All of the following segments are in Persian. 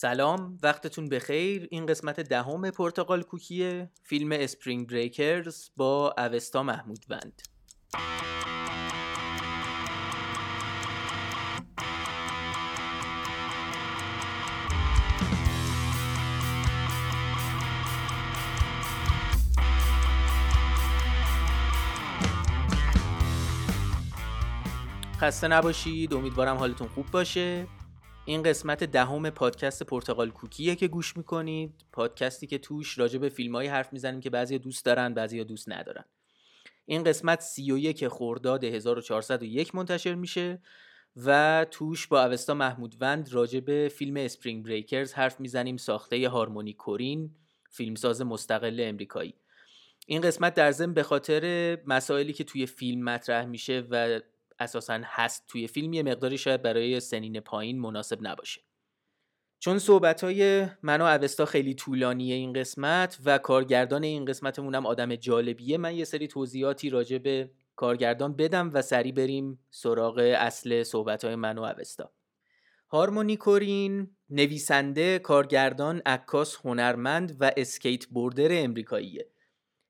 سلام، وقتتون بخیر. این قسمت دهم پرتقال کوکی فیلم اسپرینگ بریکرز با اوستا محمودوند. خسته نباشید، امیدوارم حالتون خوب باشه. این قسمت دهم پادکست پرتقال کوکیه که گوش میکنید، پادکستی که توش راجع به فیلم‌های حرف میزنیم که بعضیا دوست دارن بعضیا دوست ندارن. این قسمت 31 خرداد 1401 منتشر میشه و توش با اوستا محمودوند راجع به فیلم اسپرینگ بریکرز حرف میزنیم، ساخته هارمونی کورین، فیلمساز مستقل امریکایی. این قسمت در ضمن به خاطر مسائلی که توی فیلم مطرح میشه و اساساً هست توی فیلم، یه مقداری شاید برای سنین پایین مناسب نباشه. چون صحبت‌های من و اوستا خیلی طولانیه این قسمت و کارگردان این قسمتمون هم آدم جالبیه، من یه سری توضیحاتی راجع به کارگردان بدم و سریع بریم سراغ اصل صحبت‌های من و اوستا. هارمونی کورین نویسنده، کارگردان، عکاس، هنرمند و اسکیت بوردر امریکاییه.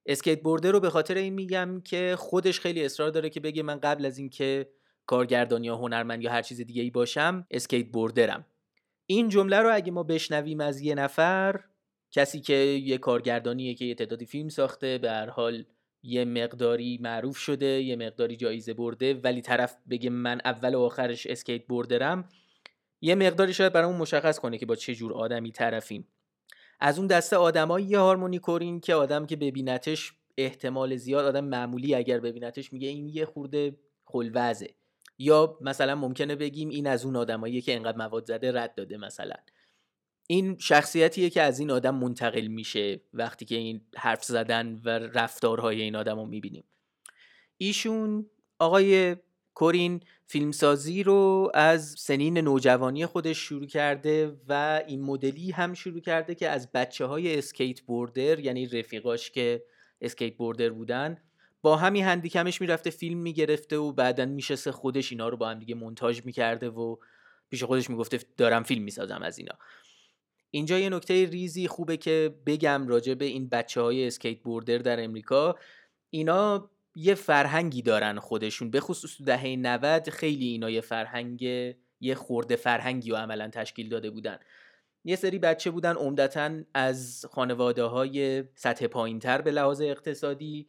اسکیت بوردر رو به خاطر این میگم که خودش خیلی اصرار داره که بگه من قبل از این که کارگردان یا هنرمند یا هر چیز دیگه ای باشم اسکیت بوردرم. این جمله رو اگه ما بشنویم از یه نفر، کسی که یه کارگردانیه که یه تعدادی فیلم ساخته، به هر حال یه مقداری معروف شده، یه مقداری جایزه برده، ولی طرف بگه من اول و آخرش اسکیت بوردرم، یه مقداری شاید برامون مشخص کنه که با چه جور آدمی طرفیم. از اون دسته آدمایی هارمونی کورین که آدم که ببینتش احتمال زیاد، آدم معمولی اگر ببینتش میگه این یه خورده خلوزه، یا مثلا ممکنه بگیم این از اون آدماییه که انقدر مواد زده رد داده. مثلا این شخصیتیه که از این آدم منتقل میشه وقتی که این حرف زدن و رفتارهای این آدمو میبینیم. ایشون آقای کورین فیلمسازی رو از سنین نوجوانی خودش شروع کرده و این مدلی هم شروع کرده که از بچه‌های اسکیت بوردر، یعنی رفیقاش که اسکیت بوردر بودن، با همین هندیکمش میرفته فیلم میگرفته و بعدن میشسته خودش اینا رو با هم دیگه مونتاژ میکرده و پیش خودش میگفته دارم فیلم میسازم از اینا. اینجا یه نکته ریزی خوبه که بگم راجع به این بچه‌های اسکیت بوردر در امریکا، اینا یه فرهنگی دارن خودشون، به خصوص تو دهه 90 خیلی اینا یه خورده فرهنگی رو عملا تشکیل داده بودن. یه سری بچه بودن عمدتاً از خانواده‌های سطح پایین‌تر به لحاظ اقتصادی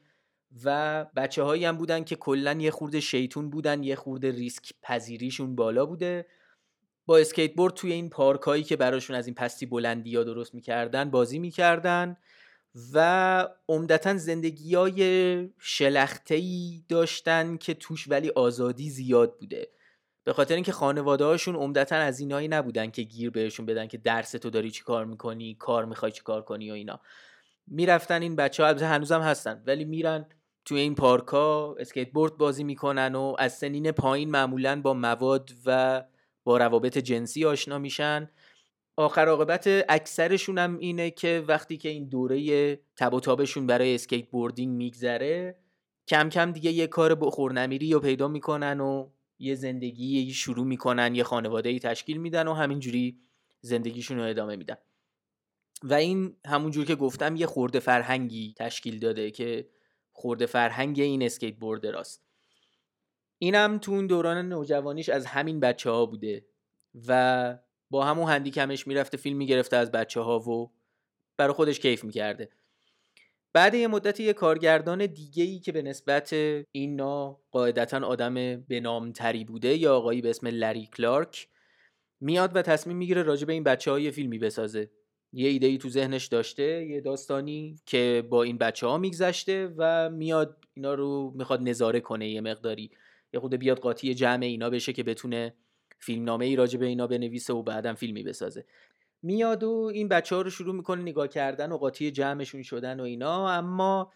و بچه‌هایی هم بودن که کلاً یه خورده شیطون بودن، یه خورده ریسک پذیریشون بالا بوده. با اسکیت بورد توی این پارکایی که براشون از این پستی بلندی‌ها درست می‌کردن بازی می‌کردن و عمدتاً زندگی‌های شلخته‌ای داشتن که توش ولی آزادی زیاد بوده، به خاطر اینکه خانواده‌هاشون عمدتاً از اینایی نبودن که گیر بهشون بدن که درس تو داری چی کار می‌کنی، کار می‌خوای چی کار کنی و اینا. میرفتن این بچه‌ها، البته هنوزم هستن، ولی میرن توی این پارک‌ها اسکیت بورد بازی می‌کنن و از سنین پایین معمولاً با مواد و با روابط جنسی آشنا میشن. آخر عاقبت اکثرشون هم اینه که وقتی که این دوره تب و تابشون برای اسکیت بوردینگ میگذره، کم کم دیگه یه کار بخورنمیری رو پیدا میکنن و یه زندگی شروع میکنن، یه خانواده‌ای تشکیل میدن و همینجوری زندگیشون رو ادامه میدن. و این همونجور که گفتم یه خورده فرهنگی تشکیل داده که خورده فرهنگ این اسکیت بوردراست. اینم تو اون دوران نوجوانیش از همین بچه‌ها بوده و با همون هندیکمش میرفته فیلم میگرفته از بچه ها و برای خودش کیف میکرده. بعد یه مدتی یه کارگردان دیگه‌ای که به نسبت اینا قاعدتاً آدم به نامتری بوده، یا آقایی به اسم لری کلارک، میاد و تصمیم میگیره راجع به این بچه ها یه فیلمی بسازه. یه ایده‌ای تو ذهنش داشته، یه داستانی که با این بچه ها میگذشته و میاد اینا رو میخواد نظاره کنه، یه مقداری یه خود بیاد قاطی جمع اینا بشه که بتونه فیلمنامه‌ای راجع به اینا بنویسه و بعدم فیلمی بسازه. میاد و این بچه‌ها رو شروع میکنه نگاه کردن و قاطی جمعشون شدن و اینا، اما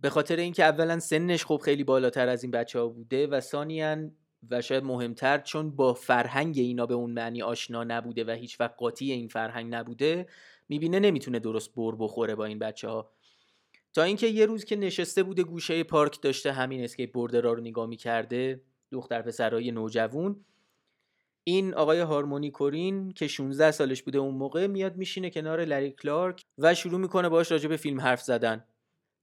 به خاطر اینکه اولا سنش خب خیلی بالاتر از این بچه‌ها بوده و ثانیاً و شاید مهمتر چون با فرهنگ اینا به اون معنی آشنا نبوده و هیچ وقت قاطی این فرهنگ نبوده، میبینه نمیتونه درست بر بخوره با این بچه‌ها. تا اینکه یه روز که نشسته بوده گوشه پارک داشته همین اسکیت بوردرا رو نگاه می‌کرده، دختر پسرای نوجوان، این آقای هارمونی کورین که 16 سالش بوده اون موقع میاد میشینه کنار لری کلارک و شروع میکنه باهاش راجع به فیلم حرف زدن.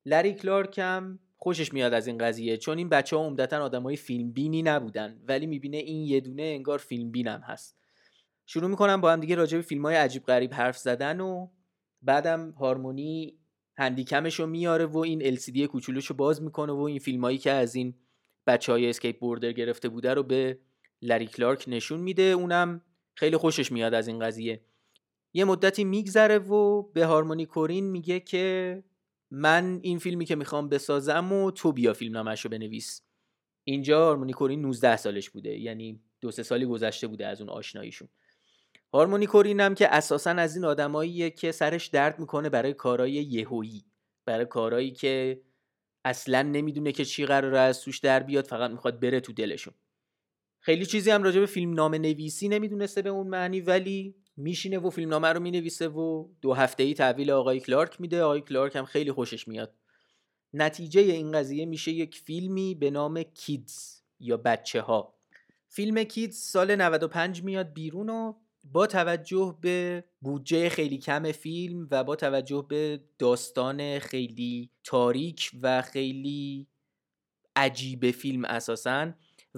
لری کلارک هم خوشش میاد از این قضیه، چون این بچه‌ها عمدتاً آدمای فیلم بینی نبودن، ولی میبینه این یه دونه انگار فیلم بینم هست. شروع میکنن با هم دیگه راجع به فیلم‌های عجیب غریب حرف زدن و بعدم هارمونی هندیکمشو میاره و این LCD کوچولوشو باز میکنه و این فیلمایی که از این بچه‌های اسکیپ بوردر گرفته بوده رو به لری کلارک نشون میده. اونم خیلی خوشش میاد از این قضیه. یه مدتی میگذره و به هارمونی کورین میگه که من این فیلمی که میخوام بسازم و تو بیا فیلم نامشو بنویس. اینجا هارمونی کورین 19 سالش بوده، یعنی 2-3 سالی گذشته بوده از اون آشناییشون. هارمونی کورین هم که اساساً از این آدماییه که سرش درد میکنه برای کارهای یهویی، برای کارهایی که اصلاً نمیدونه که چی قراره از توش در بیاد، فقط میخواد بره تو دلشون. خیلی چیزی هم راجع به فیلمنامه نویسی نمیدونسته به اون معنی، ولی میشینه و فیلمنامه رو مینویسه و 2 هفته‌ای تحویل آقای کلارک میده. آقای کلارک هم خیلی خوشش میاد. نتیجه این قضیه میشه یک فیلمی به نام کیدز یا بچه‌ها. فیلم کیدز سال 95 میاد بیرون و با توجه به بودجه خیلی کم فیلم و با توجه به داستان خیلی تاریک و خیلی عجیب فیلم اساساً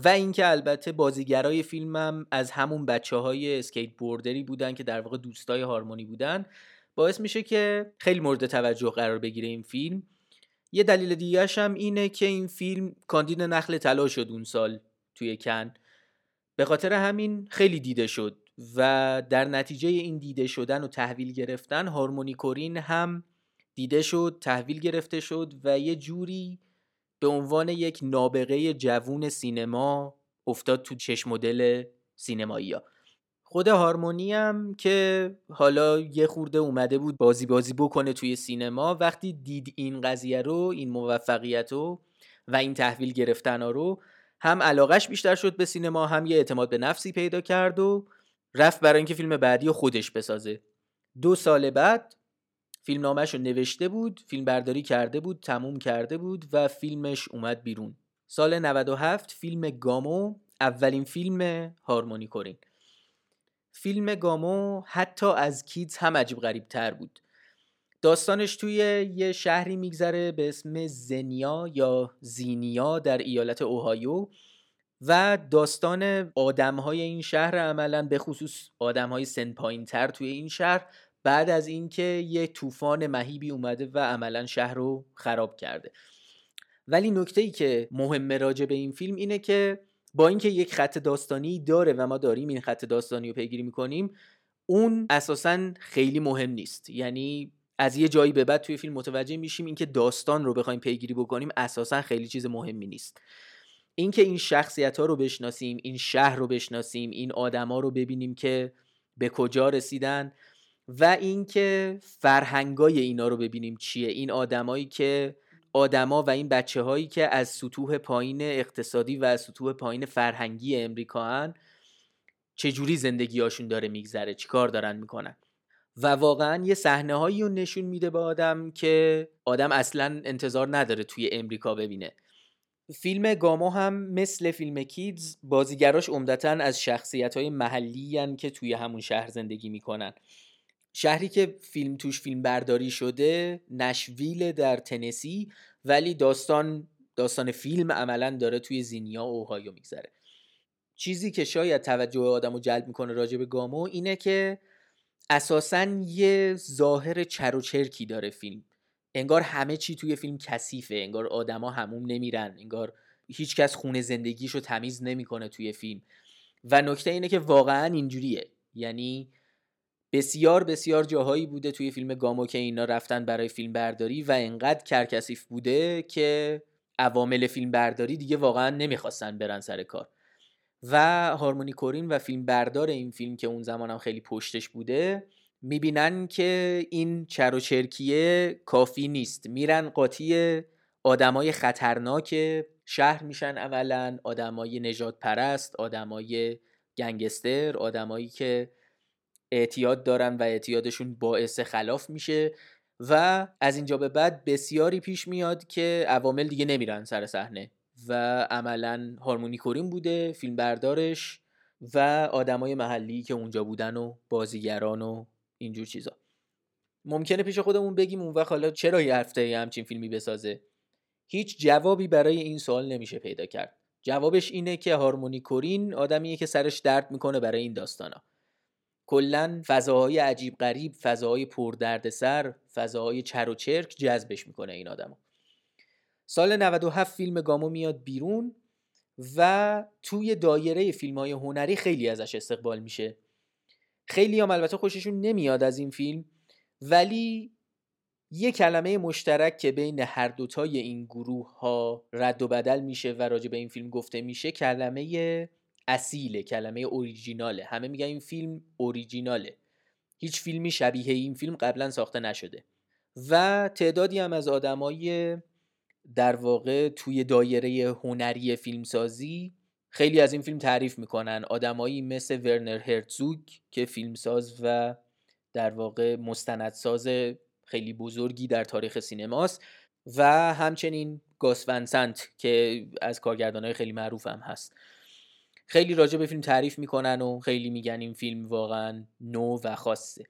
و اینکه البته بازیگرای فیلمم از همون بچه‌های اسکیت بوردری بودن که در واقع دوستای هارمونی بودن، باعث میشه که خیلی مورد توجه قرار بگیره این فیلم. یه دلیل دیگه‌ش هم اینه که این فیلم کاندید نخل طلا شد اون سال توی کن، به خاطر همین خیلی دیده شد و در نتیجه این دیده شدن و تحویل گرفتن هارمونی کورین هم دیده شد، تحویل گرفته شد و یه جوری به عنوان یک نابغه جوون سینما افتاد تو چشم مدل سینمایی‌ها. خود هارمونی هم که حالا یه خورده اومده بود بازی بکنه توی سینما، وقتی دید این قضیه رو، این موفقیت رو و این تحویل گرفتنا رو، هم علاقش بیشتر شد به سینما، هم یه اعتماد به نفسی پیدا کرد و رفت برای اینکه فیلم بعدی رو خودش بسازه. 2 سال بعد فیلم نامش رو نوشته بود، فیلم برداری کرده بود، تموم کرده بود و فیلمش اومد بیرون. سال 97 فیلم گامو، اولین فیلم هارمونی کورین. فیلم گامو حتی از کیدز هم عجیب غریب تر بود. داستانش توی یه شهری میگذره به اسم زنیا یا زینیا در ایالت اوهایو و داستان آدم‌های این شهر، عملاً به خصوص آدم‌های سن پایین‌تر توی این شهر، بعد از اینکه یه طوفان مهیبی اومده و عملاً شهر رو خراب کرده. ولی نکته‌ای که مهمه راجع به این فیلم اینه که با اینکه یک خط داستانی داره و ما داریم این خط داستانی رو پیگیری می‌کنیم، اون اساساً خیلی مهم نیست. یعنی از یه جایی به بعد توی فیلم متوجه میشیم اینکه داستان رو بخوایم پیگیری بکنیم اساساً خیلی چیز مهمی نیست. اینکه این شخصیت‌ها رو بشناسیم، این شهر رو بشناسیم، این آدم‌ها رو ببینیم که به کجا رسیدن و اینکه فرهنگای اینا رو ببینیم چیه، این آدمایی که آدما و این بچه‌هایی که از سطوح پایین اقتصادی و از سطوح پایین فرهنگی امریکاان، چه جوری زندگی‌هاشون داره میگذره، چیکار دارن میکنن. و واقعاً یه صحنه‌هایی رو نشون میده به آدم که آدم اصلاً انتظار نداره توی امریکا ببینه. فیلم گامو هم مثل فیلم کیدز بازیگراش عمدتاً از شخصیت‌های محلی‌ان که توی همون شهر زندگی میکنن. شهری که فیلم توش فیلم برداری شده نشویل در تنسی، ولی داستان فیلم عملاً داره توی زینیا اوهایو میگذره. چیزی که شاید توجه آدمو جلب میکنه راجع به گامو اینه که اساساً یه ظاهر چر و چرکی داره فیلم. انگار همه چی توی فیلم کثیفه، انگار آدما هموم نمیرن، انگار هیچ کس خونه زندگیشو تمیز نمیکنه توی فیلم. و نکته اینه که واقعاً اینجوریه. یعنی بسیار بسیار جاهایی بوده توی فیلم گامو که اینا رفتن برای فیلم برداری و انقدر کرکسیف بوده که عوامل فیلم برداری دیگه واقعا نمیخواستن برن سر کار. و هارمونی کورین و فیلم بردار این فیلم که اون زمان هم خیلی پشتش بوده، میبینن که این چر و چرکیه کافی نیست، میرن قاطی آدمای خطرناک شهر میشن، اولا آدمای نجات پرست، آدمای گنگستر، آدمایی که اعتیاد دارن و اعتیادشون باعث خلاف میشه. و از اینجا به بعد بسیاری پیش میاد که عوامل دیگه نمیرن سر صحنه و عملاً هارمونی کورین بوده، فیلم بردارش، و آدمای محلی که اونجا بودن و بازیگران و اینجور چیزا. ممکنه پیش خودمون بگیم اون وقت حالا چرا یه هفته همچین فیلمی بسازه؟ هیچ جوابی برای این سوال نمیشه پیدا کرد. جوابش اینه که هارمونی کورین آدمیه که سرش درد میکنه برای این داستانا. کلن فضاهای عجیب غریب، فضاهای پردردسر، فضاهای چر و چرک جذبش میکنه این آدمو. سال 97 فیلم گامو میاد بیرون و توی دایره فیلم‌های هنری خیلی ازش استقبال میشه. خیلی هم البته خوششون نمیاد از این فیلم، ولی یه کلمه مشترک که بین هر دوتای این گروه ها رد و بدل میشه و راجع به این فیلم گفته میشه کلمه اصیله، کلمه اوریجیناله. همه میگن این فیلم اوریجیناله، هیچ فیلمی شبیه این فیلم قبلا ساخته نشده. و تعدادی هم از آدمای در واقع توی دایره هنری فیلمسازی خیلی از این فیلم تعریف میکنن. آدمایی مثل ورنر هرتزوگ که فیلمساز و در واقع مستندساز خیلی بزرگی در تاریخ سینماست و همچنین گاس ون سنت که از کارگردانای خیلی معروف هم هست. خیلی راجع به فیلم تعریف میکنن و خیلی میگن این فیلم واقعا نو و خاصه.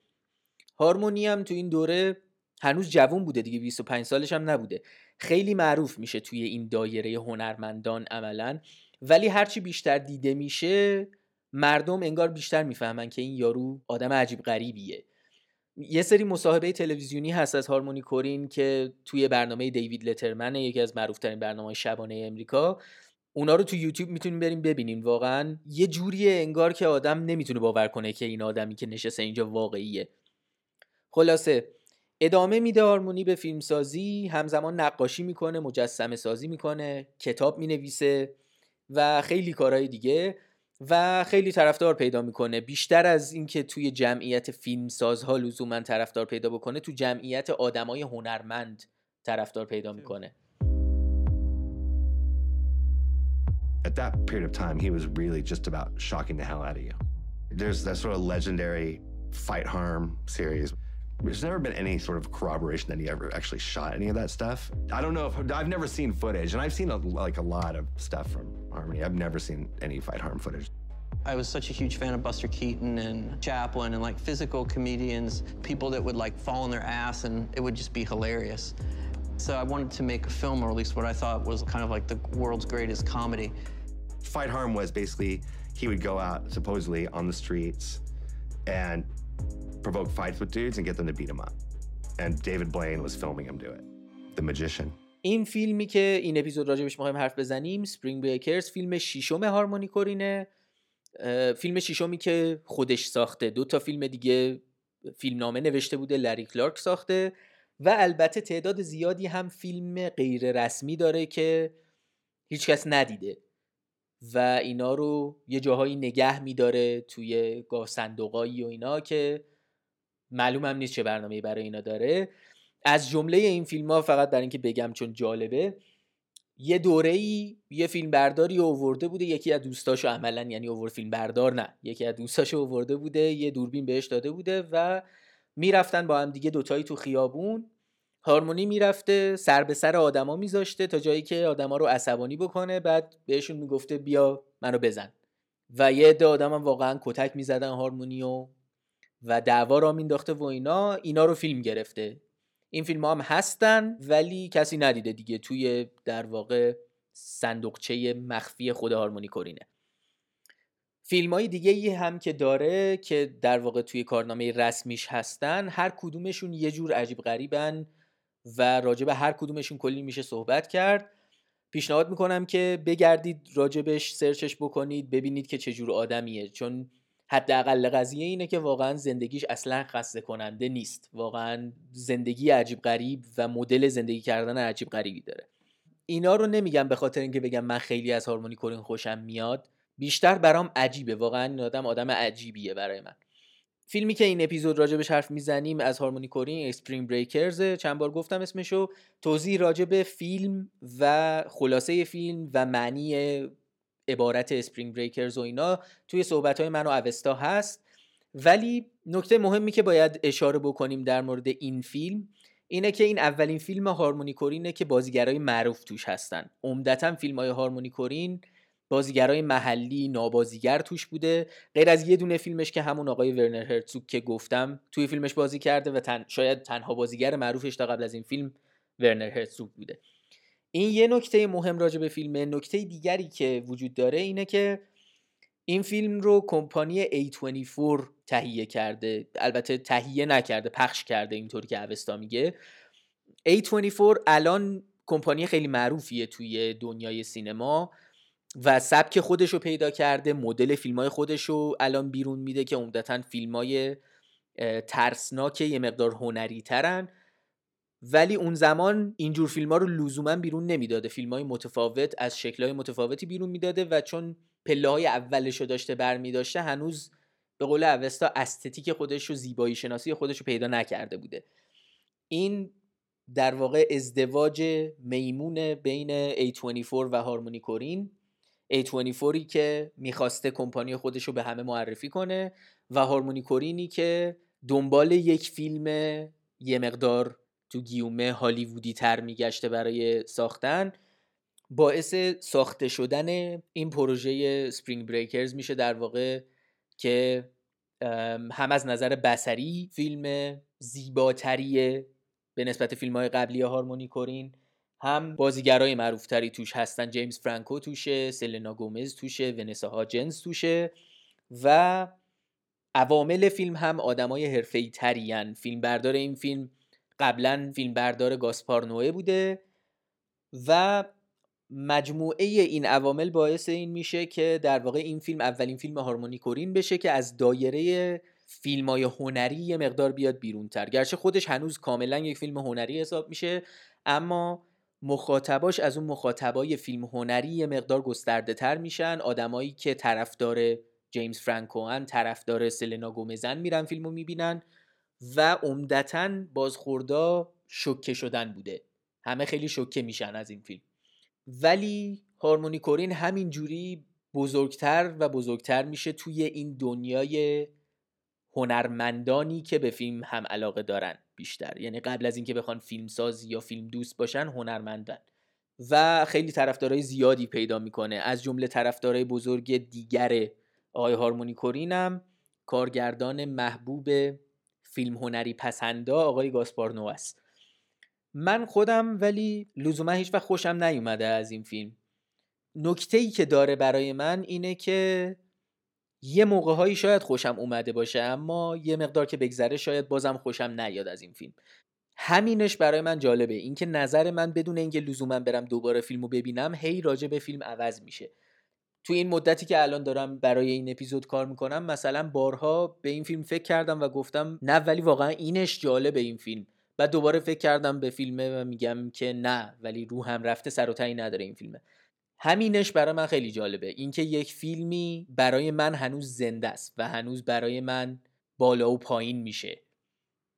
هارمونی هم تو این دوره هنوز جوان بوده دیگه، 25 سالش هم نبوده. خیلی معروف میشه توی این دایره هنرمندان عملاً، ولی هرچی بیشتر دیده میشه مردم انگار بیشتر میفهمن که این یارو آدم عجیب غریبیه. یه سری مصاحبه تلویزیونی هست از هارمونی کورین که توی برنامه دیوید لترمن، یکی از معروف‌ترین برنامه‌های شبانه امریکا، اونا رو تو یوتیوب میتونیم بریم ببینیم. واقعاً یه جوریه انگار که آدم نمیتونه باور کنه که این آدمی که نشسته اینجا واقعیه. خلاصه ادامه میده هارمونی به فیلمسازی، همزمان نقاشی میکنه، مجسمه سازی میکنه، کتاب مینویسه و خیلی کارهای دیگه و خیلی طرفدار پیدا میکنه. بیشتر از اینکه توی جمعیت فیلمسازها لزوما طرفدار پیدا بکنه، تو جمعیت آدمای هنرمند طرفدار پیدا میکنه. At that period of time he was really just about shocking the hell out of you. There's that sort of legendary Fight Harm series. There's never been any sort of corroboration that he ever actually shot any of that stuff. I don't know if I've never seen footage, and I've seen a lot of stuff from Harmony. I've never seen any Fight Harm footage. I was such a huge fan of Buster Keaton and Chaplin and physical comedians, people that would fall on their ass and it would just be hilarious. So I wanted to make a film, or at least what I thought was kind of the world's greatest comedy. Fight Harm was basically he would go out supposedly on the streets and provoke fights with dudes and get them to beat him up. And David Blaine was filming him do it. The Magician. این فیلمی که این اپیزود راجبش می‌خوایم حرف بزنیم، Spring Breakers، فیلم ششم هارمونی کورینه. فیلم ششمی که خودش ساخته. 2 تا فیلم دیگه فیلمنامه نوشته بوده، لری کلارک ساخته و البته تعداد زیادی هم فیلم غیر رسمی داره که هیچکس ندیده و اینا رو یه جاهایی نگه می‌داره توی گاه صندوقایی و اینا که معلوم هم نیست چه برنامه‌ای برای اینا داره. از جمله این فیلم‌ها فقط برای اینکه بگم چون جالبه، یه دوره‌ای یه فیلم برداری آورده بوده، یکی از دوستاشو عملاً، یعنی آورد فیلم بردار نه، یکی از دوستاشو آورده بوده، یه دوربین بهش داده بوده و میرفتن با هم دیگه دوتایی تو خیابون. هارمونی میرفته سر به سر آدما میذاشته تا جایی که آدما رو عصبانی بکنه، بعد بهشون میگفته بیا منو بزن و یه عده آدما واقعاً کتک میزدن هارمونیو و دعوا را مینداخته و اینا رو فیلم گرفته. این فیلم هم هستن ولی کسی ندیده دیگه، توی در واقع صندوقچه مخفی خود هارمونی کورینه. فیلم های دیگه هم که داره که در واقع توی کارنامه رسمیش هستن، هر کدومشون یه جور عجیب غریبن و راجب هر کدومشون کلی میشه صحبت کرد. پیشنهاد میکنم که بگردید راجبش سرچش بکنید ببینید که چه جور آدمیه، چون حداقل قضیه اینه که واقعا زندگیش اصلا خسته کننده نیست، واقعا زندگی عجیب غریب و مدل زندگی کردن عجیب غریبی داره. اینا رو نمیگم به خاطر اینکه بگم من خیلی از هارمونی کورین خوشم میاد، بیشتر برام عجیبه، واقعا این آدم عجیبیه برای من. فیلمی که این اپیزود راجبش حرف میزنیم از هارمونی کورین، اسپرینگ بریکرز، چند بار گفتم اسمشو. توضیح راجب فیلم و خلاصه فیلم و معنی عبارت اسپرینگ بریکرز و اینا توی صحبت‌های من و اوستا هست، ولی نکته مهمی که باید اشاره بکنیم در مورد این فیلم اینه که این اولین فیلم هارمونی کورینه که بازیگرای معروف توش هستن. عمدتاً فیلم‌های هارمونی کورین بازیگرای محلی نابازیگر توش بوده، غیر از یه دونه فیلمش که همون آقای ورنر هرزوگ که گفتم توی فیلمش بازی کرده و شاید تنها بازیگر معروفش تا قبل از این فیلم ورنر هرزوگ بوده. این یه نکته مهم راجع به فیلمه. نکته دیگری که وجود داره اینه که این فیلم رو کمپانی A24 تهیه کرده، البته تهیه نکرده، پخش کرده، اینطوری که اوستا میگه. A24 الان کمپانی خیلی معروفیه توی دنیای سینما و سبک خودش رو پیدا کرده، مدل فیلمای خودش رو الان بیرون میده که عمدتاً فیلمای ترسناک یه مقدار هنری ترن، ولی اون زمان اینجور فیلما رو لزوما بیرون نمیداده، فیلمای متفاوت از شکل‌های متفاوتی بیرون میداده و چون پله‌های اولش رو داشته برمی‌داشته هنوز به قول اوستا استتیک خودش و زیبایی شناسی خودش رو پیدا نکرده بوده. این در واقع ازدواج میمون بین A24 و هارمونی کورین، A24ی که میخواسته کمپانی خودش رو به همه معرفی کنه و هارمونی کورینی که دنبال یک فیلم یه مقدار تو گیومه هالیوودی تر میگشته برای ساختن، باعث ساخته شدن این پروژه سپرینگ بریکرز میشه در واقع، که هم از نظر بصری فیلم زیباتریه به نسبت فیلم‌های قبلی هارمونی کورین، هم بازیگرای معروف‌تری توش هستن، جیمز فرانکو توشه، سلینا گومز توشه، ونسا هاجنز توشه و عوامل فیلم هم آدمای حرفه‌ای‌ترین. فیلمبردار این فیلم قبلا فیلمبردار گاسپار نوئه بوده و مجموعه این عوامل باعث این میشه که در واقع این فیلم اولین فیلم هارمونی کورین بشه که از دایره فیلمای هنری یه مقدار بیاد بیرونتر. گرچه خودش هنوز کاملا یک فیلم هنری حساب میشه، اما مخاطباش از اون مخاطبای فیلم هنری یه مقدار گسترده تر میشن. آدمایی که طرفدار جیمز فرانکوان، طرفدار سلینا گومزن میرن فیلمو میبینن و عمدتاً بازخوردا شوکه شدن بوده، همه خیلی شوکه میشن از این فیلم. ولی هارمونی کورین همین جوری بزرگتر و بزرگتر میشه توی این دنیای هنرمندانی که به فیلم هم علاقه دارن بیشتر، یعنی قبل از اینکه بخوان فیلمساز یا فیلم دوست باشن هنرمندن و خیلی طرفدارای زیادی پیدا میکنه. از جمله طرفدارای بزرگ دیگر آقای هارمونی کورین هم کارگردان محبوب فیلم هنری پسنده آقای گاسپار نوئه است. من خودم ولی لزوما هیچ وقت خوشم نیومده از این فیلم. نکته‌ای که داره برای من اینه که یه موقع‌هایی شاید خوشم اومده باشه، اما یه مقدار که بگذره شاید بازم خوشم نیاد از این فیلم. همینش برای من جالبه، اینکه نظر من بدون اینکه لزوما برم دوباره فیلمو ببینم هی راجع به فیلم عوض میشه. تو این مدتی که الان دارم برای این اپیزود کار میکنم مثلا بارها به این فیلم فکر کردم و گفتم نه ولی واقعا اینش جالبه این فیلم، بعد دوباره فکر کردم به فیلمه و میگم که نه ولی روحم رفته، سر و ته نداره این فیلمه. همینش برای من خیلی جالبه، اینکه یک فیلمی برای من هنوز زنده است و هنوز برای من بالا و پایین میشه.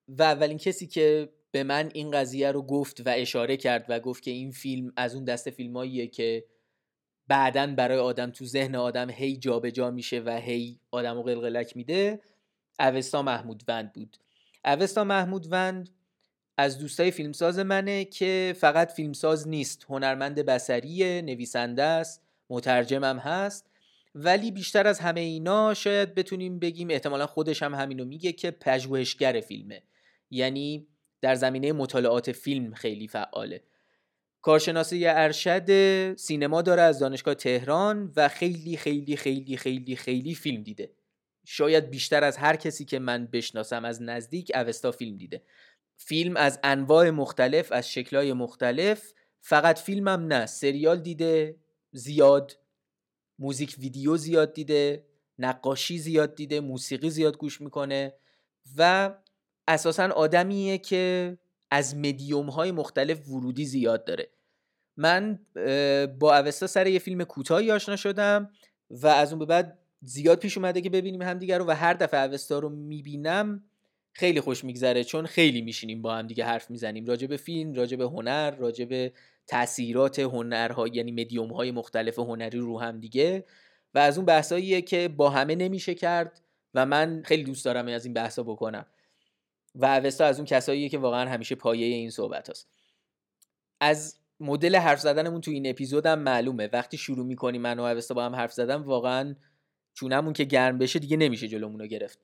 و اولین کسی که به من این قضیه رو گفت و اشاره کرد و گفت که این فیلم از اون دسته فیلماییه که بعدن برای آدم تو ذهن آدم هی جا به جا میشه و هی آدمو قلقلک میده، اوستا محمودوند بود. اوستا محمودوند از دوستای فیلمساز منه که فقط فیلمساز نیست، هنرمند بصریه، نویسنده است، مترجمم هست. ولی بیشتر از همه اینا شاید بتونیم بگیم، احتمالا خودش هم همینو میگه، که پژوهشگر فیلمه، یعنی در زمینه مطالعات فیلم خیلی فعاله. کارشناسی ارشد سینما داره از دانشگاه تهران و خیلی خیلی خیلی خیلی خیلی فیلم دیده، شاید بیشتر از هر کسی که من بشناسم از نزدیک اوستا فیلم دیده. فیلم از انواع مختلف، از شکل‌های مختلف. فقط فیلم هم نه، سریال دیده زیاد، موزیک ویدیو زیاد دیده، نقاشی زیاد دیده، موسیقی زیاد گوش میکنه و اساساً آدمیه که از مدیوم‌های مختلف ورودی زیاد داره. من با اوستا سر یه فیلم کوتاهی آشنا شدم و از اون به بعد زیاد پیش اومده که ببینیم همدیگر رو و هر دفعه اوستا رو میبینم خیلی خوش میگذره، چون خیلی میشینیم با هم دیگه حرف میزنیم راجع به فیلم، راجع به هنر، راجع به تأثیرات هنرها، یعنی مدیوم‌های مختلف هنری رو هم دیگه. و از اون بحثاییه که با همه نمیشه کرد و من خیلی دوست دارم از این بحثا بکنم و اوستا از اون کساییه که واقعا همیشه پایه این صحبت هست. از مدل حرف زدنمون تو این اپیزودم معلومه، وقتی شروع می‌کنی من و اوستا با هم حرف زدن واقعاً چونمون که گرم بشه دیگه نمیشه جلومونو گرفت.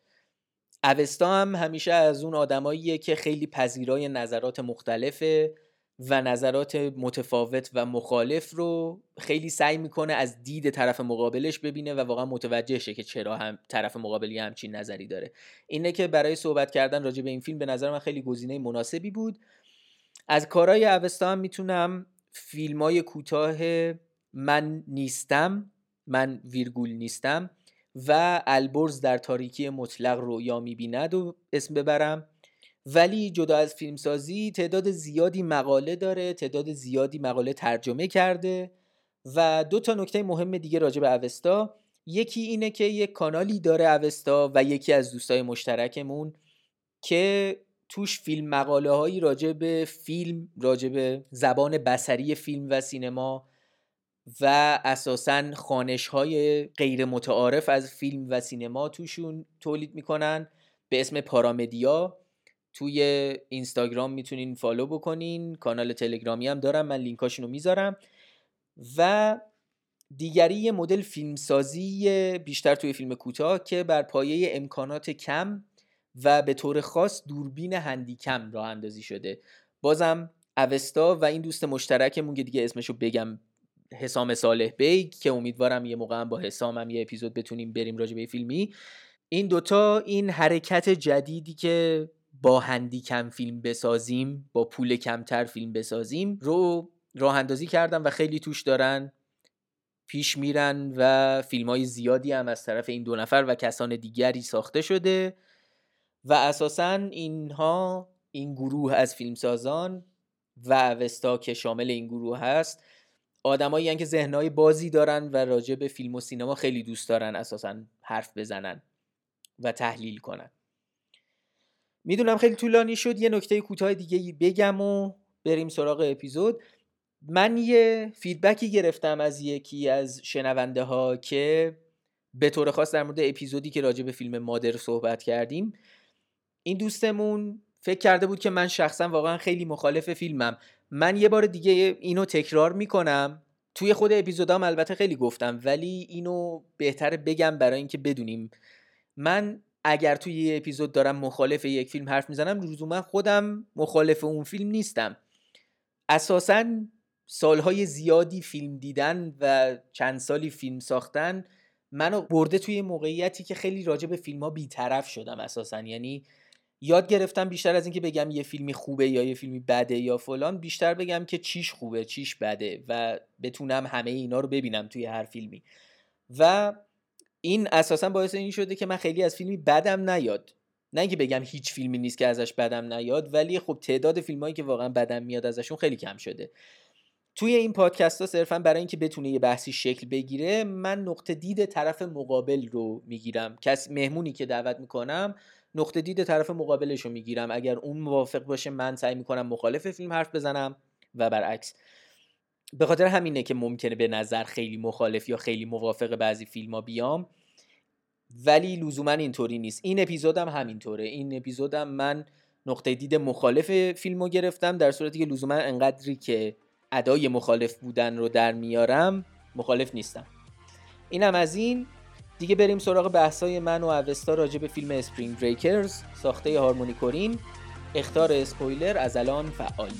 اوستا هم همیشه از اون آدماییه که خیلی پذیرای نظرات مختلفه و نظرات متفاوت و مخالف رو خیلی سعی میکنه از دید طرف مقابلش ببینه و واقعا متوجه شه که چرا هم طرف مقابلی همچین نظری داره. اینه که برای صحبت کردن راجع به این فیلم به نظر من خیلی گزینه مناسبی بود. از کارهای اوستا هم میتونم فیلمای کوتاه من نیستم، من ویرگول نیستم و البرز در تاریکی مطلق رویا میبیند و اسم ببرم. ولی جدا از فیلمسازی تعداد زیادی مقاله داره، تعداد زیادی مقاله ترجمه کرده و 2 نکته مهم دیگه راجع به اوستا. یکی اینه که یک کانالی داره اوستا و یکی از دوستای مشترکمون که توش فیلم مقاله هایی راجع به فیلم، راجع به زبان بصری فیلم و سینما و اساساً خوانش های غیر متعارف از فیلم و سینما توشون تولید میکنن به اسم پارامدیا. توی اینستاگرام میتونین فالو بکنین، کانال تلگرامی هم دارم، من لینکاشونو میذارم. و دیگری یه مدل فیلمسازی بیشتر توی فیلم کوتاه که بر پایه امکانات کم و به طور خاص دوربین هندیکم راه اندازی شده. بازم اوستا و این دوست مشترکمون که دیگه اسمشو بگم، حسام صالح بیگ، که امیدوارم یه موقع هم با حسام هم یه اپیزود بتونیم بریم راجع به فیلمی، این دوتا این حرکت جدیدی که با هندی کم فیلم بسازیم، با پول کمتر فیلم بسازیم رو راه اندازی کردن و خیلی توش دارن پیش میرن و فیلم‌های زیادی هم از طرف این 2 نفر و کسان دیگری ساخته شده و اساساً اینها، این گروه از فیلمسازان و اوستا که شامل این گروه هست، آدمایی هستن که ذهن‌های بازی دارن و راجع به فیلم و سینما خیلی دوست دارن اساساً حرف بزنن و تحلیل کنن. میدونم خیلی طولانی شد، یه نکته کوتاه دیگه بگم و بریم سراغ اپیزود. من یه فیدبکی گرفتم از یکی از شنونده ها که به طور خاص در مورد اپیزودی که راجع به فیلم مادر صحبت کردیم، این دوستمون فکر کرده بود که من شخصا واقعا خیلی مخالف فیلمم. من یه بار دیگه اینو تکرار میکنم، توی خود اپیزودام البته خیلی گفتم ولی اینو بهتره بگم برای اینکه بدونیم، من اگر توی یه اپیزود دارم مخالف یک فیلم حرف میزنم لزوما خودم مخالف اون فیلم نیستم. اساساً سالهای زیادی فیلم دیدن و چند سالی فیلم ساختن منو برده توی موقعیتی که خیلی راجع به فیلم‌ها بی‌طرف شدم اساساً. یعنی یاد گرفتم بیشتر از اینکه بگم یه فیلمی خوبه یا یه فیلمی بده یا فلان، بیشتر بگم که چیش خوبه چیش بده و بتونم همه اینا رو ببینم توی هر فیلمی. و این اساساً باعث این شده که من خیلی از فیلمی بدم نیاد، نه اینکه بگم هیچ فیلمی نیست که ازش بدم نیاد، ولی خب تعداد فیلمایی که واقعاً بدم میاد ازشون خیلی کم شده. توی این پادکست ها صرفاً برای اینکه بتونه یه بحثی شکل بگیره من نقطه دید طرف مقابل رو میگیرم، کس مهمونی که دعوت میکنم نقطه دید طرف مقابلش رو میگیرم، اگر اون موافق باشه من سعی میکنم مخالف فیلم حرف بزنم و برعکس. به خاطر همینه که ممکنه به نظر خیلی مخالف یا خیلی موافق بعضی فیلم‌ها بیام، ولی لزوما اینطوری نیست. این اپیزودم همینطوره، این اپیزودم من نقطه دید مخالف فیلمو گرفتم، در صورتی که لزوما انقدری که ادای مخالف بودن رو در میارم مخالف نیستم. اینم از این دیگه، بریم سراغ بحث‌های من و اوستا راجع به فیلم اسپرینگ بریکرز ساخته هارمونی کورین. اخطار اسپویلر از الان فعال.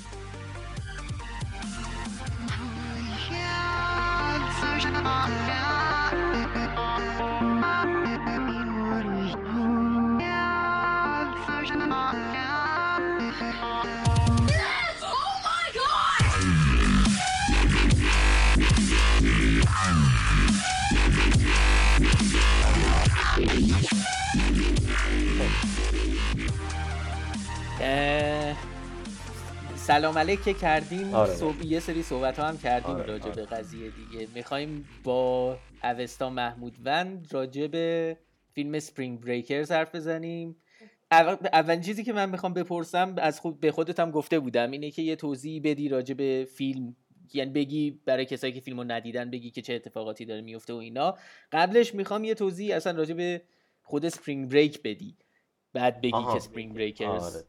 سلام علیکه کردیم، آره. یه سری صحبت ها هم کردیم، آره. راجع به قضیه دیگه میخوایم با اوستا محمودوند راجع به فیلم اسپرینگ بریکرز حرف بزنیم. اولین چیزی که من میخوام بپرسم، از خود به خودتم گفته بودم، اینه که یه توضیح بدی راجع به فیلم، یعنی بگی برای کسایی که فیلمو ندیدن بگی که چه اتفاقاتی داره میفته و اینا. قبلش میخوام یه توضیح اصلا راجع به خود اسپرینگ بریک بدی، بعد بگی که اسپرینگ بریکرز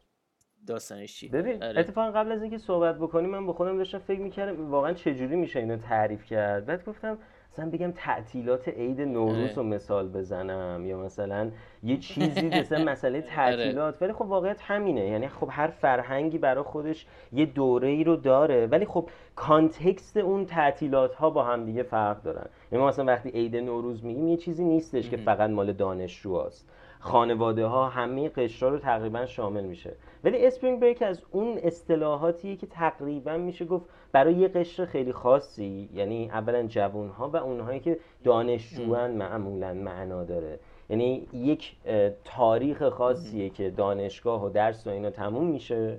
داستانش چی. ببین اتفاقا قبل از اینکه صحبت بکنیم من با خودم داشتم فکر می‌کردم واقعا چه جوری میشه اینو تعریف کرد. بعد گفتم مثلا بگم تعطیلات عید نوروز رو مثال بزنم یا مثلا یه چیزی مثلا مسئله تعطیلات، ولی خب واقعیت همینه. یعنی خب هر فرهنگی برای خودش یه دوره‌ای رو داره، ولی خب کانتکست اون تعطیلات ها با هم دیگه فرق دارن. یعنی ما مثلا وقتی عید نوروز میگیم یه چیزی نیستش که فقط مال دانشجوهاست، خانواده ها همه قشرها رو تقریبا شامل میشه. ولی اسپرینگ بریک از اون اصطلاحاتیه که تقریبا میشه گفت برای یه قشر خیلی خاصی، یعنی اولا جوانها و اونهایی که دانشجوان معمولا معنا داره. یعنی یک تاریخ خاصیه که دانشگاه و درس و اینا تموم میشه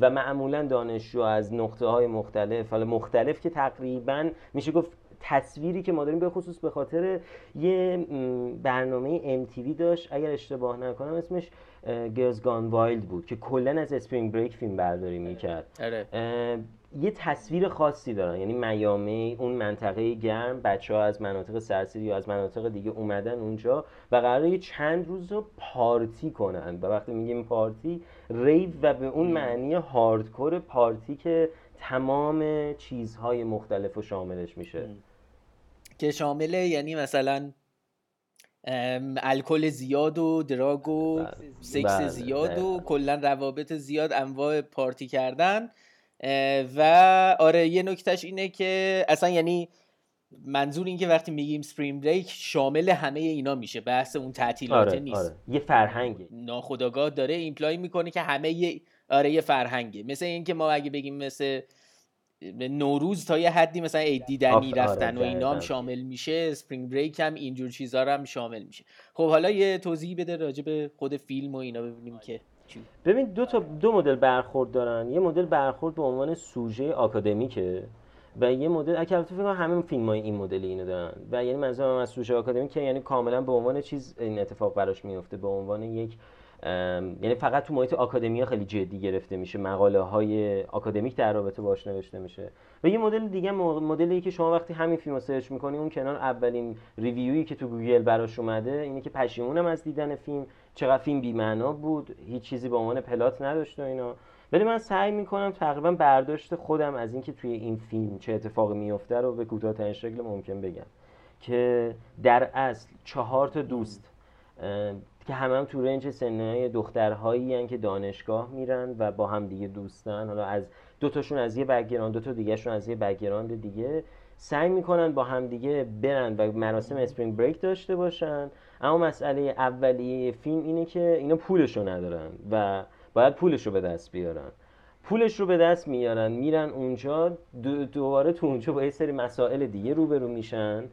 و معمولا دانشجو از نقطه های مختلف، حالا مختلف که تقریبا میشه گفت تصویری که ما داریم به خصوص به خاطر یه برنامه MTV داشت اگر اشتباه نکنم اسمش Girls Gone Wild بود که کلن از اسپرینگ بریک فیلم برداری میکرد، یه تصویر خاصی دارن. یعنی میامی اون منطقه گرم، بچه‌ها از مناطق سرسری یا از مناطق دیگه اومدن اونجا و قراره یه چند روز رو پارتی کنن. و وقتی میگیم پارتی، ریو و به اون معنی هاردکور پارتی که تمام چیزهای مختلف رو شاملش میشه که شامله یعنی مثلا الکل زیاد و دراگ و سکس زیاد و کلا روابط زیاد، انواع پارتی کردن. و آره یه نکتهش اینه که اصلا یعنی منظور این که وقتی میگیم اسپرینگ بریک شامل همه اینا میشه، بحث اون تعطیلات نیست. یه فرهنگه ناخودآگاه داره ایمپلای میکنه که همه یه فرهنگه. مثل این که ما اگه بگیم مثل نوروز تا یه حدی مثلا عید دیدنی رفتن و اینا هم شامل میشه، اسپرینگ بریک هم اینجور چیزا رو هم شامل میشه. خب حالا یه توضیحی بده راجع به خود فیلم و اینا ببینیم که ببین دو مدل برخورد دارن. یه مدل برخورد به عنوان سوژه آکادمیکه و یه مدل اگه البته فکر کنم همه فیلم‌های این مدلی اینو دارن. و یعنی منظورم از سوژه آکادمیک که یعنی کاملا به عنوان چیز این اتفاق براش میفته، به عنوان یک یعنی فقط تو محیط آکادمیا خیلی جدی گرفته میشه، مقاله های آکادمیک در رابطه باهاش نوشته میشه. و یه مدل دیگه مدلیه که شما وقتی همین فیلمو سرچ می‌کنی اون کنار اولین ریویویی که تو گوگل براش اومده اینه که پشیمونم از دیدن فیلم، چقدر فیلم بی‌معنا بود، هیچ چیزی به عنوان پلات نداشت و اینا. ولی من سعی می‌کنم تقریبا برداشت خودم از اینکه توی این فیلم چه اتفاقی میفته رو به کوتاه‌ترین شکل ممکن بگم که در اصل 4 تا دوست که همه تو رنج سنهای دخترهایی هن که دانشگاه میرن و با هم دیگه دوستن. حالا از 2 تاشون از یه بک‌گراند، 2 تا دیگه‌شون از یه بک‌گراند دیگه، سعی میکنن با هم دیگه برن و مراسم اسپرینگ بریک داشته باشن. اما مسئله اولیه فیلم اینه که اینا پولشو ندارن و باید پولشو به دست بیارن. پولش رو به دست میارن، میرن اونجا، دوباره تو اونجا با یه سری مسائل دیگه روبرو میشن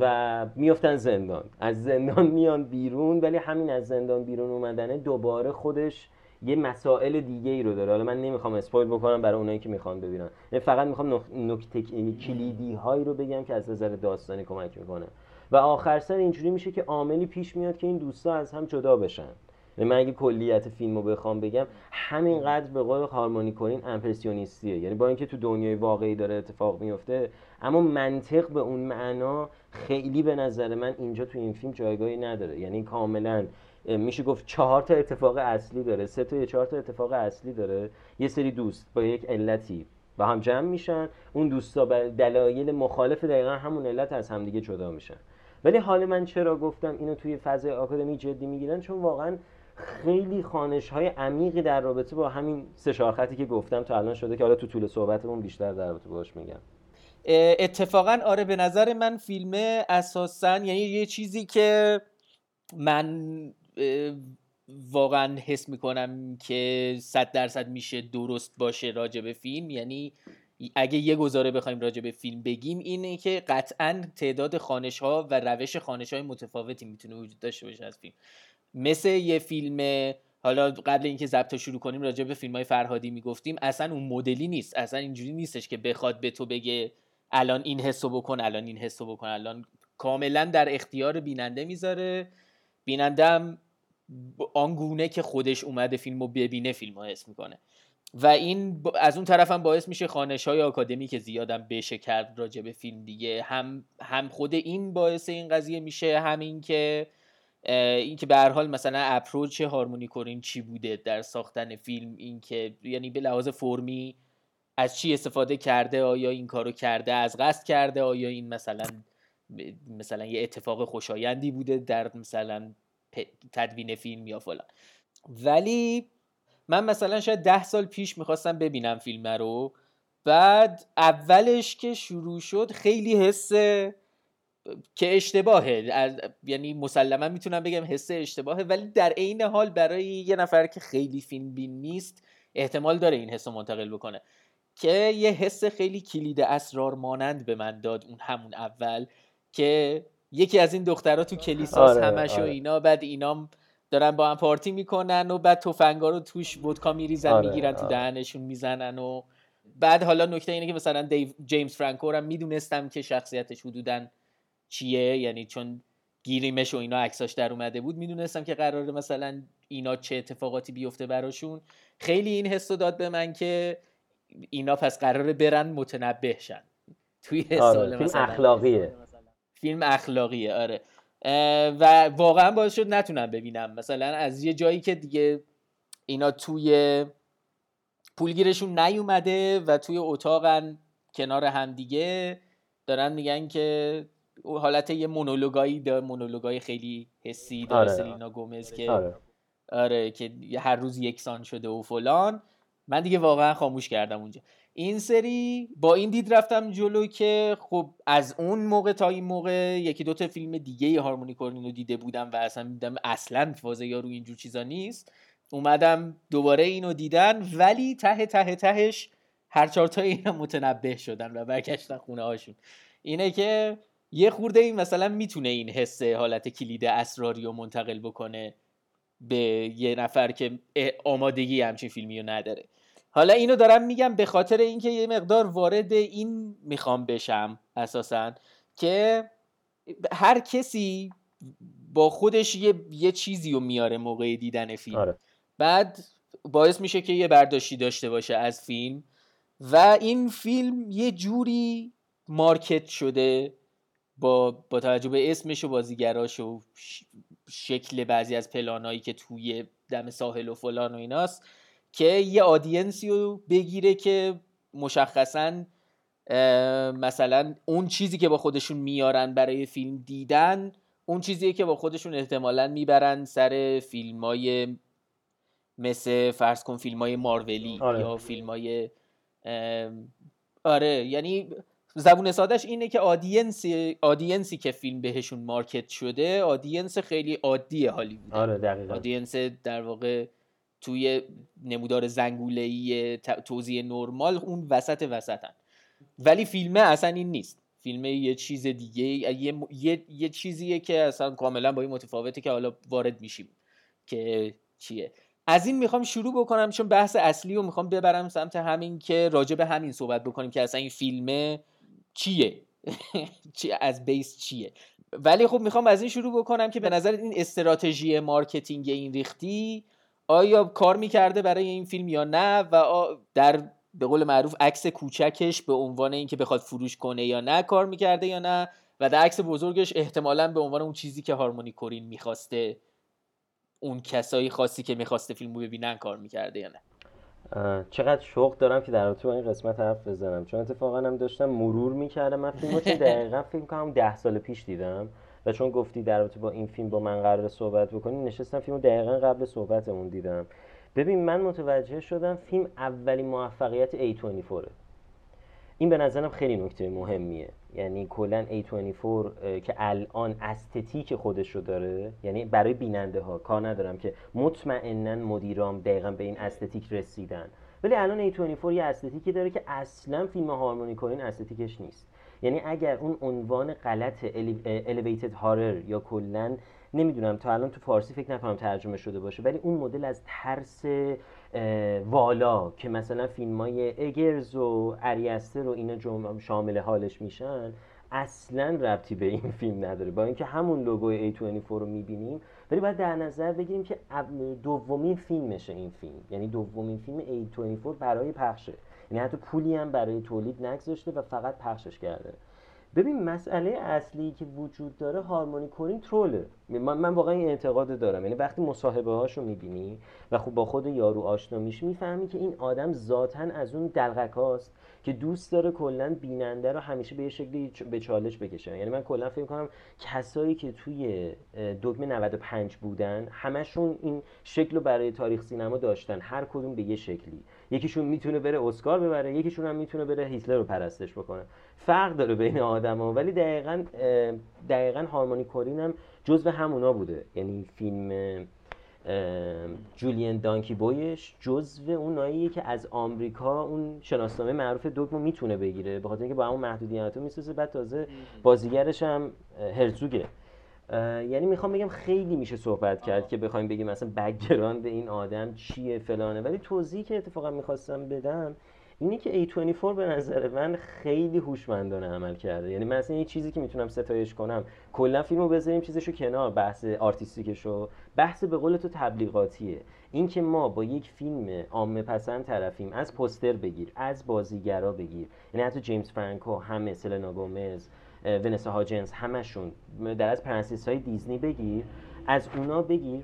و میافتن زندان. از زندان میان بیرون، ولی همین از زندان بیرون اومدنه دوباره خودش یه مسائل دیگه ای رو داره. حالا من نمیخوام اسپویل بکنم برای اونایی که میخوان ببینن، فقط میخوام نکته کلیدی هایی رو بگم که از نظر داستانی کمک میکنه. و آخر سر اینجوری میشه که عاملی پیش میاد که این دوستا از هم جدا بشن. من اگه کلیت فیلمو بخوام بگم همینقدر به قول هارمونی کورین امپرسیونیستیه. یعنی با اینکه تو دنیای واقعی داره اتفاق میفته اما منطق به اون معنا خیلی به نظر من اینجا تو این فیلم جایگاهی نداره. یعنی کاملا میشه گفت 4 تا اتفاق اصلی داره، 3 تا یا 4 تا اتفاق اصلی داره. یه سری دوست با یک علتی با هم جمع میشن، اون دوستا به دلایل مخالف دقیقاً همون علت از همدیگه جدا میشن. ولی حال من چرا گفتم اینو توی فضای آکادمی جدی میگیرن، چون واقعاً خیلی خوانش‌های عمیقی در رابطه با همین 3-4 خطی که گفتم تا الان شده که حالا تو طول صحبتمون بیشتر در رابطه باهاش میگم. اتفاقاً آره به نظر من فیلمه اساساً یعنی یه چیزی که من واقعاً حس میکنم که 100% میشه درست باشه راجع به فیلم. یعنی اگه یه گزاره بخوایم راجع به فیلم بگیم اینه که قطعاً تعداد خوانش‌ها و روش خوانش‌های متفاوتی میتونه وجود داشته باشه از فیلم. مثل یه فیلم، حالا قبل اینکه ضبط شروع کنیم راجع به فیلم‌های فرهادی میگفتیم، اصلا اون مدلی نیست، اصلا اینجوری نیستش که بخواد به تو بگه الان این حسو بکن، الان این حسو بکن، الان کاملا در اختیار بیننده میذاره. بیننده هم آنگونه که خودش اومده فیلمو ببینه فیلمو حس میکنه. و این از اون طرف هم باعث میشه خوانش‌های آکادمیک زیادم بشه کرد راجع به فیلم دیگه. هم خود این باعث این قضیه میشه، هم این که این که به هر حال مثلا اپروچ هارمونی کورین چی بوده در ساختن فیلم، این که یعنی به لحاظ فرمی از چی استفاده کرده، آیا این کارو کرده از قصد کرده، آیا این مثلا یه اتفاق خوشایندی بوده در مثلا تدوین فیلم یا فلان. ولی من مثلا شاید 10 سال پیش میخواستم ببینم فیلم رو، بعد اولش که شروع شد خیلی حس که اشتباهه، یعنی مسلما میتونم بگم حس اشتباهه، ولی در عین حال برای یه نفر که خیلی فیلم بین نیست احتمال داره این حس رو منتقل بکنه، که یه حس خیلی کلید اسرار مانند به من داد اون همون اول، که یکی از این دخترها تو کلیساس همش و اینا، بعد اینام دارن با هم پارتی میکنن و بعد تفنگا رو توش ودکا میریزن میگیرن تو دهنشون میزنن. و بعد حالا نکته اینه که مثلا جیمز فرانکو رو میدونستم که شخصیتش حدوداً چیه، یعنی چون گیریمش و اینا عکساش در اومده بود میدونستم که قراره مثلا اینا چه اتفاقاتی بیفته براشون. خیلی این حسو داد به من که اینا پس قراره برن متنبه شن توی سال فیلم مثلا. اخلاقیه، فیلم اخلاقیه آره، و واقعا باعث شد نتونم ببینم. مثلا از یه جایی که دیگه اینا توی پولگیرشون نیومده و توی اتاقن کنار هم دیگه دارن میگن که حالت یه مونولوگای خیلی حسی داره سلینا گومز که آره که هر روز یکسان شده و فلان. من دیگه واقعا خاموش کردم اونجا. این سری با این دید رفتم جلو که خب از اون موقع تا این موقع یکی دوتا فیلم دیگه هارمونی کورین رو دیده بودم و اصلا میدم اصلا فازه یا روی اینجور چیزا نیست. اومدم دوباره اینو دیدن، ولی ته ته تهش هر چهار تا اینا متنبه شدن و برگشتن خونه هاشون. اینه که یه خورده این مثلا میتونه این حس حالت کلید اسراری رو منتقل بکنه به یه نفر که آمادگی همچین فیلمی رو نداره. حالا اینو دارم میگم به خاطر اینکه یه مقدار وارد این میخوام بشم اساساً، که هر کسی با خودش یه چیزی رو میاره موقع دیدن فیلم. آره. بعد باعث میشه که یه برداشتی داشته باشه از فیلم، و این فیلم یه جوری مارکت شده با توجه به اسمش و بازیگراش و شکل بعضی از پلانایی که توی دم ساحل و فلان و ایناست، که یه آدینسی رو بگیره که مشخصاً مثلا اون چیزی که با خودشون میارن برای فیلم دیدن اون چیزیه که با خودشون احتمالاً میبرن سر فیلمای مثل فرض کن فیلمای مارولی یا فیلمای آره، یعنی زبون سادهش اینه که آدینسی که فیلم بهشون مارکت شده آدینس خیلی عادیه هالیوود. آره دقیقاً. آدینس در واقع توی نمودار زنگوله‌ای توزیع نرمال اون وسطن، ولی فیلمه اصلا این نیست. فیلمه یه چیز دیگه، یه چیزیه که اصلا کاملا با این متفاوته که حالا وارد میشیم که چیه. از این میخوام شروع بکنم چون بحث اصلی رو میخوام ببرم سمت همین که راجع به همین صحبت بکنیم که اصلا این فیلمه چیه از بیس چیه. ولی خب میخوام از این شروع بکنم که به نظر این استراتژی مارکتینگ این ریختی آیا کار میکرده برای این فیلم یا نه، و در به قول معروف عکس کوچکش به عنوان اینکه بخواد فروش کنه یا نه کار میکرده یا نه، و در عکس بزرگش احتمالاً به عنوان اون چیزی که هارمونی کورین میخواسته اون کسایی خاصی که میخواسته فیلمو ببینن کار میکرده یا نه. چقدر شوق دارم که در رابطه با این قسمت حرف بزنم، چون اتفاقا هم داشتم مرور میکردم من فیلمو که دقیقاً فیلم کنم 10 سال پیش دیدم، و چون گفتی در رابطه با این فیلم با من قراره صحبت بکنی نشستم فیلمو دقیقاً قبل صحبتمون دیدم. ببین من متوجه شدم فیلم اولین موفقیت A24. این به نظرم خیلی نکته مهمیه، یعنی کلا A24 که الان استتیک خودش رو داره، یعنی برای بیننده ها کار ندارم که مطمئنن مدیرام دقیقاً به این استتیک رسیدن، ولی الان A24 یه استتیکی داره که اصلا فیلم هارمونی کورین استتیکش نیست. یعنی اگر اون عنوان غلط elevated horror یا کلا نمیدونم تا الان تو فارسی فکر نکنم ترجمه شده باشه، ولی اون مدل از ترس والا که مثلا فیلمای اگرز و اریاستر و اینا شامل حالش میشن اصلا ربطی به این فیلم نداره. با اینکه همون لوگوی A24 رو میبینیم ولی باید در نظر بگیریم که دومین فیلمشه این فیلم، یعنی دومین فیلم A24 برای پخشه، یعنی حتی پولی هم برای تولید نگذاشته و فقط پخشش کرده. ببین مسئله اصلی که وجود داره هارمونی کورین تروله. من واقعا این اعتقاد دارم. یعنی وقتی مصاحبه هاشو میبینی و خب با خود یارو آشنا میشی، میفهمی که این آدم ذاتن از اون دلغکاست که دوست داره کلا بیننده رو همیشه به یه شکلی به چالش بکشه. یعنی من کلا فکر می‌کنم کسایی که توی دکمه 95 بودن همشون این شکل رو برای تاریخ سینما داشتن، هر کدوم به یه شکلی. یکیشون میتونه بره اسکار ببره، یکیشون هم میتونه بره هیتلر رو پرستش بکنه. فرق داره بین آدما، ولی دقیقاً هارمونی کورین هم جزو همونا بوده. یعنی فیلم جولین دانکی بویش جزو اوناییه که از آمریکا اون شناسنامه معروف دکمه میتونه بگیره، به خاطر اینکه با همون محدودیت‌ها میسازه. بعد تازه بازیگرش هم هرزوگه. یعنی میخوام بگم خیلی میشه صحبت کرد که بخوایم بگیم مثلا بک‌گراند این آدم چیه فلانه، ولی توضیحی که اتفاقا میخواستم بدم اینه که A24 به نظر من خیلی هوشمندانه عمل کرده. یعنی من اصلا یه چیزی که میتونم ستایش کنم، کلا فیلمو بذاریم چیزشو کنار، بحث آرتیستیکشو، بحث به قول تو تبلیغاتیه. این که ما با یک فیلم عامه پسند طرفیم، از پوستر بگیر، از بازیگرا بگیر، یعنی حتی جیمز فرانکو، همه سلنا گومز، ونسا هاجنز، همشون در از پرنسس های دیزنی بگیر، از اونا بگیر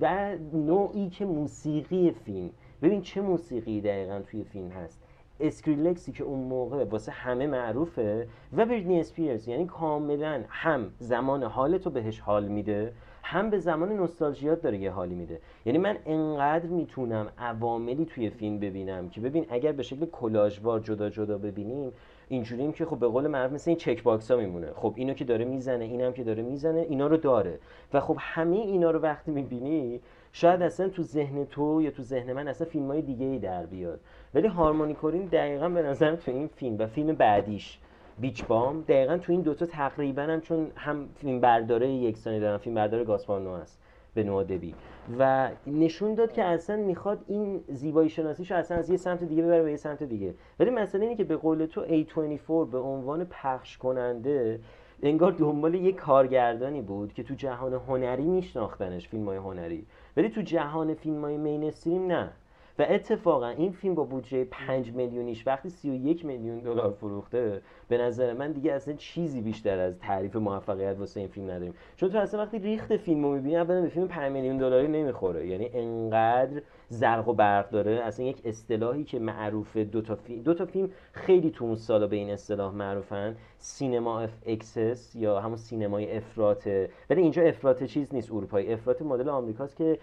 و نوعی که موسیقی فیلم، ببین چه موسیقی دقیقاً توی فیلم هست. اسکریلکسی که اون موقع واسه همه معروفه و بریتنی اسپیرز، یعنی کاملا هم زمان حالتو بهش حال میده، هم به زمان نوستالژیات داره یه حالی میده. یعنی من انقدر میتونم عواملی توی فیلم ببینم که ببین اگر به شکل کلاژوار جدا جدا ببینیم، اینجوریم که خب به قول معروف مثل این چک باکس ها میمونه، خب اینو که داره میزنه، اینم که داره میزنه، اینا رو داره و خب همه اینا رو وقتی میبینی شاید اصلا تو ذهن تو یا تو ذهن من اصلا فیلمای دیگه‌ای در بیاد. ولی هارمونی کورین دقیقاً به نظرم تو این فیلم و فیلم بعدیش بیچ بام دقیقاً تو این دوتا تقریباً هم، چون هم فیلم برداره یکسانی دارن، فیلم برداره گاسپار نو است به نوادبی، و نشون داد که اصلا میخواد این زیبایی شناسیشو اصلا از یه سمت دیگه ببره به یه سمت دیگه. ولی مسئله اینه که به قول تو A24 به عنوان پخش کننده انگار دنبال یک کارگردانی بود که تو جهان هنری میشناختنش، فیلم‌های هنری، ولی تو جهان فیلم‌های مینستریم نه. و اتفاقا این فیلم با بودجه 5 میلیونیش وقتی 31 میلیون دلار فروخته، به نظر من دیگه اصلا چیزی بیشتر از تعریف موفقیت واسه این فیلم نداریم. چون تو اصلا وقتی ریخت فیلمو می‌بینی، اولا به فیلم 5 میلیون دلاری نمیخوره، یعنی انقدر زرق و برق داره. اصلا یک اصطلاحی که معروفه، دو تا فیلم خیلی تو اون سالا به این اصطلاح معروفن، سینما اف اکسس یا همون سینمای افراط، ولی اینجا افراط چیز نیست اروپایی، افراط مدل آمریکاست که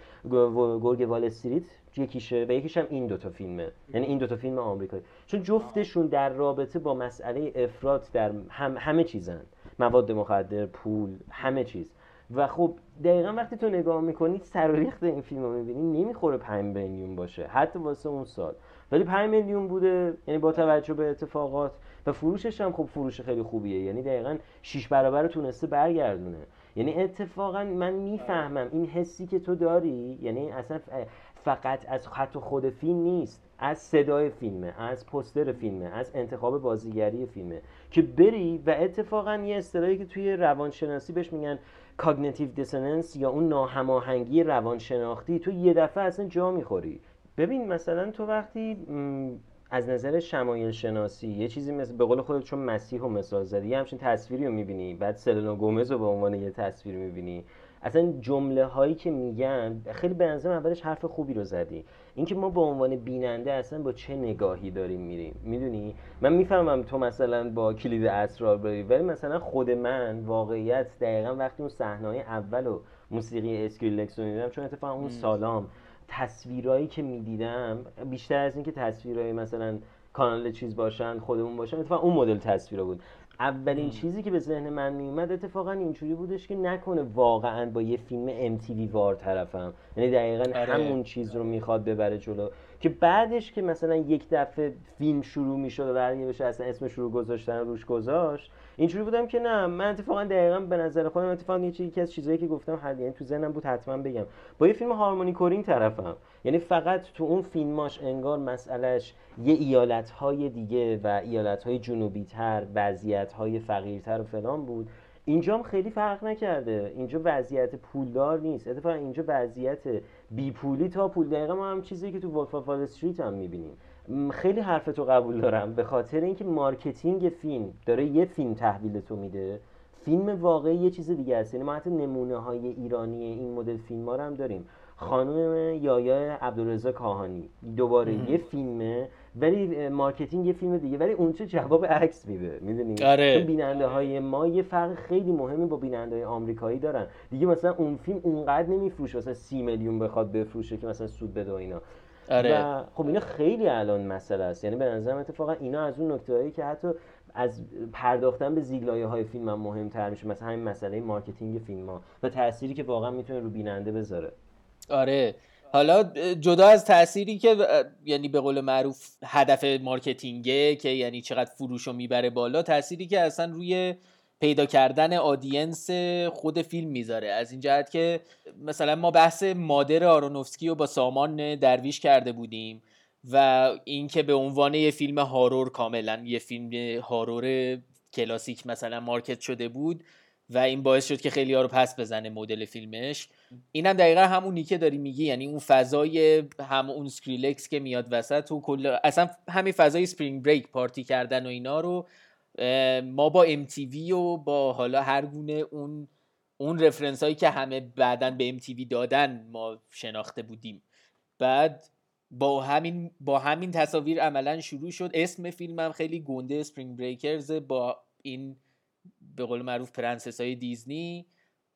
گرگ وال استریت یکیشه و یکیش هم این دوتا فیلمه. یعنی این دوتا فیلم آمریکایی، چون جفتشون در رابطه با مسئله افراط در همه چیزن، مواد مخدر، پول، همه چیز. و خب دقیقا وقتی تو نگاه میکنی سر و ریخت این فیلم رو میبینی، نمیخوره 5 میلیون باشه حتی واسه اون سال، ولی 5 میلیون بوده، یعنی با توجه به اتفاقات و فروشش هم خب فروش خیلی خوبیه، یعنی دقیقاً 6 برابر تونسته برگردونه. یعنی اتفاقا من میفهمم این حسی که تو داری، یعنی اصلا فقط از خط و خود فیلم نیست، از صدای فیلمه، از پوستر فیلمه، از انتخاب بازیگری فیلمه که بری. و اتفاقا یه اصطلاحی که توی روانشناسی بهش میگن کاگنیتیو دیسوننس یا اون ناهماهنگی روانشناختی، تو یه دفعه اصلا جا میخوری. ببین مثلا تو وقتی از نظر شمایل شناسی یه چیزی مثل به قول خودت چون مسیحو مثال زدی، همچین تصویری رو میبینی، بعد سلنا گومز رو به عنوان یه تصویر میبینی، اصلا جمله هایی که میگن خیلی به نظرم اولش حرف خوبی رو زدی، اینکه ما به عنوان بیننده اصلا با چه نگاهی داریم میریم. میدونی من میفهمم تو مثلا با کلید اسرار بری، ولی مثلا خود من واقعیت دقیقاً وقتی اون صحنه اول و موسیقی اسکریلکس رو میدیدم، چون اتفاقا اون سالام، تصویرایی که میدیدم بیشتر از اینکه تصویرای مثلا کانال چیز باشن، خودمون باشن، اتفاقا اون مدل تصویرا بود. اولین چیزی که به ذهن من میومد اتفاقا اینجوری بودش که نکنه واقعا با یه فیلم MTV وار طرفم، یعنی دقیقاً همون چیز رو میخواد ببره جلو. که بعدش که مثلا یک دفعه فیلم شروع میشد و بعد بشه اصلا اسم شروع گذاشتن روش گذاشت، اینجوری بودم که نه، من اتفاقا دقیقاً به نظر خودم اتفاقا یکی از چیزایی که گفتم حل، یعنی تو ذهنم بود حتما بگم با یه فیلم هارمونی کورین طرفم. یعنی فقط تو اون فیلماش انگار مسئلهش یه ایالت‌های دیگه و ایالت‌های جنوبی‌تر، وضعیت‌های فقیرتر و فلان بود. اینجام خیلی فرق نکرده، اینجا وضعیت پولدار نیست، اتفاقا اینجا وضعیت بیپولی تا پول، دقیقا ما هم چیزی که تو وولف آف وال استریت هم میبینیم. خیلی حرفتو قبول دارم، به خاطر اینکه مارکتینگ فیلم داره یه فیلم تحویل تو میده، فیلم واقعی یه چیز دیگه است. یعنی ما حتی نمونه‌های ایرانی این مدل فیلم‌ها رو هم داریم. خانم یایا عبدالرضا کاهانی دوباره یه فیلمه، ولی مارکتینگ یه فیلم دیگه، ولی اون چه جواب عکس میده، میدونی؟ آره. بیننده‌های ما یه فرق خیلی مهمی با بیننده‌های آمریکایی دارن دیگه. مثلا اون فیلم اونقدر نمیفروشه، مثلا 30 میلیون بخواد بفروشه که مثلا سود بده و اینا. آره. و خب اینا خیلی الان مسئله است. یعنی به نظرم اتفاقا اینا از اون نکته‌هایی که حتی از پرداختن به زیرلایه‌های فیلم هم مهم‌تر میشه، مثلا همین مسئله مارکتینگ فیلم‌ها و تأثیری که واقعا میتونه رو بیننده بذاره. آره، حالا جدا از تأثیری که یعنی به قول معروف هدف مارکتینگه که یعنی چقدر فروشو میبره بالا، تأثیری که اصلا روی پیدا کردن آدینس خود فیلم میذاره، از این جهت که مثلا ما بحث مادر آرونوفسکی رو با سامان درویش کرده بودیم و این که به عنوان یه فیلم هارور، کاملا یه فیلم هارور کلاسیک مثلا مارکت شده بود و این باعث شد که خیلی‌ها رو پس بزنه مدل فیلمش. اینم دقیقاً همونی که داری میگی، یعنی اون فضای هم اون اسکریلکس که میاد وسط و کل اصلا همین فضای اسپرینگ بریک پارتی کردن و اینا رو ما با MTV و با حالا هر گونه اون رفرنس هایی که همه بعداً به MTV دادن ما شناخته بودیم. بعد با همین تصاویر عملاً شروع شد. اسم فیلمم خیلی گنده، اسپرینگ بریکرز، با این به قول معروف پرنسس‌های دیزنی،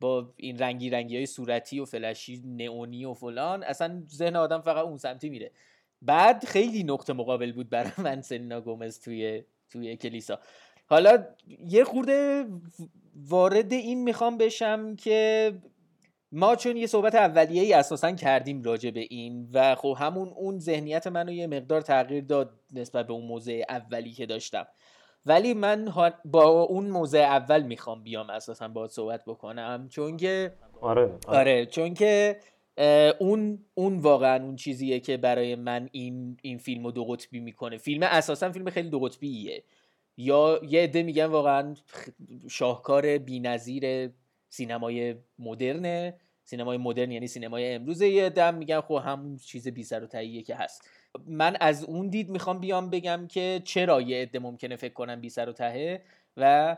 با این رنگی رنگی‌های صورتی و فلشی نئونی و فلان، اصلا ذهن آدم فقط اون سمتی میره. بعد خیلی نقطه مقابل بود برای من سلینا گومز توی کلیسا. حالا یه خورده وارد این میخوام بشم که ما چون یه صحبت اولیه‌ای اساساً کردیم راجع به این و خب همون اون ذهنیت منو یه مقدار تغییر داد نسبت به اون موضوع اولی که داشتم، ولی من با اون موضع اول میخوام بیام اساسا باهات صحبت بکنم، چون که آره چون که اون واقعا اون چیزیه که برای من این فیلمو دو قطبی میکنه. فیلم اساسا فیلم خیلی دو قطبیه، یا یه عده میگن واقعا شاهکار بی‌نظیر سینمای مدرن یعنی سینمای امروزه، یه عده میگن خب همون چیز بی سر و تهیه که هست. من از اون دید میخوام بیام بگم که چرا یه عده ممکنه فکر کنم بی سر و ته، و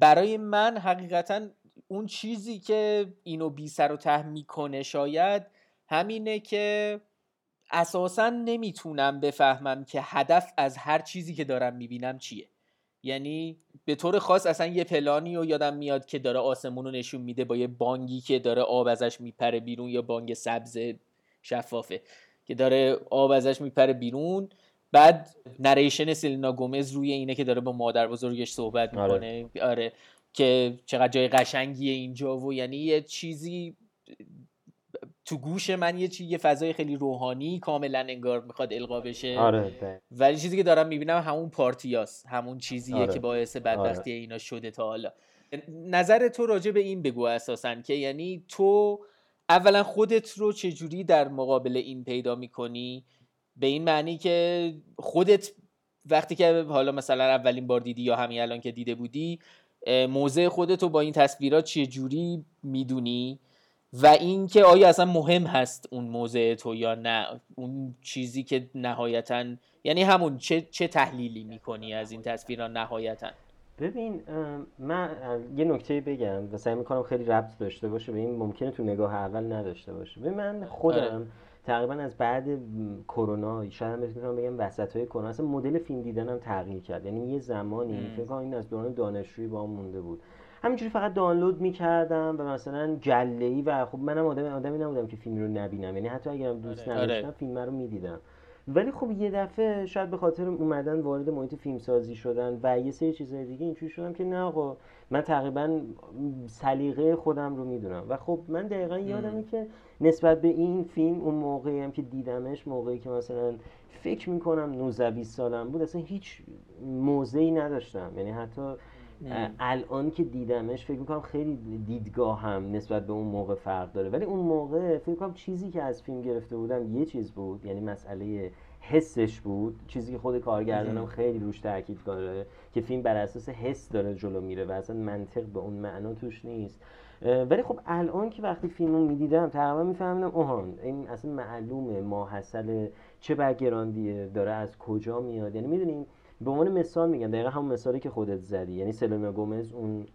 برای من حقیقتا اون چیزی که اینو بی سر و ته میکنه شاید همینه که اساسا نمیتونم بفهمم که هدف از هر چیزی که دارم میبینم چیه. یعنی به طور خاص اصلا یه پلانی رو یادم میاد که داره آسمون رو نشون میده با یه بانگی که داره آب ازش میپره بیرون، یا بانگ سبز شفافه که داره آب ازش میپره بیرون. بعد نریشن سلینا گومز روی اینه که داره با مادر بزرگش صحبت میکنه. آره. که چقدر جای قشنگیه اینجا، و یعنی یه چیزی تو گوش من یه فضای خیلی روحانی کاملا انگار میخواد القا بشه. آره. ولی چیزی که دارم میبینم همون پارتیاست، همون چیزیه. آره. که باعث بدبختی اینا شده تا حالا. نظر تو راجع به این بگو اساساً، که یعنی تو اولا خودت رو چجوری در مقابل این پیدا میکنی؟ به این معنی که خودت وقتی که حالا مثلا اولین بار دیدی یا همین الان که دیده بودی، موضع خودت رو با این تصویرات چجوری میدونی؟ و این که آیا اصلا مهم هست اون موضع تو یا نه؟ اون چیزی که نهایتاً یعنی همون چه تحلیلی میکنی از این تصویرها نهایتاً؟ ببین، من یه نکته بگم و سعی میکنم خیلی ربط داشته باشه به این، ممکنه تو نگاه اول نداشته باشه. ببین من خودم تقریبا از بعد کرونا، شاید هم میتونم بگم وسطای کرونا، اصلا مدل فیلم دیدنم تغییر کرد. یعنی یه زمانی فکر کنم این از دوران دانشجویی با هم مونده بود، همینجوری فقط دانلود می‌کردم و مثلا جله‌ای، و خب منم آدمی نبودم که فیلم رو نبینم، یعنی حتی اگرم دوست نداشتم فیلم رو می‌دیدم. ولی خب یه دفعه شاید به خاطر اومدن وارد محیط فیلمسازی شدن و یه سری چیزهای دیگه اینجوری شدم که نه آقا من تقریبا سلیقه خودم رو میدونم. و خب من دقیقا یادمه که نسبت به این فیلم اون موقعی هم که دیدمش، موقعی که مثلا فکر میکنم 19-20 سالم بود، اصلا هیچ موضعی نداشتم. یعنی حتی الان که دیدمش فکر میکنم خیلی دیدگاه هم نسبت به اون موقع فرق داره، ولی اون موقع فکر میکنم چیزی که از فیلم گرفته بودم یه چیز بود، یعنی مسئله حسش بود، چیزی که خود کارگردانم خیلی روش تاکید داره که فیلم بر اساس حس داره جلو میره و اصلا منطق به اون معنا توش نیست. ولی خب الان که وقتی فیلمو میدیدم تقریبا میفهمیدم این اصلا معلومه ماحصل چه بک‌گراندیه داره، از کجا میاد. یعنی میدونین، به عنوان مثال میگم دقیقا همون مثالی که خودت زدی، یعنی سلینا گومز اون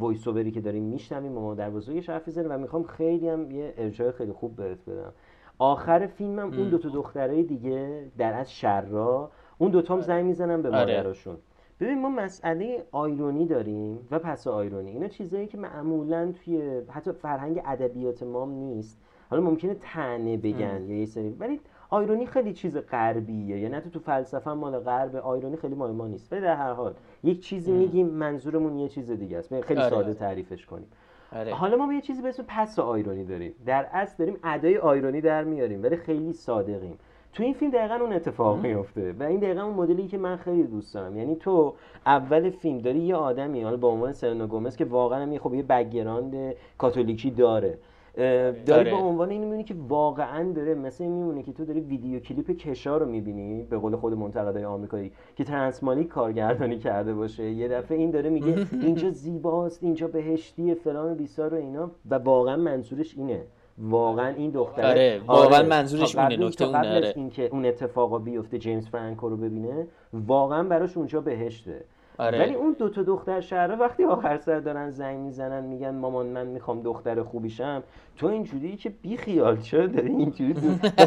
وایس اووری که داریم میشنویم ما در بزرگش حرف میزنه و میخوام خیلی هم یه ارجاع خیلی خوب برات بدم. آخر فیلمم اون دو تا دخترای دیگه در از شرا اون دو تام زنگ میزنن به مادرشون. ببین ما مسئله آیرونی داریم و پس آیرونی، اینا چیزایی که معمولا توی حتی فرهنگ ادبیات ما نیست. حالا ممکنه طعنه بگن یا یه سری، ولی آیرونی خیلی چیز غربیه، یعنی حتی تو فلسفه مال غرب آیرونی خیلی مال ما نیست. ولی در هر حال یک چیزی میگیم منظورمون یه چیز دیگه است، خیلی ساده تعریفش کنیم. حالا ما یه چیزی به اسم پس آیرونی داریم، در اصل داریم ادای آیرونی در میاریم ولی خیلی صادقیم. تو این فیلم دقیقاً اون اتفاق میفته و این دقیقاً اون مدلی که من خیلی دوست دارم. یعنی تو اول فیلم داری یه آدمی، حالا با عنوان سلنا گومز که واقعاً خب یه بک‌گراند کاتولیکی داره، داری با عنوان این میبینی که واقعاً داره مثلا میمونه که تو داری ویدیو کلیپ کشا رو میبینی، به قول خود منتقدای آمریکایی، که ترنسمالی کارگردانی کرده باشه، یه دفعه این داره میگه اینجا زیباست، اینجا بهشتی، فلان و بیسار و اینا، و واقعاً منظورش اینه. واقعا این دختره واقعا منظورش اونه، نکته اون قبل از اینکه اون اتفاقا بیفته جیمز فرانکو رو ببینه واقعا براش اونجا بهشته. ولی اون دو تا دختر شهر وقتی آخر سر دارن زنگ میزنن میگن مامان من میخوام دختر خوبیشم، تو اینجوریه که بی خیال شو داری اینجوری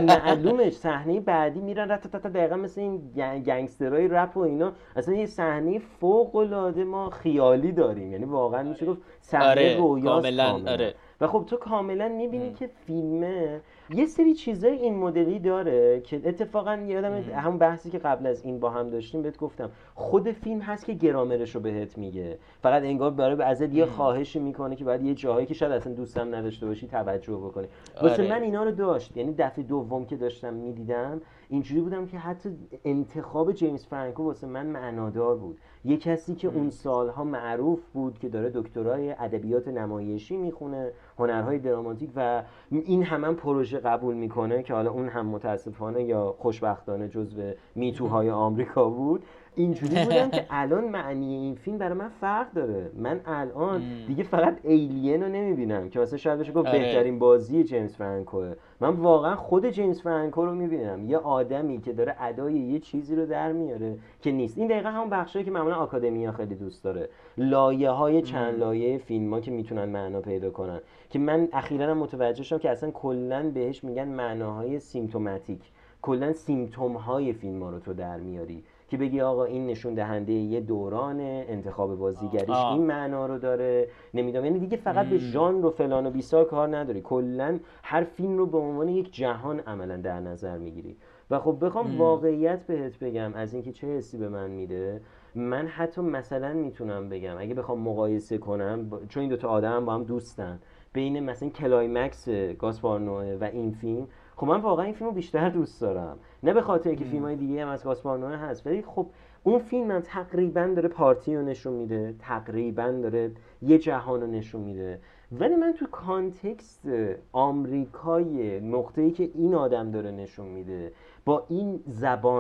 معلومه صحنه بعدی میرن رتت دقیقاً مثل این گنگسترای رپ و اینا، اصلا یه صحنه فوق العاده ما خیالی داریم، یعنی واقعا میشه گفت صحنه رویاست کاملا. و خب تو کاملا میبینی که فیلمه یه سری چیزای این مدلی داره که اتفاقا یادم همون بحثی که قبل از این با هم داشتیم بهت گفتم، خود فیلم هست که گرامرشو بهت میگه، فقط انگار برای ازت یه خواهشی میکنه که باید یه جاهایی که شاید اصلا دوستم نداشته باشی توجه بکنی. واسه من اینا رو داشت، یعنی دفعه دوم که داشتم میدیدم اینجوری بودم که حتی انتخاب جیمز فرانکو واسه من معنادار بود، یه کسی که اون سالها معروف بود که داره دکترای ادبیات نمایشی میخونه، هنرهای دراماتیک، و این همه پروژه قبول میکنه که حالا اون هم متاسفانه یا خوشبختانه جزو میتوهای آمریکا بود. اینجوری بودم که الان معنی این فیلم برای من فرق داره، من الان دیگه فقط ایلین رو نمیبینم که مثلا شاید بشه گفت بهترین بازی جیمز فرانکوه، من واقعا خود جیمز فرانکو رو میبینم، یه آدمی که داره ادای یه چیزی رو در میاره که نیست. این دقیقا همون بخشایی که معمولا آکادمیا خیلی دوست داره، لایه‌های چند لایه فیلم‌ها که میتونن معنا پیدا کنن، که من اخیراً متوجه شدم که اصلا کلاً بهش میگن معناهای سیمپتوماتیک، کلاً سیمپتوم‌های فیلم‌ها رو تو در میاری که بگی آقا این نشون دهنده یه دورانه، انتخاب بازیگریش این معنا رو داره، نمیدونم، یعنی دیگه فقط به ژانر و فلان و بیسار کار نداری، کلا هر فیلم رو به عنوان یک جهان عملا در نظر میگیری. و خب بخوام واقعیت بهت بگم از اینکه چه حسی به من میده، من حتی مثلا میتونم بگم اگه بخوام مقایسه کنم چون این دوتا آدم با هم دوستن، بین مثلا کلایمکس گاسپار نوئه و این فیلم، خب من واقعا این فیلمو بیشتر دوست دارم، نه به خاطر اینکه فیلمای دیگه هم از گاسپار نوئه هست، ولی خب اون فیلم هم تقریبا داره پارتی رو نشون میده، تقریبا داره یه جهان رو نشون میده، ولی من تو کانتکست آمریکای نقطه‌ای که این آدم داره نشون میده، با این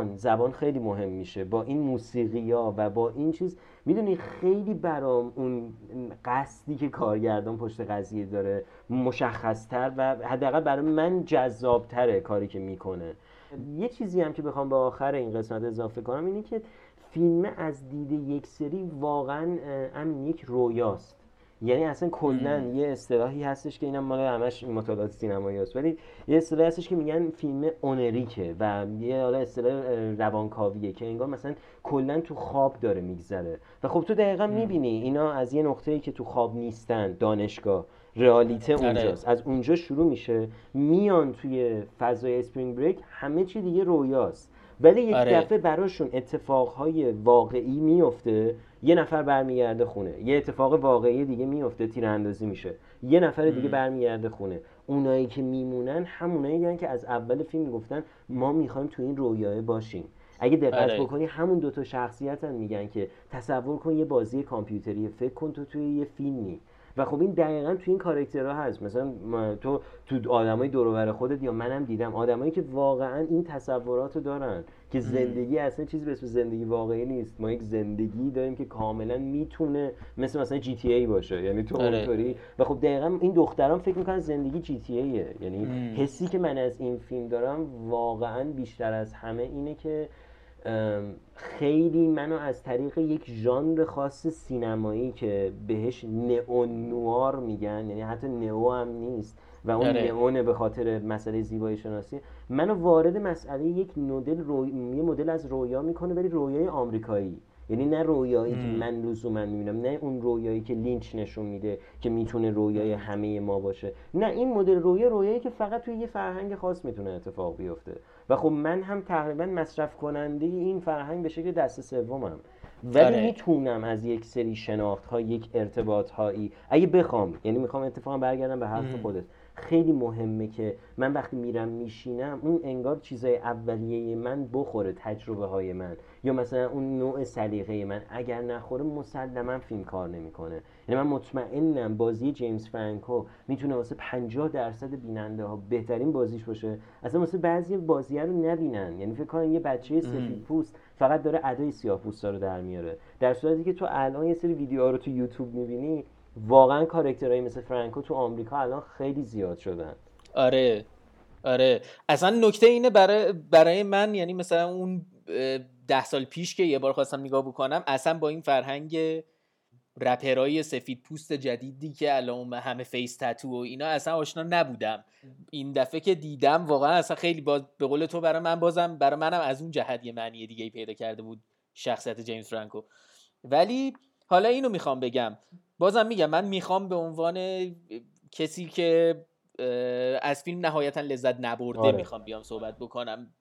زبان خیلی مهم میشه، با این موسیقی‌ها و با این چیز، میدونی خیلی برام اون قصدی که کارگردان پشت قضیه داره مشخص‌تر و حداقل برای من جذاب‌تره کاری که میکنه. یه چیزی هم که بخوام به آخر این قسمت اضافه کنم اینه که فیلم از دید یک سری واقعاً همین یک رویاست، یعنی اصلا کلاً یه اصطلاحی هستش که اینم مال همش مطالعات سینمایی است، ولی یه اصطلاحی هستش که میگن فیلم اونریکه و یه حالا اصطلاح روانکاویه که انگار مثلا کلاً تو خواب داره میگذره. و خب تو دقیقاً میبینی اینا از یه نقطه‌ای که تو خواب نیستن، دانشگاه، رئالیته اونجاست، از اونجا شروع میشه، میان توی فضای اسپرینگ بریک، همه چی دیگه رویاست، ولی یک دفعه براشون اتفاقهای واقعی میفته، یه نفر برمیگرده خونه، یه اتفاق واقعی دیگه میفته، تیراندازی میشه، یه نفر دیگه برمیگرده خونه. اونایی که میمونن همونایی دیدن که از اول فیلم میگفتن ما میخوایم تو این رویاه باشیم. اگه دقت بکنی همون دوتا شخصیت هم میگن که تصور کن یه بازی کامپیوتری، فکر کن تو توی یه فیلمی. و خب این دقیقاً تو این کاراکترها هست، مثلا تو آدمای دور و بر خودت یا منم دیدم آدمایی که واقعاً این تصوراتو دارن که زندگی اصلا چیزی به اسم زندگی واقعی نیست، ما یک زندگی داریم که کاملاً میتونه مثلا جی تی ای باشه، یعنی تو اونطوری. و خب دقیقاً این دختران فکر میکنن زندگی جی تی ایه، یعنی حسی که من از این فیلم دارم واقعاً بیشتر از همه اینه که خیلی منو از طریق یک ژانر خاص سینمایی که بهش نئون نوار میگن، یعنی حتی نئو هم نیست و اون نئونه به خاطر مسئله زیبایی شناسی، منو وارد مسئله یک مدل مدل از رویا میکنه، ولی رویای آمریکایی، یعنی نه رویایی که من لزوما میبینم، نه اون رویایی که لینچ نشون میده که میتونه رویای همه ما باشه، نه این مدل رویایی که فقط توی یه فرهنگ خاص میتونه اتفاق بیفته و خب من هم تقریبا مصرف کننده این فرهنگ به شکل دست سومم، ولی میتونم از یک سری شناخت ها، یک ارتباط هایی اگه بخوام، یعنی میخوام اتفاقا برگردم به حرف خودت، خیلی مهمه که من وقتی میرم میشینم اون انگار چیزای اولیه من بخوره، تجربه های من، یا مثلا اون نوع سلیقه من، اگر نخوره مسلماً فیلم کار نمیکنه. یعنی من مطمئنم بازی جیمز فرانکو میتونه واسه 50% بیننده ها بهترین بازیش باشه، اصلا واسه بعضی بازی‌ها رو نبینن، یعنی فکر کنن یه بچه سفیدپوست فقط داره ادای سیاه‌پوستا رو در میاره، در صورتی که تو الان یه سری ویدیوها رو تو یوتیوب میبینی واقعا کاراکترهای مثل فرانکو تو آمریکا الان خیلی زیاد شدن. آره اصلا نکته اینه برای من، یعنی مثلا اون 10 سال پیش که یه بار خواستم نگاه بکنم، اصلا با این فرهنگ رپرای سفید پوست جدیدی که الان همه فیس تتو و اینا اصلا آشنا نبودم. این دفعه که دیدم واقعا اصلا خیلی به قول تو برای منم از اون جهت یه معنی دیگه پیدا کرده بود شخصیت جیمز فرانکو. ولی حالا اینو میخوام بگم، بازم میگم من میخوام به عنوان کسی که از فیلم نهایتا لذت نبرده میخوام بیام صحبت بکنم،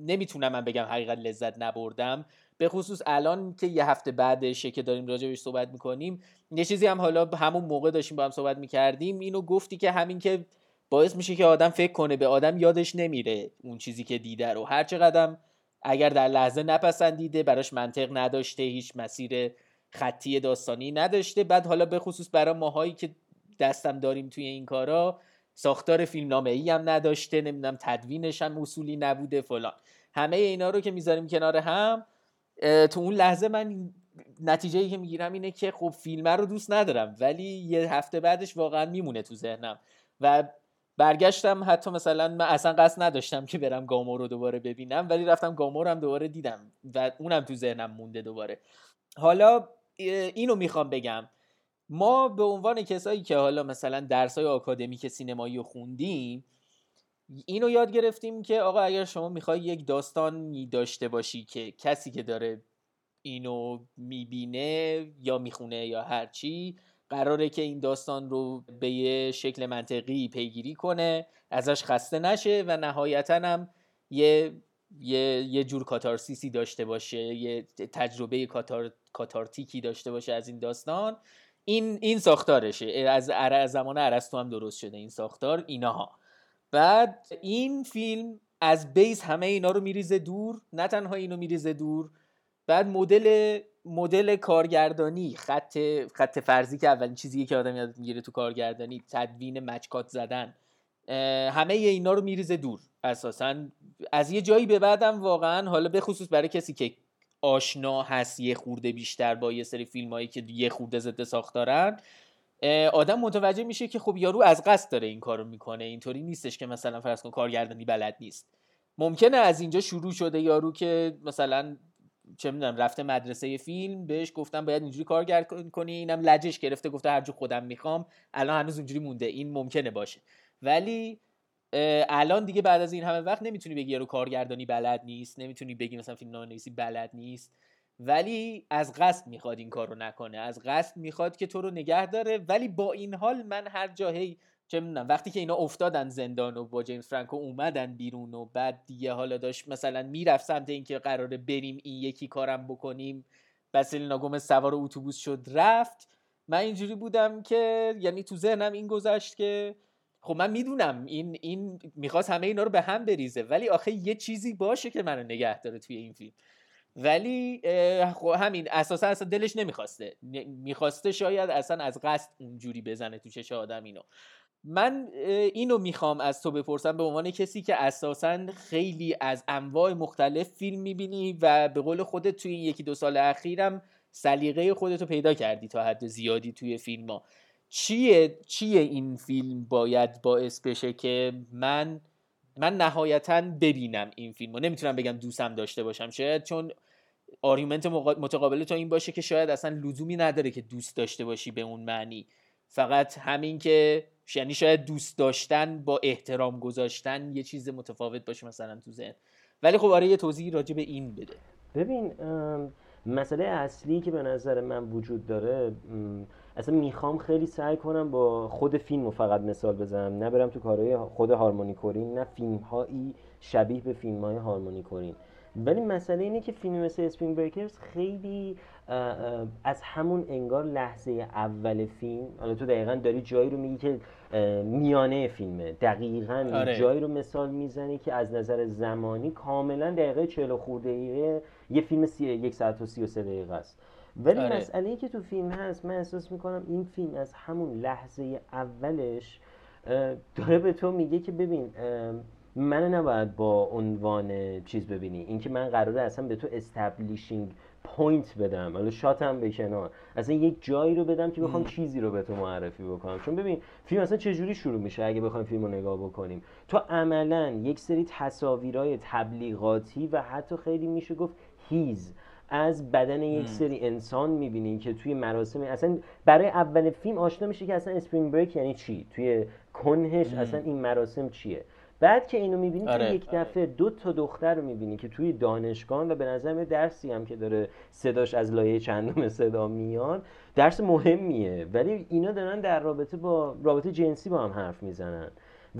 نمیتونم من بگم حقیقت لذت نبردم، به خصوص الان که یه هفته بعدشه که داریم راجعش صحبت میکنیم. یه چیزی هم حالا همون موقع داشتیم با هم صحبت میکردیم، اینو گفتی که همین که باعث میشه که آدم فکر کنه، به آدم یادش نمیره اون چیزی که دیده رو، هر چقدرم اگر در لحظه نپسندیده، براش منطق نداشته، هیچ مسیر خطی داستانی نداشته. بعد حالا به خصوص برای ماهایی که دستم داریم توی این کارا، ساختار فیلمنامه‌ای هم نداشته، نمیدونم تدوینش هم اصولی نبوده فلان، همه اینا رو که میذاریم کنار هم، تو اون لحظه من نتیجه‌ای که میگیرم اینه که خب فیلم رو دوست ندارم، ولی یه هفته بعدش واقعا میمونه تو ذهنم. و برگشتم حتی مثلا من اصلا قصد نداشتم که برم گامو رو دوباره ببینم، ولی رفتم گامو رو هم دوباره دیدم و اونم تو ذهنم مونده دوباره. حالا اینو میخوام بگم، ما به عنوان کسایی که حالا مثلا درسای آکادمیک سینمایی رو خوندیم، اینو یاد گرفتیم که آقا اگر شما میخوای یک داستانی داشته باشی که کسی که داره اینو میبینه یا میخونه یا هرچی، قراره که این داستان رو به یه شکل منطقی پیگیری کنه، ازش خسته نشه و نهایتاً هم یه جور کاتارسیسی داشته باشه، یه تجربه کاتارتیکی داشته باشه از این داستان. این ساختارشه، از زمان ارسطو هم درست شده این ساختار اینها. بعد این فیلم از بیس همه اینا رو میریزه دور، نه تنها اینو میریزه دور، بعد مدل کارگردانی، خط فرضی که اولین چیزیه که آدم یاد میگیره تو کارگردانی، تدوین، مچکات زدن، همه اینا رو میریزه دور اساساً. از یه جایی به بعدم واقعا، حالا به خصوص برای کسی که آشنا هست یه خورده بیشتر با یه سری فیلم هایی که یه خورده زده ساختارن، آدم متوجه میشه که خب یارو از قصد داره این کارو میکنه، اینطوری نیستش که مثلا فرض کن کارگردانی بلد نیست، ممکنه از اینجا شروع شده یارو که مثلا چه میدونم رفته مدرسه فیلم، بهش گفتم باید اینجوری کارگردانی کنی، اینم لجش گرفته گفته هر جو خودم میخوام، الان هنوز اونجوری مونده. این ممکنه باشه، ولی الان دیگه بعد از این همه وقت نمیتونی بگی یارو کارگردانی بلد نیست، نمیتونی بگی مثلا فیلمنامه‌نویسی بلد نیست، ولی از قصد میخواد این کارو نکنه، از قصد میخواد که تو رو نگه داره. ولی با این حال من هر جایی چه میدونم، وقتی که اینا افتادن زندان و با جیمز فرانکو اومدن بیرون و بعد دیگه حالا داشت مثلا میرفت سمت اینکه قراره بریم این یکی کارم بکنیم، بسلینا گومز سوار اتوبوس شد رفت، من اینجوری بودم که یعنی تو ذهنم این گذشت که خب من میدونم این میخواست همه اینا رو به هم بریزه، ولی آخه یه چیزی باشه که منو نگه داره توی این فیلم. ولی خب همین اساسا دلش نمیخواسته، میخواسته شاید اصلا از قصد اونجوری بزنه تو چش آدم. اینو من اینو میخوام از تو بپرسم به عنوان کسی که اساسا خیلی از انواع مختلف فیلم میبینی و به قول خودت توی این 1-2 سال اخیرم سلیقه خودتو پیدا کردی تا حد زیادی توی فیلم‌ها، چیه این فیلم باید باعث بشه که من من نهایتاً ببینم این فیلمو، نمیتونم بگم دوستم داشته باشم، شاید چون آرگومنت متقابل تو این باشه که شاید اصلا لزومی نداره که دوست داشته باشی به اون معنی، فقط همین که یعنی شاید دوست داشتن با احترام گذاشتن یه چیز متفاوت باشه مثلا تو ذهن. ولی خب آره یه توضیحی راجع به این بده. ببین مسئله اصلی که به نظر من وجود داره، اصلا میخوام خیلی سعی کنم با خود فیلمو فقط مثال بزنم، نبرم تو کارهای خود هارمونی کورین، نه فیلم‌هایی شبیه به فیلم‌های هارمونی کورین. ولی مسئله اینه که فیلم مثل اسپرینگ بریکرز خیلی از همون انگار لحظه اول فیلم، حالا تو دقیقاً داری جایی رو میگی که میانه فیلمه، دقیقاً آره. جایی رو مثال میزنی که از نظر زمانی کاملاً دقیقه 40 خورده‌ایه، یه فیلم 1 ساعت و 33 دقیقه است. ولی آره. مسئله‌ای که تو فیلم هست، من احساس میکنم این فیلم از همون لحظه اولش داره به تو میگه که ببین منو نباید با عنوان چیز ببینی، اینکه من قراره اصلا به تو استابلیشینگ پوینت بدم، حالا شاتم به کنار، اصلا یک جایی رو بدم که بخوام چیزی رو به تو معرفی بکنم. چون ببین فیلم اصلا چه جوری شروع میشه اگه بخوایم فیلمو نگاه بکنیم، تو عملاً یک سری تصاویرای تبلیغاتی و حتی خیلی میشه گفت هیز از بدن یک سری انسان میبینی که توی مراسم، اصلا برای اول فیلم آشنا میشه که اصلا اسپرینگ بریک یعنی چی، توی کنهش اصلا این مراسم چیه. بعد که اینو میبینی آره. که یک دفعه دو تا دختر رو میبینی که توی دانشگاه و به نظر درسی هم که داره صداش از لایه چندم صدا میاد، درس مهمیه، ولی اینا دارن در رابطه با رابطه جنسی با هم حرف میزنن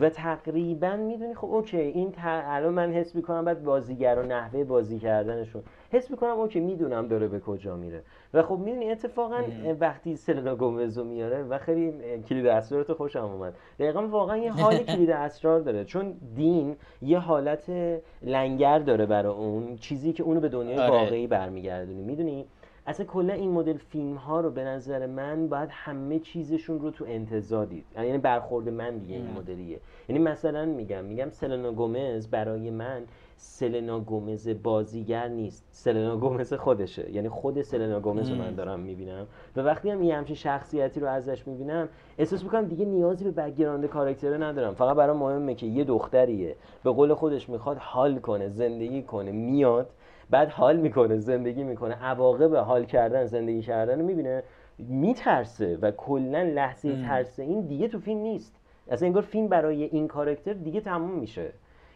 و تقریبا میدونی خب اوکی این الان من حس میکنم بعد بازیگر و نحوه بازی کردنشون حس میکنم اوکی میدونم داره به کجا میره. و خب میدونی اتفاقا وقتی سلنا گومزو میاره و خیلی کلید اسرارت خوشم اومد، دقیقا واقعا یه حال کلید اسرار داره، چون دین یه حالت لنگر داره برای اون چیزی که اونو به دنیای واقعی برمیگردونه. میدونی اصلا کلا این مدل فیلم ها رو به نظر من باید همه چیزشون رو تو انتظار دید، یعنی برخورد من دیگه این مدلیه. یعنی مثلا میگم سلنا گومز برای من سلنا گومز بازیگر نیست، سلنا گومز خودشه، یعنی خود سلنا گومز رو من دارم میبینم و وقتی هم یه همچین شخصیتی رو ازش میبینم احساس میکنم دیگه نیازی به بک‌گراند کاراکتره ندارم، فقط برام مهمه که یه دختریه به قول خودش میخواد حال کنه زندگی کنه، میاد بعد حال میکنه زندگی میکنه، عواقب حال کردن زندگی کردن رو میبینه، میترسه و کلا لحظه ترس این دیگه تو فیلم نیست، اصلا انگار فیلم برای این کاراکتر دیگه تموم میشه.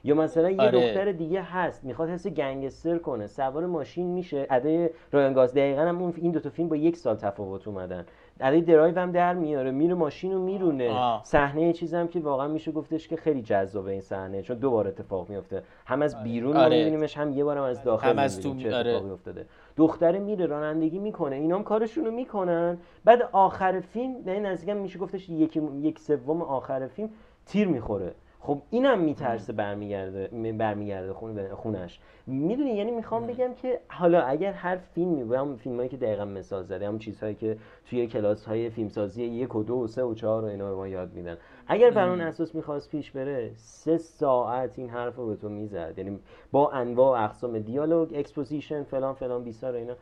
یا مثلا یه دختر دیگه هست میخواد حس گنگستر کنه، سوار ماشین میشه، ادای رایان گاز دقیقاً هم این دو تا فیلم با 1 سال تفاوت اومدن، ادای درایو هم در میاره، میره ماشینو میرونه، صحنه چیزام که واقعا میشه گفتش که خیلی جذابه این صحنه، چون دوباره اتفاق میفته، هم از بیرون میبینیمش هم یه بارم از داخل هم از تو اتفاقی افتاده. دختره میره رانندگی میکنه، اینام کارشونو میکنن، بعد آخر فیلم در نزدیکم میشه گفتش یک سوم آخر فیلم تیر میخوره، خب اینم میترسه برمیگرده خونش. میدونی یعنی میخوام بگم که حالا اگر هر فیلمی و همون فیلمایی که دقیقاً مثال زده، همون چیزهایی که توی کلاس‌های فیلمسازی 1 و 2 و 3 و 4 و اینا رو ما یاد میدن، اگر بر اون اساس میخواست پیش بره 3 ساعت این حرفو به تو میزد، یعنی با انواع و اقسام دیالوگ، اکسپوزیشن، فلان فلان بیسار و اینا،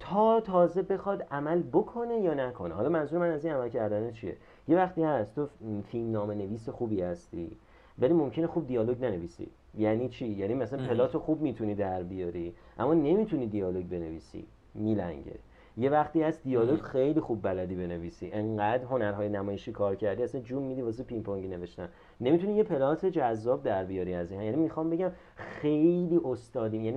تا تازه بخواد عمل بکنه یا نکنه. حالا منظور من از این عمل کردن چیه؟ یه وقتی هست تو فیلمنامه نویس خوبی هستی ولی ممکنه خوب دیالوگ ننویسی. یعنی چی؟ یعنی مثلا پلاتو خوب میتونی در بیاری اما نمیتونی دیالوگ بنویسی، میلنگه. یه وقتی هست دیالوگ خیلی خوب بلدی بنویسی، انقدر هنرهای نمایشی کار کردی اصلا جون میدی واسه پینگ پونگی نوشتن، نمیتونی یه پلات جذاب در بیاری از این. یعنی میخوام بگم خیلی استادیم، یعنی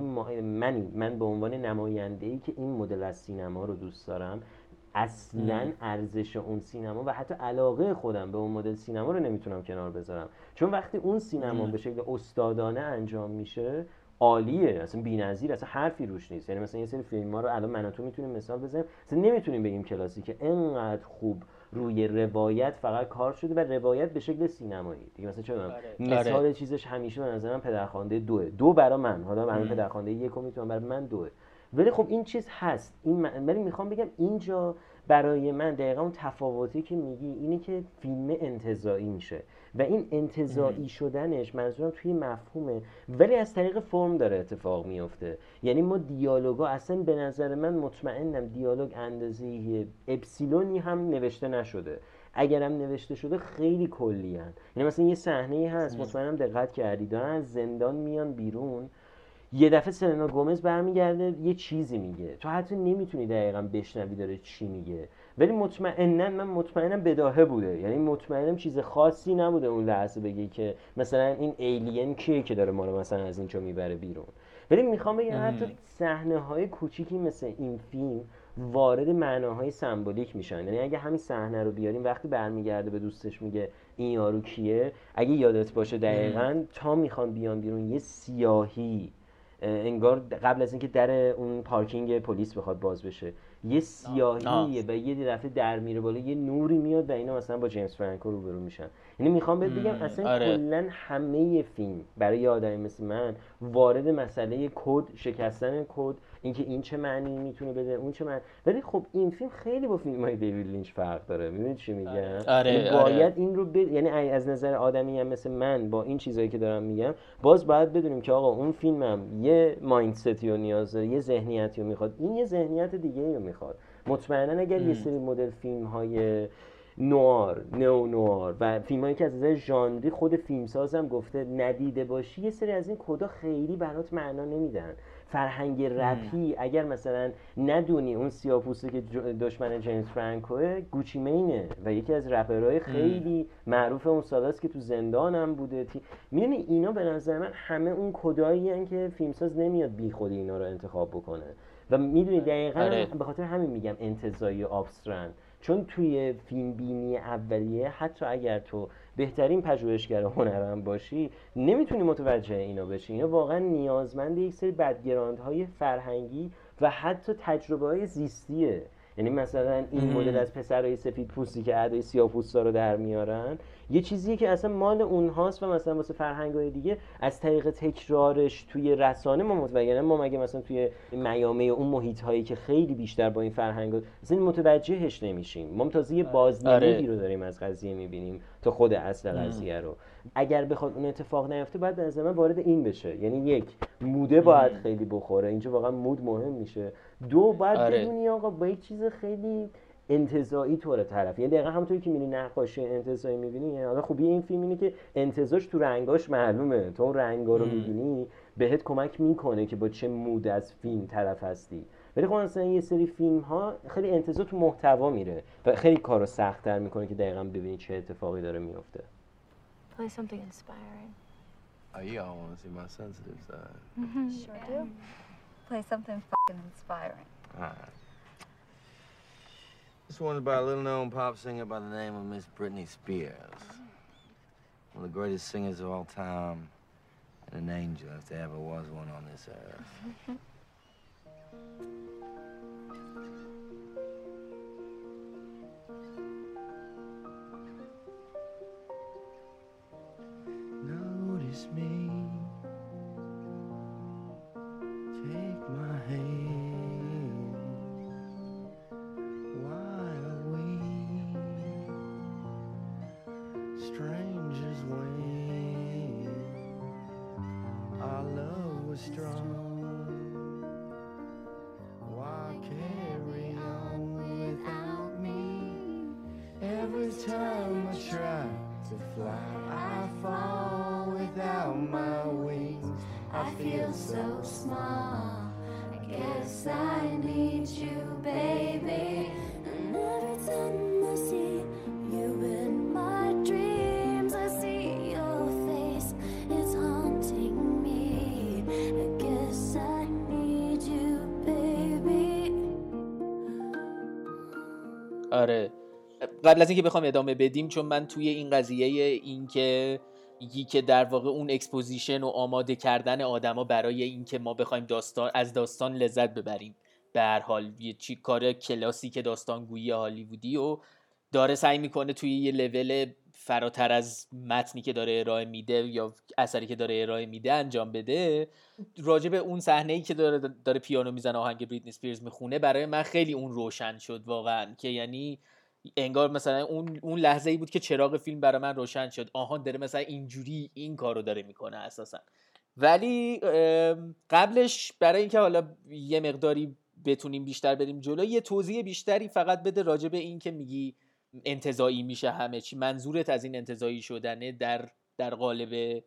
من به عنوان نماینده‌ای که این مدل از سینما رو دوست دارم اصلاً ارزش اون سینما و حتی علاقه خودم به اون مدل سینما رو نمیتونم کنار بذارم، چون وقتی اون سینما به شکل استادانه انجام میشه عالیه، اصلا بی‌نظیر، اصلا حرفی روش نیست. یعنی مثلا یه سری فیلم‌ها رو الان من و تو میتونیم مثال بزنیم، اصلا نمیتونیم بگیم کلاسیکه، انقدر خوب روی روایت فقط کار شده و روایت به شکل سینمایی دیگه. مثلا چه مثال چیزش همیشه به نظر من پدرخوانده 2 برای من، حالا من پدرخوانده 1 میتونم، برای من 2، ولی خب این چیز هست. ولی میخوام بگم اینجا برای من دقیقا اون تفاوتی که میگی اینه که فیلم انتزاعی میشه و این انتزاعی شدنش منظورم توی مفهومه، ولی از طریق فرم داره اتفاق میفته. یعنی ما دیالوگا اصلا به نظر من مطمئنم دیالوگ اندازه اپسیلونی هم نوشته نشده، اگرم نوشته شده خیلی کلی هن. یعنی مثلا یه صحنه هست مطمئنم دقت کردی، دارن از زندان میان بیرون، یه دفعه سلنا گومز برمیگرده یه چیزی میگه، تو حتی نمیتونی دقیقاً بشنوی داره چی میگه، ولی مطمئناً من مطمئنم بداهه بوده، یعنی مطمئنم چیز خاصی نبوده اون لحظه بگی که مثلا این ایلین کیه که داره ما رو مثلا از اینجا میبره بیرون. ولی میخوام بگم حتی صحنه‌های کوچیکی مثل این فیلم وارد معناهای سمبولیک میشن. یعنی اگه همین صحنه رو بیاریم وقتی برمیگرده به دوستش میگه این یارو کیه، اگه یادت باشه دقیقاً تا میخوان بیان بیرون یه سیاهی، انگار قبل از اینکه در اون پارکینگ پلیس بخواد باز بشه یه سیاهیه و یه دفعه در میره بالا، یه نوری میاد و اینا مثلا با جیمز فرانکو روبرو میشن. یعنی میخوام بهت بگم اصلا کلا همه فیلم برای آدمی مثل من وارد مسئله کد، شکستن کد، اینکه این چه معنی میتونه بده، اون چه معنی. ولی خب این فیلم خیلی با فیلم‌های دیوید لینچ فرق داره، میدونی چی میگم؟ باید این رو یعنی از نظر آدمی هم مثل من با این چیزایی که دارم میگم باز باید بدونیم که آقا اون فیلمم یه مایندستی رو نیاز داره، یه ذهنیتی رو میخواد، این یه ذهنیت دیگه‌ای رو میخواد. مطمئنا اگر یه سری مدل فیلم‌های نوار، نئو نوار و فیلمایی که از نظر ژانری خود فیلمسازم گفته ندیده باشی، یه سری از این کدا خیلی برات معنا نمیدن. فرهنگ رپی اگر مثلا ندونی اون سیاه‌پوسته که دشمن جیمز فرانکوه، گوچی مینه و یکی از رپرهای خیلی معروف اون سالاست که تو زندان هم بوده. میدونی اینا به نظر من همه اون کدایی هن که فیلمساز نمیاد بی خودی اینا رو انتخاب بکنه و میدونی دقیقاً به خاطر همین میگم انتزاعی آبسترن، چون توی فیلم بینی اولیه حتی اگر تو بهترین پژوهشگر هنرم باشی نمیتونی متوجه اینا بشی. اینا واقعا نیازمند یک سری بک‌گراندهای فرهنگی و حتی تجربه‌های زیستیه. یعنی مثلا این مدل از پسرای سفیدپوستی که عدای سیاه‌پوستا رو در میارن یه چیزیه که اصلا مال اونهاست و مثلا واسه فرهنگ‌های دیگه از طریق تکرارش توی رسانه ما متوجه، ما مگه مثلا توی میامه اون محیط‌هایی که خیلی بیشتر با این فرهنگ‌ها اصلا متوجهش نمیشیم، ما تازه یه بازنمودی رو داریم از قضیه می‌بینیم تا خود اصل قضیه رو. اگر بخواد اون اتفاق نیفته باید به نظر من وارد این بشه، یعنی یک موده باید خیلی بخوره، اینجا واقعا مود مهم میشه. دو، باید بدونی آقا با یک چیز خیلی انتزاعی طور طرف، یعنی دقیقا همونطوری که می‌بینی نقاشی انتزاعی می‌بینی، یعنی خوبی این فیلم اینه که انتزاعش تو رنگاش معلومه، تو اون رنگا رو می‌بینی بهت کمک می‌کنه که با چه مود از فیلم طرف هستی. ولی خب مثلا یه سری فیلم‌ها خیلی انتزاع تو محتوا میره و خیلی کارو سخت‌تر می‌کنه که دقیقاً ببینی چه اتفاقی داره میفته. Play something inspiring. Oh, you all want to see my sensitive side. Sure do. Play something fucking inspiring. All right. This one's by a little-known pop singer by the name of Miss Britney Spears. One of the greatest singers of all time, and an angel if there ever was one on this earth. Notice me, take my hand while we strangers when our love was strong. Why carry on without me? Every time I try to fly, I fall. Without my wings, I feel so small. I guess I need you, baby. And every time I see you in my dreams, I see your face, it's haunting me. I guess I need you, baby. آره، قبل از اینکه بخوام ادامه بدیم، چون من توی این قضیه این که در واقع اون اکسپوزیشن و آماده کردن آدما برای اینکه ما بخوایم از داستان لذت ببریم، به هر حال یه چی کار کلاسیک داستانگویی هالیوودی و داره سعی میکنه توی یه لول فراتر از متنی که داره ارائه میده یا اثری که داره ارائه میده انجام بده. راجب اون صحنه‌ای که داره پیانو میزنه، آهنگ بریتنی اسپیرز میخونه، برای من خیلی اون روشن شد واقعا، که یعنی انگار مثلا اون لحظه ای بود که چراغ فیلم برای من روشن شد. آها، داره مثلا اینجوری این کارو داره میکنه اساسا. ولی قبلش برای اینکه حالا یه مقداری بتونیم بیشتر بریم جلو، یه توضیح بیشتری فقط بده راجع به این که میگی انتزاعی میشه همه چی. منظورت از این انتزاعی شدن در قالب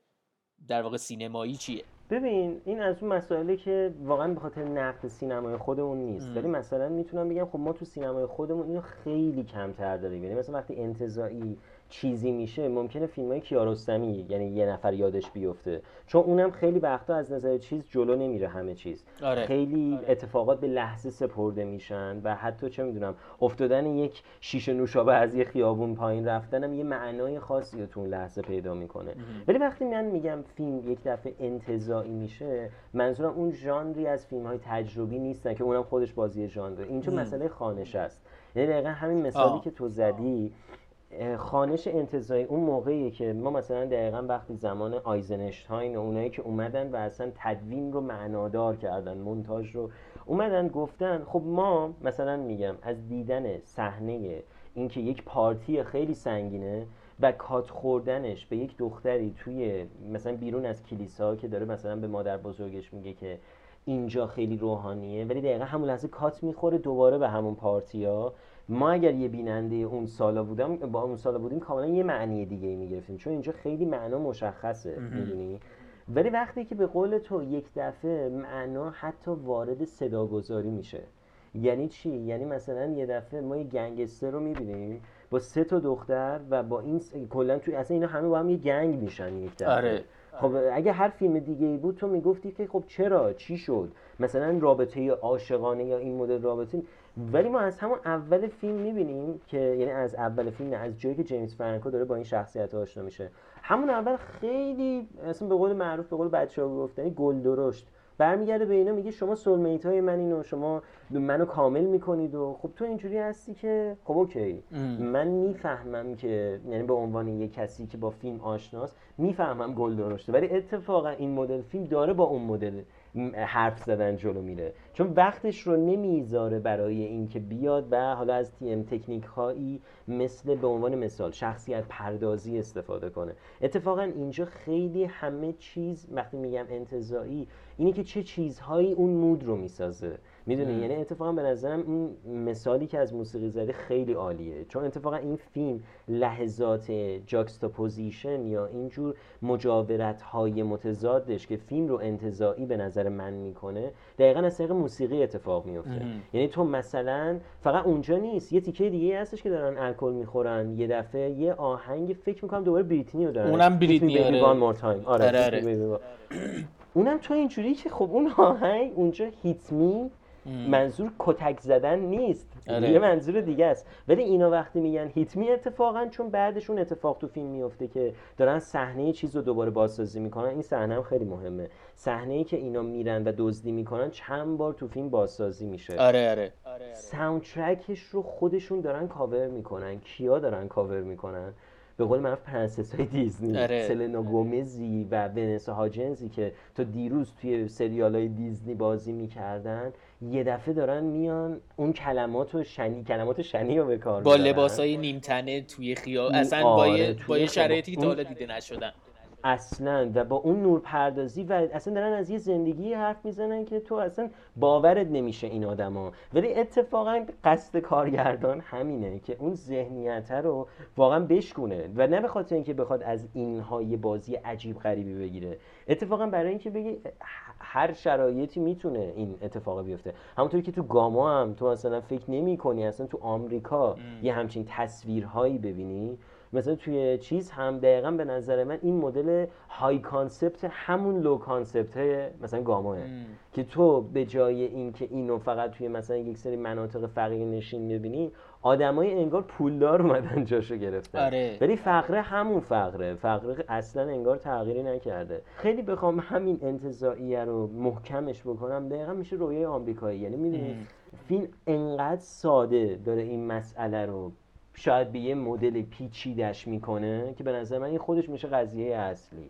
در واقع سینمایی چیه؟ ببین این از اون مسائلی که واقعا به خاطر نقد سینمای خودمون نیست، ولی مثلا میتونم بگم خب ما تو سینمای خودمون اینو خیلی کمتر داریم. یعنی مثلا وقتی انتزاعی چیزی میشه ممکنه فیلمای کیارستمی یعنی یه نفر یادش بیفته، چون اونم خیلی وقتا از نظر چیز جلو نمیره همه چیز. آره. خیلی آره. اتفاقات به لحظه سپرده میشن و حتی چه میدونم افتادن یک شیشه نوشابه از یه خیابون پایین رفتنم یه معنای خاصی تو اون لحظه پیدا میکنه. ولی وقتی من میگم فیلم یک دفعه انتزاعی میشه، منظورم اون ژانری از فیلم‌های تجربی نیستن که اونم خودش بازی ژانر. اینجا مسئله خانش است. یعنی دقیقاً همین مثالی که تو زدی، خانش انتزاعی اون موقعیه که ما مثلا دقیقاً وقتی زمان آیزنشتاین و اونایی که اومدن و اصلا تدوین رو معنادار کردن، مونتاژ رو اومدن گفتن خب ما مثلا میگم از دیدن صحنه اینکه یک پارتی خیلی سنگینه و کات خوردنش به یک دختری توی مثلا بیرون از کلیسا که داره مثلا به مادر بزرگش میگه که اینجا خیلی روحانیه، ولی دقیقاً همون لحظه کات میخوره دوباره به همون پارتی‌ها. ما اگر یه بیننده اون سالا بودم با اون سالا بودیم کاملا یه معنی دیگه میگرفتیم، چون اینجا خیلی معنا مشخصه میدونی. ولی وقتی که به قول تو یک دفعه معنا حتی وارد صداگذاری میشه، یعنی چی؟ یعنی مثلا یه دفعه ما یه گنگستر رو میبینیم با 3 دختر و با این کلا توی اصلا اینا همه با هم یه گنگ میشن یک دفعه. آره. خب اگه هر فیلم دیگه‌ای بود تو میگفتی که خب چرا چی شد، مثلا رابطه عاشقانه یا این مدل رابطه. ولی ما از همون اول فیلم میبینیم که یعنی از اول فیلم، نه از جایی که جیمز فرانکو داره با این شخصیت‌ها آشنا میشه، همون اول خیلی اصلا به قول معروف به قول بچه‌ها گفتنی گل درشت برمیگرده به اینا میگه شما سولمیت‌های من اینو شما منو کامل میکنید و خب تو اینجوری هستی که خب اوکی من میفهمم که یعنی به عنوان یک کسی که با فیلم آشناست میفهمم گل درشته. ولی اتفاقا این مدل فیلم داره با اون مدل حرف زدن جلو میره، چون وقتش رو نمیذاره برای اینکه بیاد و حالا از تکنیک هایی مثل به عنوان مثال شخصیت پردازی استفاده کنه. اتفاقا اینجا خیلی همه چیز وقتی میگم انتزاعی اینه که چه چیزهایی اون مود رو میسازه میدونی. یعنی اتفاقا به نظرم این مثالی که از موسیقی زدی خیلی عالیه، چون اتفاقا این فیلم لحظات جاکستاپوزیشن یا اینجور مجاورت‌های متضادش که فیلم رو انتزاعی به نظر من میکنه دقیقاً از طریق موسیقی اتفاق میفته. یعنی تو مثلا فقط اونجا نیست، یه تیکه دیگه هستش که دارن الکل میخورن، یه دفعه یه آهنگ فکر میکنم دوباره بریتنی رو دارن، اونم بریتنی آره. اونم تو اینجوری که خب اون آهنگ اونجا هیت می منظور کتک زدن نیست، یه منظور دیگه است. ولی اینا وقتی میگن هیت می اتفاقا چون بعدش اون اتفاق تو فیلم میفته که دارن صحنه چیز رو دوباره بازسازی میکنن. این صحنه هم خیلی مهمه، صحنه‌ای که اینا میرن و دزدی میکنن چند بار تو فیلم بازسازی میشه. آره. ساوندترکش رو خودشون دارن کاور میکنن. کیا دارن کاور میکنن؟ به قول معروف پرنسس‌های دیزنی، سلنا گومزی و ونسا هاجنزی که تا دیروز توی سریال‌های دیزنی بازی می‌کردن، یه دفعه دارن میان اون کلمات شنی رو به کار می‌برن. با لباس‌های نیم‌تنه توی خیابون، اصلا با شرایطی که تا حالا دیده نشدن. اصلا و با اون نورپردازی و اصلا دارن از یه زندگی حرف میزنن که تو اصلا باورت نمیشه این آدما. ولی اتفاقا قصد کارگردان همینه که اون ذهنیت رو واقعا بشکونه و نه به خاطر اینکه بخواد از اینها یه بازی عجیب غریبی بگیره، اتفاقا برای اینکه بگه هر شرایطی میتونه این اتفاق بیفته. همونطوری که تو گاما هم تو اصلا فکر نمی‌کنی اصلا تو آمریکا یه همچین تصویرهایی ببینی. مثلا توی چیز هم دقیقاً به نظر من این مدل های کانسپت همون لو کانسپت مثلا گاماه که تو به جای اینکه اینو فقط توی مثلا یک سری مناطق فقیر نشین می‌بینی، آدمای انگار پولدار اومدن جاشو گرفتن. ولی آره. فقره همون فقره اصلا انگار تغییری نکرده. خیلی بخوام همین انتزاعیه رو محکمش بکنم دقیقاً میشه رویای آمریکایی. یعنی می‌بینی فیلم انقدر ساده داره این مسئله رو شاید به یه مدل پیچیدش میکنه که به نظر من این خودش میشه قضیه اصلی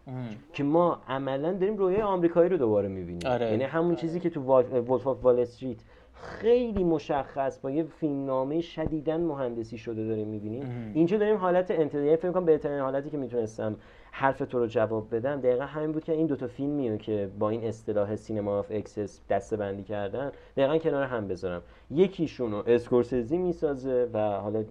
که ما عملا داریم رویای آمریکایی رو دوباره میبینیم. یعنی همون چیزی که تو وولف آف وال استریت خیلی مشخص با یه فیلمنامه شدیداً مهندسی شده داریم میبینیم، اینجا داریم حالت انتزاعی. فکر می‌کنم بهترین حالتی که میتونستم حرف تو رو جواب بدم دقیقا همین بود که این دوتا فیلمیه که با این اصطلاح سینما آف اکسس دسته بندی کردن دقیقا کنار هم بذارم. یکیشون رو اسکورسیزی میسازه و حالا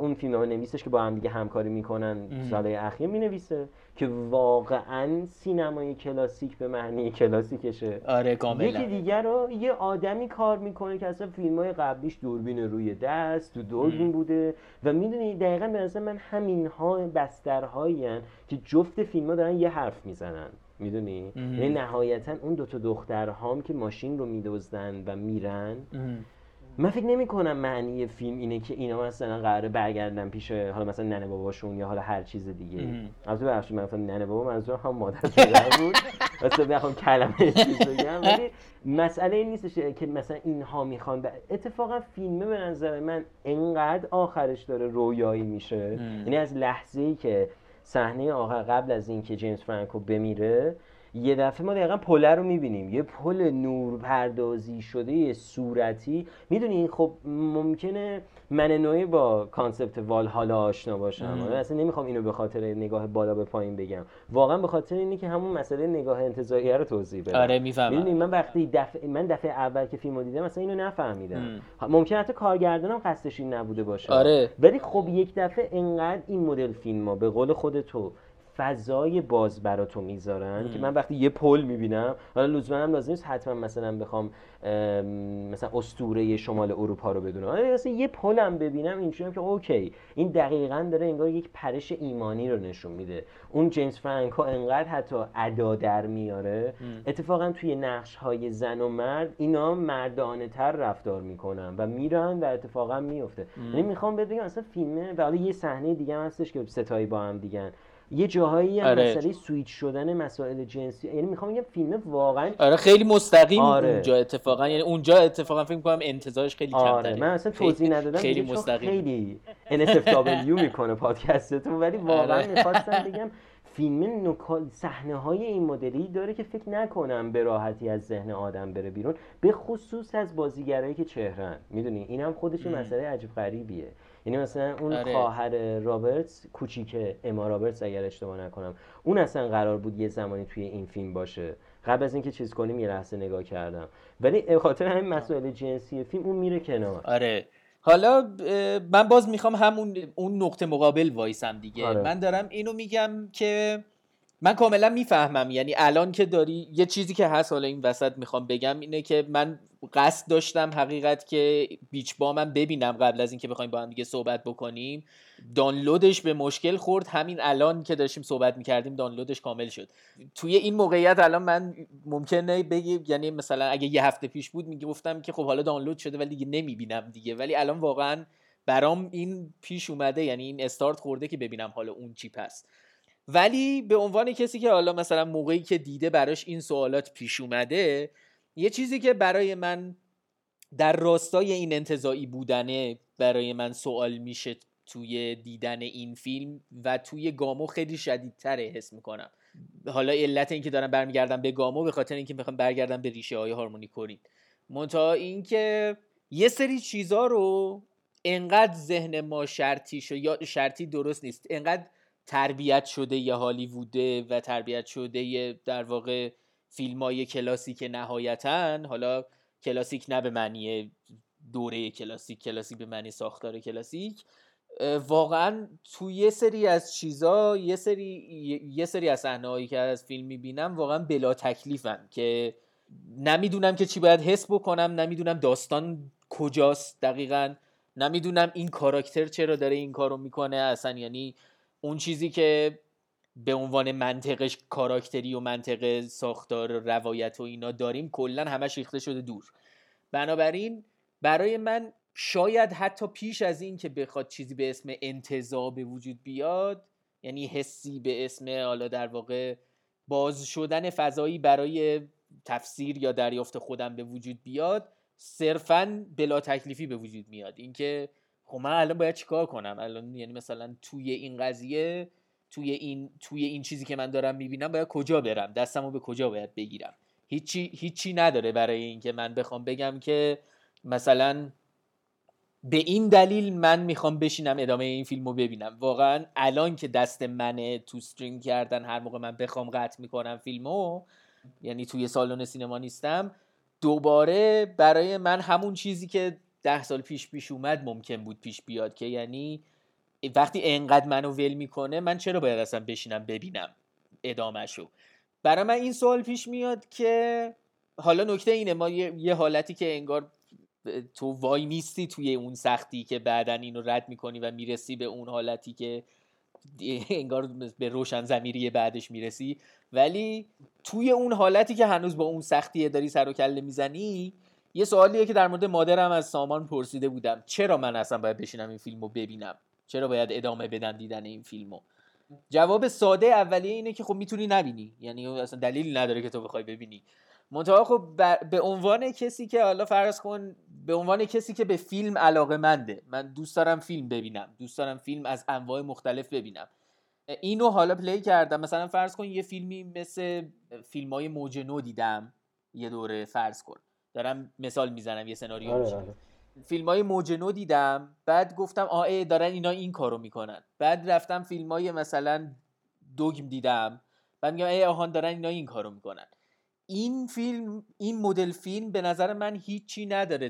اون فیلمنامه نویسش که با هم دیگه همکاری میکنن سالهای اخیر مینویسه که واقعا سینمای کلاسیک به معنی کلاسیکشه. آره کاملا. یکی دیگر رو یه آدمی کار میکنه که اصلا فیلمای قبلیش دوربین روی دست تو دوربین بوده و میدونی دقیقاً به نظر من همین‌ها بسترهایی هستن که جفت فیلم‌ها دارن یه حرف میزنن. میدونی؟ یعنی نهایتاً اون دوتا دخترهام که ماشین رو میدزدن و میرن من فکر نمی‌کنم معنی فیلم اینه که اینا مثلا قراره برگردن پیش حالا مثلا ننه باباشون یا حالا هر چیز دیگه. البته بخشی من مثلا ننه بابا منظورم هم مادر پدر بود. واسه بخوام کلمه چیز بگم ولی مسئله این نیستش که مثلا اینها میخوان. اتفاقا فیلمه به نظر من انقدر آخرش داره رویایی میشه. یعنی از لحظه‌ای که صحنه آخر قبل از اینکه جیمز فرانکو بمیره یه دفعه ما دقیقا پل رو میبینیم، یه پل نورپردازی شده یه صورتی. میدونی خب ممکنه من نوعی با کانسپت والهالا آشنا باشم ولی اصلا نمیخوام اینو به خاطر نگاه بالا به پایین بگم، واقعا به خاطر اینه که همون مسئله نگاه انتزاعیه رو توضیح بدم. آره میفهمم. میدونی من وقتی دفعه اول که فیلمو دیدم اصلا اینو نفهمیدم، ممکنه حتی کارگردانم قصدش این نبوده باشه. آره. ولی خب یک دفعه انقدر این مدل فیلم‌ها به قول خود تو فضای باز براتو میذارن که من وقتی یه پل میبینم، حالا لزوما هم لازم نیست حتما مثلا بخوام مثلا اسطوره شمال اروپا رو بدونم، حالا مثلا یه پلم ببینم اینجوریه که اوکی این دقیقاً داره انگار یک پرش ایمانی رو نشون میده. اون جیمز فرانکو انقدر حتی ادا در میاره. اتفاقا توی نقش‌های زن و مرد اینا مردانه‌تر رفتار میکنن و میرن و اتفاقا میفته. یعنی میخوام بهت بگم مثلا فیلمه و حالا یه صحنه دیگه هم هستش که ستایی با هم دیگن، یه جاهایی هم مسئله سویچ شدن مسائل جنسی، یعنی میخوام بگم فیلم واقعا خیلی مستقیم اونجا اتفاقا، یعنی اونجا اتفاقا فکر می‌کنم انتظارش خیلی کمتره. من اصلا توضیح ندادم خیلی مستقیم خیلی NSFW میکنه پادکستتون، ولی واقعا می‌خواستم بگم فیلم صحنه‌های این مدلی داره که فکر نکنم به راحتی از ذهن آدم بره بیرون، به خصوص از بازیگرایی که چهرهن. میدونی اینم خودش مسئله عجیب غریبیه. یعنی مثلا اون خواهر رابرتس کوچیکه، اما رابرتس اگر اشتباه نکنم، اون اصلا قرار بود یه زمانی توی این فیلم باشه، قبل از اینکه چیز کنیم یه لحظه نگاه کردم، ولی به خاطر همین مسائل جنسی فیلم اون میره کنار. آره حالا من باز میخوام همون اون نقطه مقابل وایسم دیگه. آره. من دارم اینو میگم که من کاملا میفهمم، یعنی الان که داری یه چیزی که هست حالا این وسط میخوام بگم اینه که من قصد داشتم حقیقت که بیچ بامم ببینم قبل از اینکه بخوایم با هم دیگه صحبت بکنیم، دانلودش به مشکل خورد. همین الان که داشتیم صحبت میکردیم دانلودش کامل شد. توی این موقعیت الان من ممکنه بگم، یعنی مثلا اگه یه هفته پیش بود میگفتم که خب حالا دانلود شده ولی دیگه نمیبینم دیگه، ولی الان واقعا برام این پیش اومده، یعنی این استارت خورده که ببینم حالا اون چی پس. ولی به عنوان کسی که حالا مثلا موقعی که دیده براش این سوالات پیش اومده، یه چیزی که برای من در راستای این انتزاعی بودنه برای من سوال میشه توی دیدن این فیلم و توی گامو خیلی شدیدتره حس میکنم. حالا علت این که دارم برمیگردم به گامو به خاطر اینکه میخوام برگردم به ریشه های هارمونی کورید، منتها این که یه سری چیزا رو انقدر ذهن ما شرطیشو یا شرطی درست نیست، انقدر تربیت شده یه هالیووده و تربیت شده یه در واقع فیلمای کلاسیک نهایتاً، حالا کلاسیک نه به معنی دوره کلاسیک، کلاسیک به معنی ساختار کلاسیک، واقعاً تو یه سری از چیزا یه سری از صحنه‌هایی که از فیلم میبینم واقعاً بلا تکلیفم که نمیدونم که چی باید حس بکنم، نمیدونم داستان کجاست دقیقاً، نمیدونم این کاراکتر چرا داره این کارو میکنه اصلاً. یعنی اون چیزی که به عنوان منطقش کاراکتری و منطق ساختار روایت و اینا داریم کلن همش ریخته شده دور. بنابراین برای من شاید حتی پیش از این که بخواد چیزی به اسم انتزاع به وجود بیاد، یعنی حسی به اسم حالا در واقع باز شدن فضایی برای تفسیر یا دریافت خودم به وجود بیاد، صرفاً بلا تکلیفی به وجود میاد. اینکه خب من الان باید چیکار کنم الان، یعنی مثلا توی این قضیه توی این چیزی که من دارم میبینم باید کجا برم، دستمو به کجا باید بگیرم. هیچی نداره برای این که من بخوام بگم که مثلا به این دلیل من میخوام بشینم ادامه این فیلمو ببینم. واقعا الان که دست منه تو استریم کردن، هر موقع من بخوام قطع میکنم فیلمو، یعنی توی سالن سینما نیستم، دوباره برای من همون چیزی که 10 سال پیش اومد ممکن بود پیش بیاد، که یعنی وقتی انقدر منو ول میکنه من چرا باید اصلا بشینم ببینم ادامهشو. برای من این سوال پیش میاد که حالا نکته اینه، ما یه حالتی که انگار تو وای میستی توی اون سختی که بعدن اینو رد میکنی و میرسی به اون حالتی که انگار به روشن ضمیری بعدش میرسی، ولی توی اون حالتی که هنوز با اون سختیه داری سر و کله میزنی. یه سوالیه که در مورد مادرم از سامان پرسیده بودم، چرا من اصلا باید بشینم این فیلمو ببینم، چرا باید ادامه بدم دیدن این فیلمو. جواب ساده اولیه اینه که خب میتونی نبینی، یعنی اصلا دلیلی نداره که تو بخوای ببینی. منتها خب به عنوان کسی که حالا فرض کن به عنوان کسی که به فیلم علاقه‌منده، من دوست دارم فیلم ببینم، دوست دارم فیلم از انواع مختلف ببینم، اینو حالا پلی کردم، مثلا فرض کن یه فیلمی مثل فیلم‌های موج نو دیدم یه دوره، فرض کن دارم مثال میزنم یه سناریو میشه، فیلم‌های موج نو دیدم، بعد گفتم آه دارن اینا این کارو میکنن، بعد رفتم فیلم‌های مثلا دوگم دیدم، بعد میگم آهان دارن اینا این کارو میکنن. این فیلم، این مدل فیلم به نظر من هیچی نداره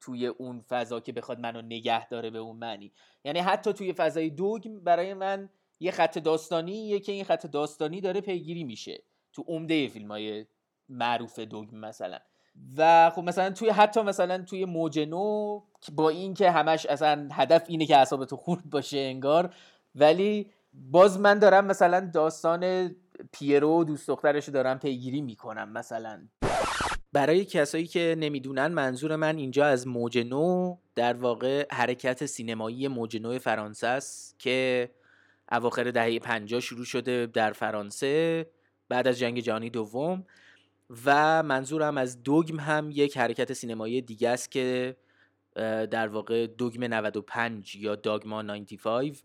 توی اون فضا که بخواد منو نگه داره به اون معنی. یعنی حتی توی فضای دوگم برای من یه خط داستانیه که این خط داستانی داره پیگیری میشه تو عمده فیلم‌های معروف دوگم مثلا. و خب مثلا توی موج نو، با این که همش اصلا هدف اینه که اعصابتو خورد باشه انگار، ولی باز من دارم مثلا داستان پیرو و دوست دخترشو دارم پیگیری میکنم. مثلا برای کسایی که نمیدونن، منظور من اینجا از موج نو در واقع حرکت سینمایی موج نو فرانسه است که اواخر دهه 50 شروع شده در فرانسه بعد از جنگ جهانی دوم، و منظورم از دوگم هم یک حرکت سینمایی دیگه است که در واقع دوگم 95 یا داگما 95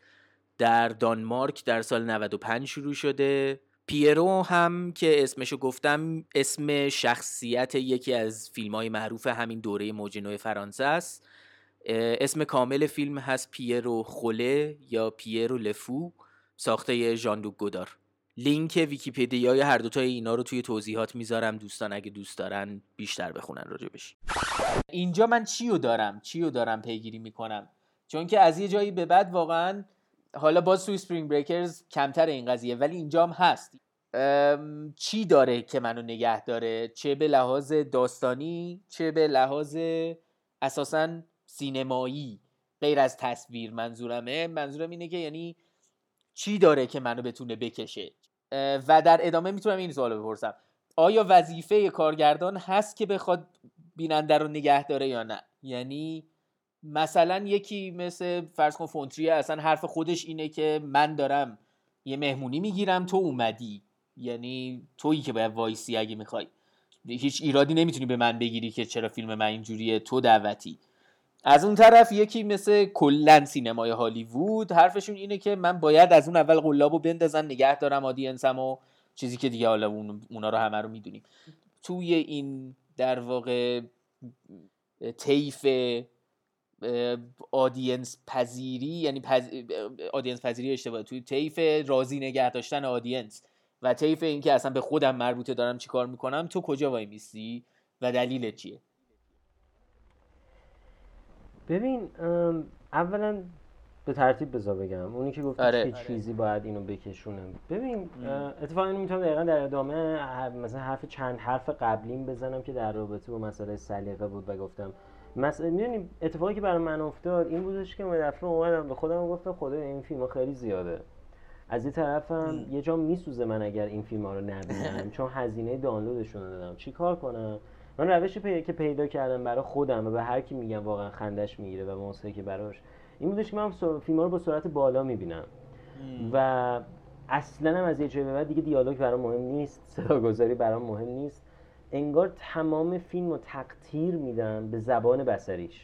در دانمارک در سال 95 شروع شده. پیرو هم که اسمشو گفتم، اسم شخصیت یکی از فیلم‌های معروف همین دوره موج نو فرانسه است. اسم کامل فیلم هست پیرو خوله یا پیرو لفو، ساخته ژان لوک گودار. لینک ویکی‌پدیای هر دوتای اینا رو توی توضیحات میذارم، دوستان اگه دوست دارن بیشتر بخونن راجبش. اینجا من چیو دارم پیگیری میکنم، چون که از یه جایی به بعد واقعاً، حالا باز توی اسپرینگ بریکرز کمتر این قضیه، ولی اینجا هم هست، چی داره که منو نگه داره، چه به لحاظ داستانی چه به لحاظ اساساً سینمایی، غیر از تصویر منظورم اینه که یعنی چی داره که منو بتونه بکشه. و در ادامه میتونم این سوالو بپرسم، آیا وظیفه کارگردان هست که بخواد بیننده رو نگه داره یا نه؟ یعنی مثلا یکی مثل فرض کن فونتریه، اصلا حرف خودش اینه که من دارم یه مهمونی میگیرم، تو اومدی، یعنی تویی که باید وایسی، اگه میخوای هیچ ایرادی نمیتونی به من بگیری که چرا فیلم من اینجوریه، تو دعوتی. از اون طرف یکی مثل کلن سینمای هالیوود حرفشون اینه که من باید از اون اول قلابو بندازم نگه دارم آدینسمو، چیزی که دیگه حالا اونا رو همه رو میدونیم. توی این در واقع طیف آدینس پذیری، یعنی آدینس پذیری اشتباه، توی طیف راضی نگه داشتن آدینس و طیف این که اصلا به خودم مربوطه دارم چی کار میکنم، تو کجا وای میستی و دلیل چیه؟ ببین، اولا به ترتیب بذار بگم اونی که گفت آره، چه چیزی باید اینو بکشونم. ببین اتفاقا اینو میتونم دقیقاً در ادامه مثلا چند حرف قبلیم بزنم که در رابطه با مسئله سلیقه بود و گفتم میدونی اتفاقی که برای من افتاد این بودش که من دفعه اومدم به خودم گفتم خدایا این فیلم خیلی زیاده. از این طرفم یه جا میسوزه من اگر این فیلم‌ها رو نبینم، چون هزینه دانلودشون رو دادم، چیکار کنم؟ من روشی که پیدا کردم برای خودم و به هر کی میگم واقعا خندش میگیره و موضوعی که براش این بودش که من فیلم‌ها رو با سرعت بالا میبینم و اصلاً هم از یه جایی به بعد دیگه دیالوگ برام مهم نیست، صداگذاری برام مهم نیست، انگار تمام فیلم رو تقطیر میدم به زبان بصریش.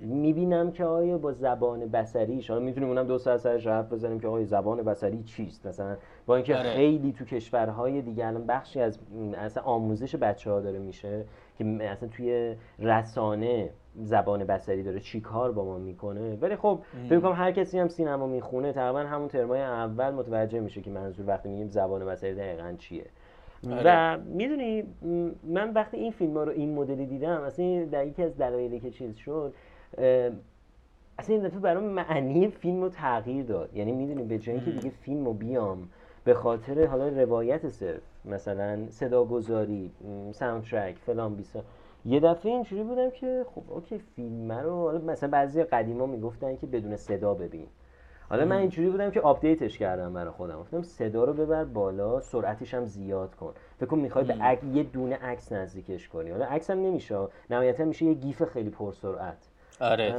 میبینم که آیا با زبان بصریش، حالا میتونیم اونم 2 ساعت سرش حرف بزنیم که آیا زبان بصری چیست مثلا، با اینکه خیلی تو کشورهای دیگه الان بخشی از اصلا آموزش بچه‌ها داره میشه که اصلا توی رسانه زبان بصری داره چی کار با ما میکنه. ولی خب فکر کنم هر کسی هم سینما میخونه تقریبا همون ترمای اول متوجه میشه که منظور وقتی میگیم زبان بصری دقیقاً چیه. و میدونی من وقتی این فیلم‌ها رو این مدلی دیدم، اصلا در یکی از دلایلی که چیز شد اصلا این دفعه برام معنی فیلم رو تغییر داد. یعنی میدونی به جای اینکه دیگه فیلم رو بیام به خاطر حالا روایت صرف، مثلا صداگذاری، ساوندترک فلان بیسا، یه دفعه اینجوری بودم که خب اوکی فیلم رو، مثلا بعضی قدیما میگفتن که بدون صدا ببین، حالا من اینجوری بودم که آپدیتش کردم برای خودم، گفتم صدا رو ببر بالا، سرعتش هم زیاد کن، فکر کنم میخوای به یه دونه عکس نزدیکش کنی، حالا عکس هم نمیشه، نهایتا میشه یه گیف خیلی پرسرعت. آره.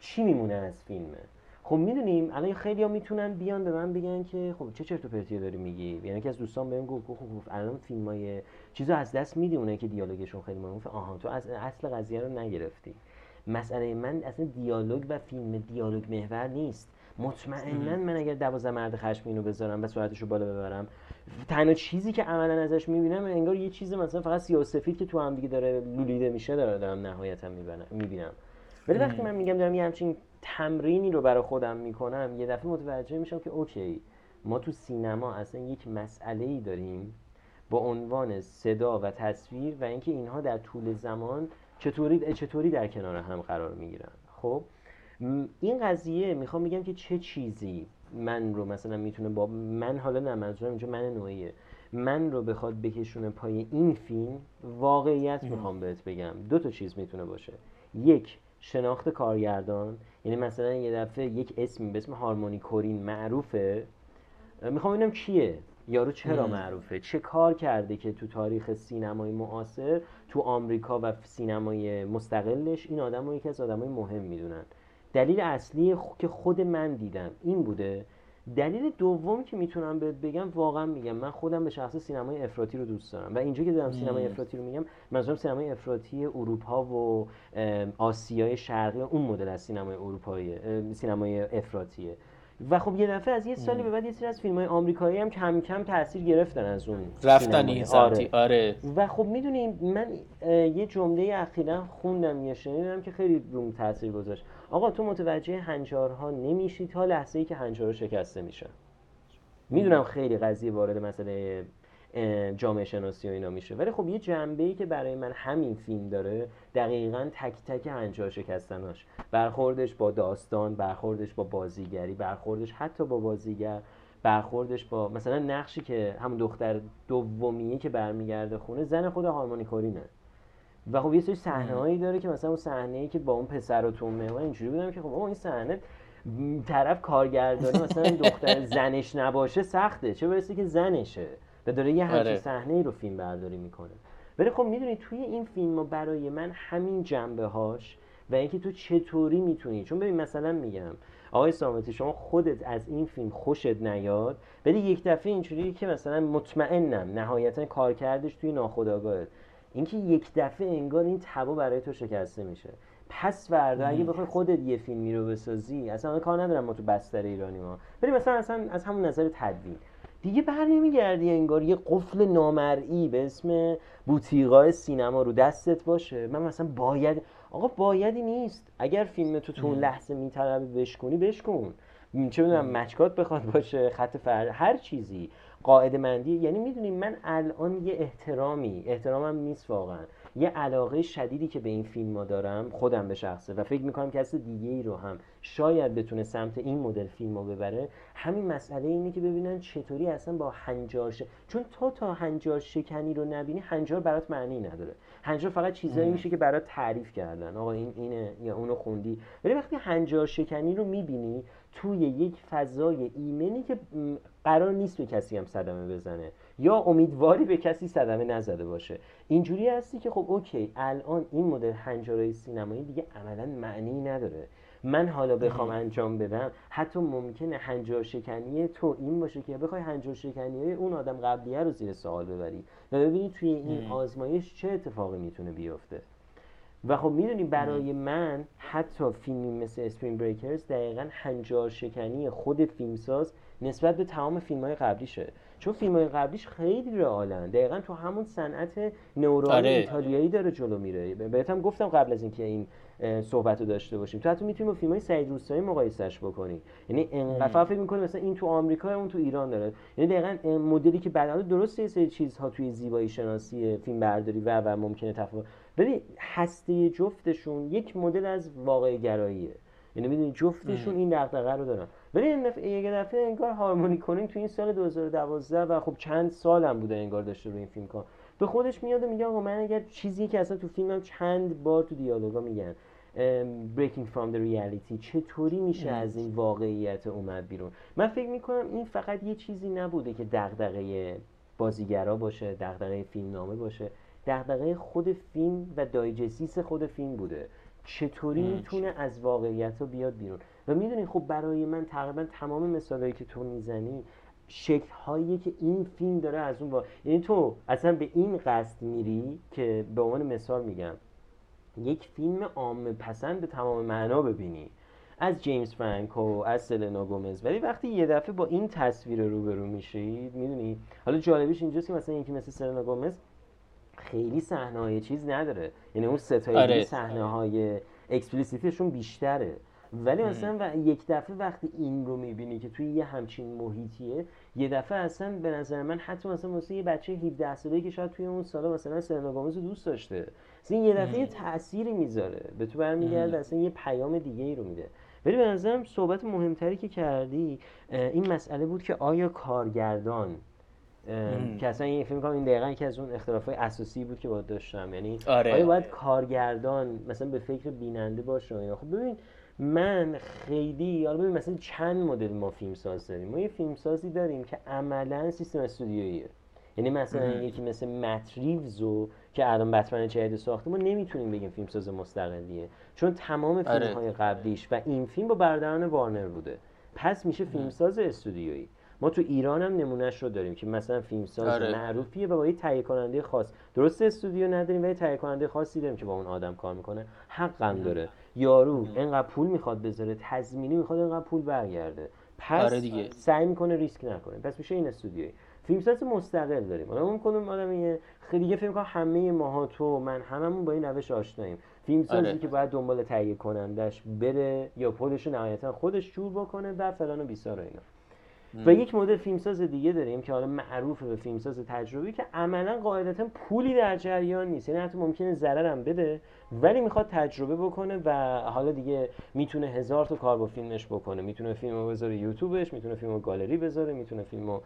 چی میمونه از فیلمه؟ خب میدونیم الان خیلی‌ها میتونن بیان به من بگن که خب چه چرت و پرتی داری میگی. یعنی که از دوستان بهم گفت خب الان فیلمای چیزا از دست میدی، اونایی که دیالوگشون خیلی معروفه. آها تو از اصل قضیه رو نگرفتی. مسئله من اصلا دیالوگ و فیلم دیالوگ محور نیست. مطمئناً من اگر 12 مرد خشم اینو بذارم و سرعتش رو بالا ببرم، تنها چیزی که عملاً ازش میبینم انگار یه چیز مثلا فقط سیاه و سفید که تو هم دیگه داره لولیده میشه دارم نهایتاً میبینم. ولی وقتی من میگم دارم یه همچین تمرینی رو برای خودم میکنم، یه دفعه متوجه میشم که اوکی ما تو سینما اصلا یک مسئله‌ای داریم با عنوان صدا و تصویر و اینکه اینها در طول زمان چطوری در کنار هم قرار میگیرن. خب این قضیه میخوام بگم که چه چیزی من رو مثلا میتونه با من، حالا نه منظورم اینجا من نوعیه، من رو بخواد بکشونه پای این فیلم. واقعیت میخوام بهت بگم دو تا چیز میتونه باشه. یک، شناخت کارگردان، یعنی مثلا یه دفعه یک اسمی به اسم هارمونی کورین معروفه، میخوام ببینم کیه یارو، چرا معروفه، چه کار کرده که تو تاریخ سینمای معاصر تو آمریکا و سینمای مستقلش این آدمو یکی از آدمای مهم میدونن. دلیل اصلی که خود من دیدم این بوده. دلیل دوم که میتونم بهت بگم، واقعا میگم، من خودم به شخص سینمای افراطی رو دوست دارم و اینجا که دارم سینمای افراطی رو میگم، منظورم سینمای افراطی اروپا و آسیای شرقی، اون مدل از سینمای اروپایی، سینمای افراطیه. و خب یه دفعه از یه سالی به بعد یه سری از فیلم‌های آمریکایی هم کم کم تاثیر گرفتن از اون رفتن این سمتی. آره. و خب میدونیم من یه جمله اخیراً خوندم یا شنیدم که خیلی روم تاثیر گذاشت. آقا تو متوجه هنجارها نمیشی تا لحظه‌ای که هنجارها شکسته میشن. میدونم خیلی قضیه وارد مسئله جامعه شناسی و اینا میشه، ولی خب یه جنبه‌ای که برای من همین فیلم داره دقیقاً تک تک هنجار شکستناش، برخوردش با داستان، برخوردش با بازیگری، برخوردش حتی با بازیگر، برخوردش با مثلا نقشی که همون دختر دومیه که برمیگرده خونه، زن خود هارمونی کورینه و خب یه سری صحنه‌هایی داره که مثلا اون صحنه‌ای که با اون پسر و تومه و اینجوری بودم که خب این صحنه طرف کارگردانی مثلا دختر زنش نباشه سخته، چه برسه که زنشه و داره یه همچین صحنه‌ای رو فیلم برداری میکنه. ولی خب میدونی توی این فیلم برای من همین جنبه هاش و اینکه تو چطوری میتونی، چون ببین مثلا میگم آقای صامتی شما خودت از این فیلم خوشت نیاد، ولی یک دفعه اینجوری که مثلا مطمئنم نهایتا کار کردش توی ناخودآگاهت، اینکه یک دفعه انگار این تبو برای تو شکسته میشه. پس فردا اگه بخوای خودت یه فیلمی رو بسازی، اصلا کار ندارم ما تو بستر ایرانی ما، ولی مثلا اصلا از همون نظر تدوین دیگه بر نمیگردی، انگار یه قفل نامرئی به اسم بوتیقای سینما رو دستت باشه. من مثلا باید، آقا بایدی نیست، اگر فیلم تو اون لحظه میطلبه بشکنی بشکن، چه بدونم مچکات بخواد باشه، خط فرد، هر چیزی، قاعده مندی. یعنی میدونی من الان یه احترامم نیست واقعا، یه علاقه شدیدی که به این فیلم ها دارم خودم به شخصه و فکر میکنم که کسی دیگه ای رو هم شاید بتونه سمت این مدل فیلم ها ببره. همین مسئله اینه که ببینن چطوری اصلا با هنجار چون تا هنجار شکنی رو نبینی هنجار برات معنی نداره. هنجار فقط چیزایی میشه که برات تعریف کردن، آقا این اینه یا اونو خوندی. ولی وقتی هنجار شکنی رو میبینی توی یک فضای ایمنی که قرار نیست به کسی هم صدمه بزنه یا امیدواری به کسی صدمه نزده باشه، اینجوری هستی که خب اوکی الان این مدل هنجارهای سینمایی دیگه عملاً معنی نداره. من حالا بخوام انجام بدم، حتی ممکنه هنجار شکنی تو این باشه که بخوای هنجار شکنی اون آدم قبلیه رو زیر سوال ببری و ببینی توی این آزمایش چه اتفاقی میتونه بیفته. و خب میدونی برای من حتی فیلمی مثل اسپرینگ بریکرز دقیقاً هنجار شکنی خود فیلمساز نسبت به تمام فیلم‌های قبلیشه. چون فیلم‌های قبلیش خیلی رئالن، دقیقاً تو همون صنعت نورال ایتالیایی داره جلو میره. بهتم گفتم قبل از اینکه این صحبتو داشته باشیم، تو حتی میتونیم با فیلم‌های سعید روستایی مقایسهش بکنی. یعنی انقدر فکر می‌کنی مثلا این تو آمریکا اون تو ایران داره، یعنی دقیقاً مدلی که بعدا درسته یه سری چیزها توی زیبایی شناسی فیلمبرداری و ممکنه تفاوت. ببین هستی جفتشون یک مدل از واقع‌گراییه، یعنی میدونی جفتشون این دغدغه رو دارن. ولی یک دفعه انگار هارمونی کنینگ تو این سال 2012 و خب چند سالم بوده انگار داشته روی این فیلم کار، به خودش میاد و میگه آقا من اگر چیزی که اصلا تو فیلمم چند بار تو دیالوگا میگن breaking from the reality، چطوری میشه از این واقعیت اومد بیرون؟ من فکر میکنم این فقط یه چیزی نبوده که دغدغه بازیگرا باشه، دغدغه فیلمنامه باشه، دغدغه خود فیلم و دایجستیس خود فیلم بوده، چطوری میتونه از واقعیت رو بیاد بیرون. و میدونی خب برای من تقریبا تمام مثالایی که تو میزنی شکل‌هایی که این فیلم داره از اون یعنی تو اصلا به این قصد میری که به عنوان مثال میگم یک فیلم عامه پسند به تمام معنا ببینی از جیمز فرانکو، از سلنا گومز، ولی وقتی یه دفعه با این تصویر روبرو میشید میدونی حالا جالبیش اینجاست که مثلا یکی مثل سلنا گومز خیلی صحنه‌های چیز نداره، یعنی اون ستایلی صحنه‌های اکسپلیسیتشون بیشتره، ولی مثلا و یک دفعه وقتی این رو میبینی که توی یه همچین محیطیه یه دفعه اصلا به نظر من حتی مثلا واسه یه بچه 17 ساله‌ای که شاید توی اون سالا مثلا سلنا گومز رو دوست داشته مثلا یه دفعه یه تأثیری میذاره به تو برمیگرده، اصلا یه پیام دیگه‌ای رو میده. ولی به نظرم صحبت مهمتری که کردی این مسئله بود که آیا کارگردان که اصلا این فیلم کنم این دقیقا یکی از اون اختلاف‌های اساسی بود که باید داشتم، یعنی آیا باید کارگردان مثلا به فکر بیننده باشه یا خب ببین من خیلی حالا ببین مثلا چند مدل ما فیلمساز داریم، ما یه فیلمسازی داریم که عملاً سیستم استودیوییه، یعنی مثلا یکی مثل مت ریوز که الان بتمن جدید ساخته ما نمیتونیم بگیم فیلمساز مستقلیه، چون تمام فیلم‌های قبلیش و این فیلم با برادران وارنر بوده، پس میشه فیلمساز استودیویی. ما تو ایران هم نمونهش رو داریم که مثلا فیلمساز معروفیه و با یه تهیه کننده خاص، درسته استودیو نداریم ولی تهیه کننده خاصی داریم که با اون آدم کار میکنه، حقم داره، یارو اینقدر پول میخواد بذاره، تضمینی میخواد اینقدر پول برگرده، پس سعی میکنه ریسک نکنه، پس میشه این استودیویی. فیلمساز مستقل داریم، حالا اون کدوم آدمیه؟ خیلی فکر کنم همه ماها تو من هممون با این روش آشناییم، فیلمسازی که باید دنبال تهیه کنندش بره یا پولش نهایتا خودش جور بکنه بعد فلان و بیسار اینا. و یک مدل فیلمساز دیگه داریم که حالا معروفه به فیلمساز تجربی که عملاً قاعدتاً پولی در جریان نیست، یعنی حتی ممکنه ضرر هم بده ولی میخواد تجربه بکنه و حالا دیگه میتونه 1000 تا کار با فیلمش بکنه، میتونه فیلمو بذاره یوتیوبش، میتونه فیلمو گالری بذاره، میتونه فیلمو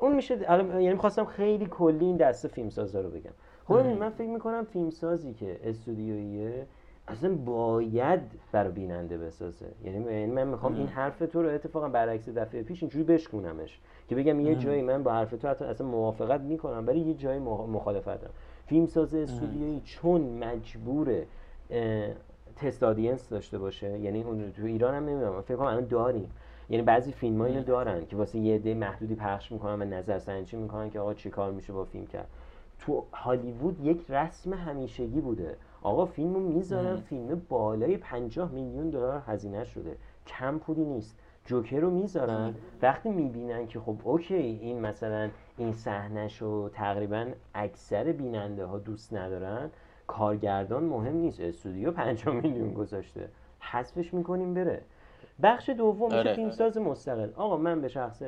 اون میشه الان، یعنی می‌خواستم خیلی کلی این دسته فیلمسازا رو بگم. خب من فکر می‌کنم فیلمسازی که استودیوییه اصلا باید برای بیننده بسازه، یعنی من میخوام این حرف تو رو اتفاقا برعکس دفعه پیش اینجوری بشکونمش که بگم یه جایی من با حرف تو اصلا موافقت میکنم ولی یه جایی مخالفتم. فیلمساز استودیویی چون مجبوره تست آدینس داشته باشه، یعنی اون رو تو ایران هم نمیدونم فکر کنم الان داریم، یعنی بعضی فیلم‌ها اینو دارن که واسه یه عده محدودی پخش میکنن و نظرسنجی میکنن که آقا چیکار میشه با فیلم کرد. تو هالیوود یک رسم همیشگی بوده، آقا فیلمو میذارن، فیلم بالای 50 میلیون دلار هزینه شده، کم پولی نیست، جوکر رو میذارن، وقتی میبینن که خب اوکی این مثلا این صحنه‌شو تقریبا اکثر بیننده ها دوست ندارن، کارگردان مهم نیست، استودیو 5 میلیون گذاشته، حذفش میکنیم بره. بخش دوم میشه فیلمساز مستقل. آقا من به شخص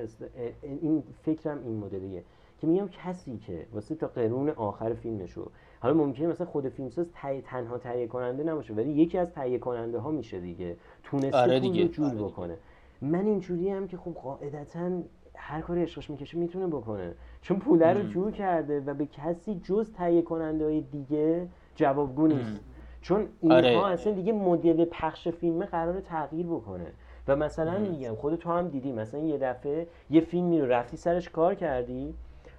این فکرم این مدلیه که میگم کسی که واسه تا قرون آخر فیلمشو، حالا ممکنه مثلا خود فیلمساز تنها تهیه کننده نباشه ولی یکی از تهیه کننده ها میشه دیگه، تونسته دیگه جور بکنه. من اینجوری هم که خب قاعدتاً هر کاری عشقش میکشه میتونه بکنه، چون پوله رو جور کرده و به کسی جز تهیه کننده های دیگه جوابگو نیست، چون اینها اصلا دیگه مدل پخش فیلم قراره تغییر بکنه. و مثلا میگم خود تو هم دیدی مثلا یه دفعه یه فیلمی رو رفتی سرش کار کردی،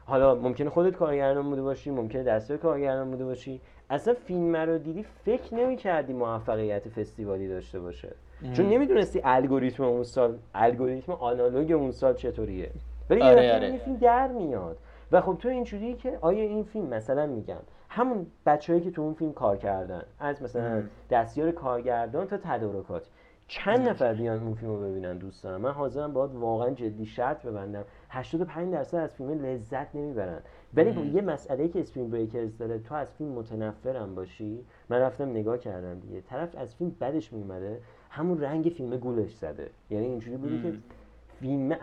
حالا ممکنه خودت کارگردان بوده باشی، ممکنه دستیار کارگردان بوده باشی، اصلا فیلم رو دیدی فکر نمی‌کردی موفقیت فستیوالی داشته باشه، چون نمی‌دونستی الگوریتم اون سال، الگوریتم آنالوگ اون سال چطوریه، ولی این فیلم در میاد. و خب تو اینجوریه که آیا این فیلم مثلا میگم همون بچه‌هایی که تو اون فیلم کار کردن از مثلا دستیار کارگردان تا تدارکات چند نفر بیان اون فیلمو ببینن دوستان. من حاضرم باهات واقعا جدی شرط ببندم 85% از فیلم لذت نمیبرن. ولی یه مسئله که اسپرینگ بریکرز داره، تو از فیلم متنفرم باشی، من رفتم نگاه کردم دیگه، طرف از فیلم بدش میومده، همون رنگ فیلم گولش زده، یعنی اینجوری بودی که فیلم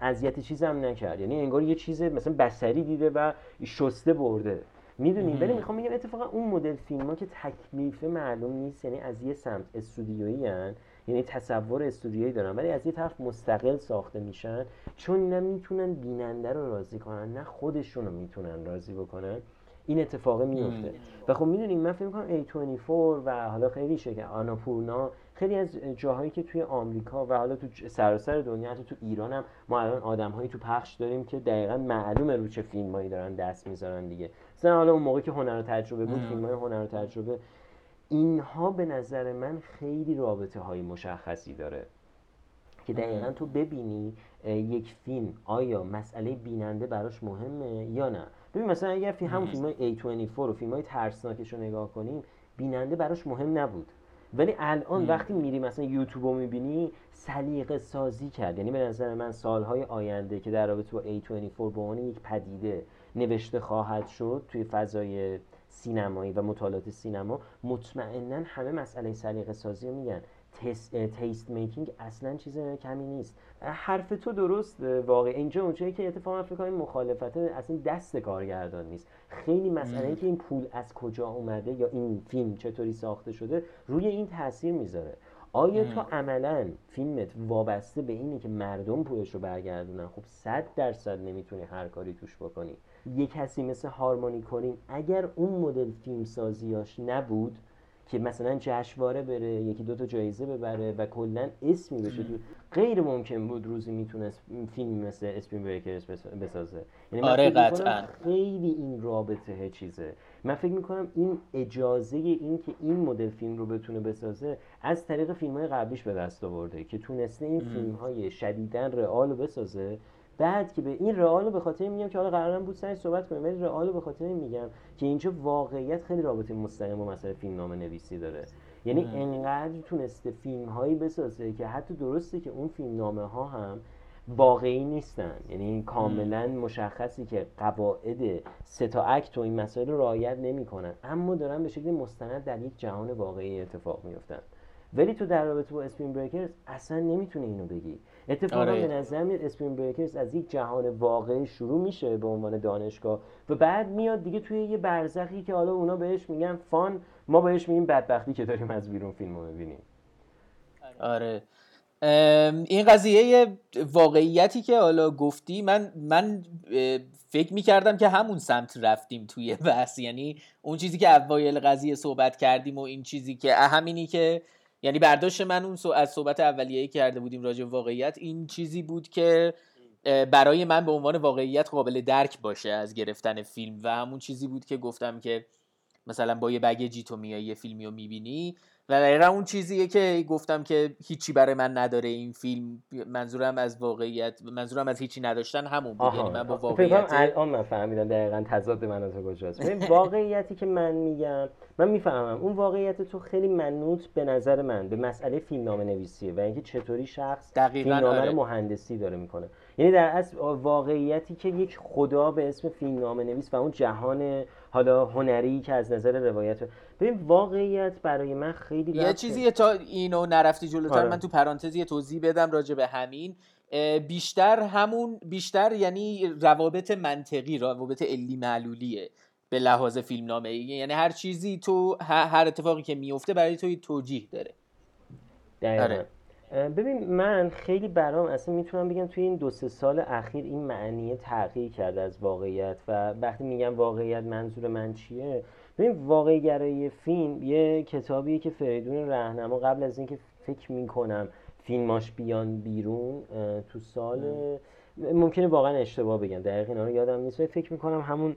اذیت چیزم نکرد، یعنی انگار یه چیز مثلا بصری دیده و شسته برده میدونیم. ولی میخوام بگم اتفاقا اون مدل فیلم‌ها که تکلیف معلوم نیست، یعنی از یه سمت استودیویی ان، یعنی تصور استودیویی دارن، ولی از یه طرف مستقل ساخته میشن، چون نمیتونن بیننده رو راضی کنن، نه خودشون رو میتونن راضی بکنن. این اتفاق میفته و خب میدونیم من فکر می‌کنم A24 و حالا خیلی شکل آناپورنا، خیلی از جاهایی که توی آمریکا و حالا تو سراسر دنیا، حتی تو ایران هم ما الان آدم‌هایی تو پخش داریم که دقیقاً معلومه رو چه فیلمایی دارن دست می‌ذارن دیگه. مثلا حالا اون موقعی که هنر و تجربه بود، فیلم‌های هنر و تجربه، اینها به نظر من خیلی رابطه‌های مشخصی داره که دقیقاً تو ببینی یک فیلم آیا مسئله بیننده براش مهمه یا نه. ببین مثلا اگر همون فیلم‌های A24 و فیلم‌های ترسناکش رو نگاه کنیم، بیننده براش مهم نبود، ولی الان وقتی میری مثلا یوتیوب رو میبینی سلیقه سازی کرد. یعنی به نظر من سالهای آینده که در رابطه با A24 به عنوان یک پدیده نوشته خواهد شد توی فضای سینمایی و مطالعات سینما، مطمئناً همه مسئله سلیقه سازی رو میگن. تیست میکینگ اصلاً چیز کمی نیست. حرف تو درست، واقعا اینجا اونجایی که اتفاقا آفریقای مخالفت اصلا دست کارگردان نیست، خیلی مسئله که این پول از کجا اومده یا این فیلم چطوری ساخته شده روی این تاثیر میذاره. آیا تو عملاً فیلمت وابسته به اینه که مردم پولش رو برگردونن؟ خب 100% نمیتونی هر کاری توش بکنی. یک کسی مثل هارمونی کورین اگر اون مدل فیلم سازیاش نبود که مثلا جشنواره بره، یکی دو تا جایزه ببره و کلا اسمی بشه، غیر ممکن بود روزی میتونست فیلمی مثل اسپرینگ بریکرز بسازه. یعنی آره قطعاً خیلی این رابطه چیزه. من فکر میکنم این اجازه این که این مدل فیلم رو بتونه بسازه از طریق فیلم‌های قبلیش به دست آورده که تونسته این فیلم‌های شدیداً رئال رو بسازه. بعد که به این رئال به خاطر میگم که حالا قرارم بود سرش صحبت کنیم، ولی رئال به خاطر میگم که اینجا واقعیت خیلی رابطه مستقیم با مسئله فیلمنامه نویسی داره. یعنی انقدر تونسته فیلم‌هایی بسازه که حتی درسته که اون فیلمنامه‌ها هم واقعی نیستن، یعنی کاملا مشخصی که قواعد 3 اکت و این مسائل رو رعایت نمی‌کنن، اما دارن به شکل مستند در یک جهان واقعی اتفاق می‌افتن. ولی تو در رابطه با اسپرینگ بریکرز اصلا نمیتونی اینو بگی. اتفاقا به نظر میاد اسپرینگ بریکرز از یک جهان واقعی شروع میشه به عنوان دانشگاه و بعد میاد دیگه توی یه برزخی که حالا اونا بهش میگن فان، ما بهش میگیم بدبختی که داریم از بیرون فیلمو میبینیم. آره این قضیه واقعیتی که حالا گفتی، من فکر می‌کردم که همون سمت رفتیم توی بحث، یعنی اون چیزی که اوایل قضیه صحبت کردیم و این چیزی که همینی که یعنی برداشت من اون از صحبت اولیه‌ای کرده بودیم راجع به واقعیت، این چیزی بود که برای من به عنوان واقعیت قابل درک باشه از گرفتن فیلم و همون چیزی بود که گفتم که مثلا با یه بگیجی تو میای یه فیلمی رو می‌بینی و دقیقاً اون چیزیه که گفتم که هیچی برای من نداره این فیلم. منظورم از واقعیت، منظورم از هیچی نداشتن همون بود. یعنی من با واقعیت الان من فهمیدم دقیقاً تضاد مناطق کجاست. ببین واقعیتی که من میگم، من میفهمم اون واقعیت تو خیلی منوط به نظر من به مسئله فیلمنامه نویسیه و اینکه چطوری شخص فیلمنامه رو مهندسی داره میکنه. یعنی در اصل واقعیتی که یک خدا به اسم فیلمنامه نویس و اون جهان حالا هنری که از نظر روایت. ببین واقعیت برای من خیلی یه چیزیه، تا اینو نرفتی جلوتر من تو پرانتزی توضیح بدم راجع به همین. بیشتر یعنی روابط منطقی، روابط علی معلولیه به لحاظ فیلمنامه. یعنی هر چیزی تو هر اتفاقی که میفته برای تو توجیه داره. دقیقاً. ببین من خیلی برام اصلا میتونم بگم توی این 2-3 سال اخیر این معنی تغییر کرده از واقعیت. و وقتی میگم واقعیت منظور من چیه؟ ببین واقعی گرایی فیلم یه کتابیه که فریدون رهنما قبل از اینکه فکر میکنم فیلماش بیان بیرون تو سال ممکنه واقعا اشتباه بگم دقیق اینا رو یادم نیست، فکر میکنم همون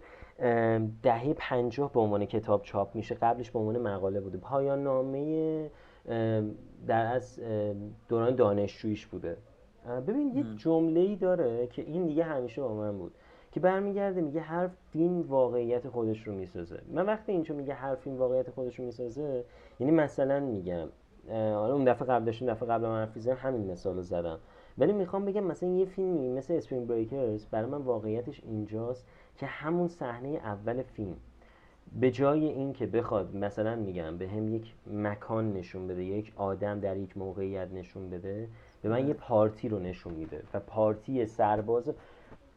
دهه 50 به عنوان کتاب چاپ میشه، قبلش به عنوان مقاله بوده. پایان نامه در از دوران دانشجوییش بوده. ببین یه جمله‌ای داره که این دیگه همیشه با من بود که برمیگرده میگه هر فیلم واقعیت خودش رو میسازه. من وقتی اینجا میگه هر فیلم واقعیت خودش رو میسازه، یعنی مثلا میگم آره اون دفعه قبل داشتیم، دفعه قبل من فیزن همین مثالو زدم، ولی میخوام بگم مثلا یه فیلمی مثل اسپرینگ بریکرز برای من واقعیتش اینجاست که همون صحنه اول فیلم به جای این که بخواد مثلا میگم به هم یک مکان نشون بده، یک آدم در یک موقعیت نشون بده، به من یه پارتی رو نشون میده و پارتی سرباز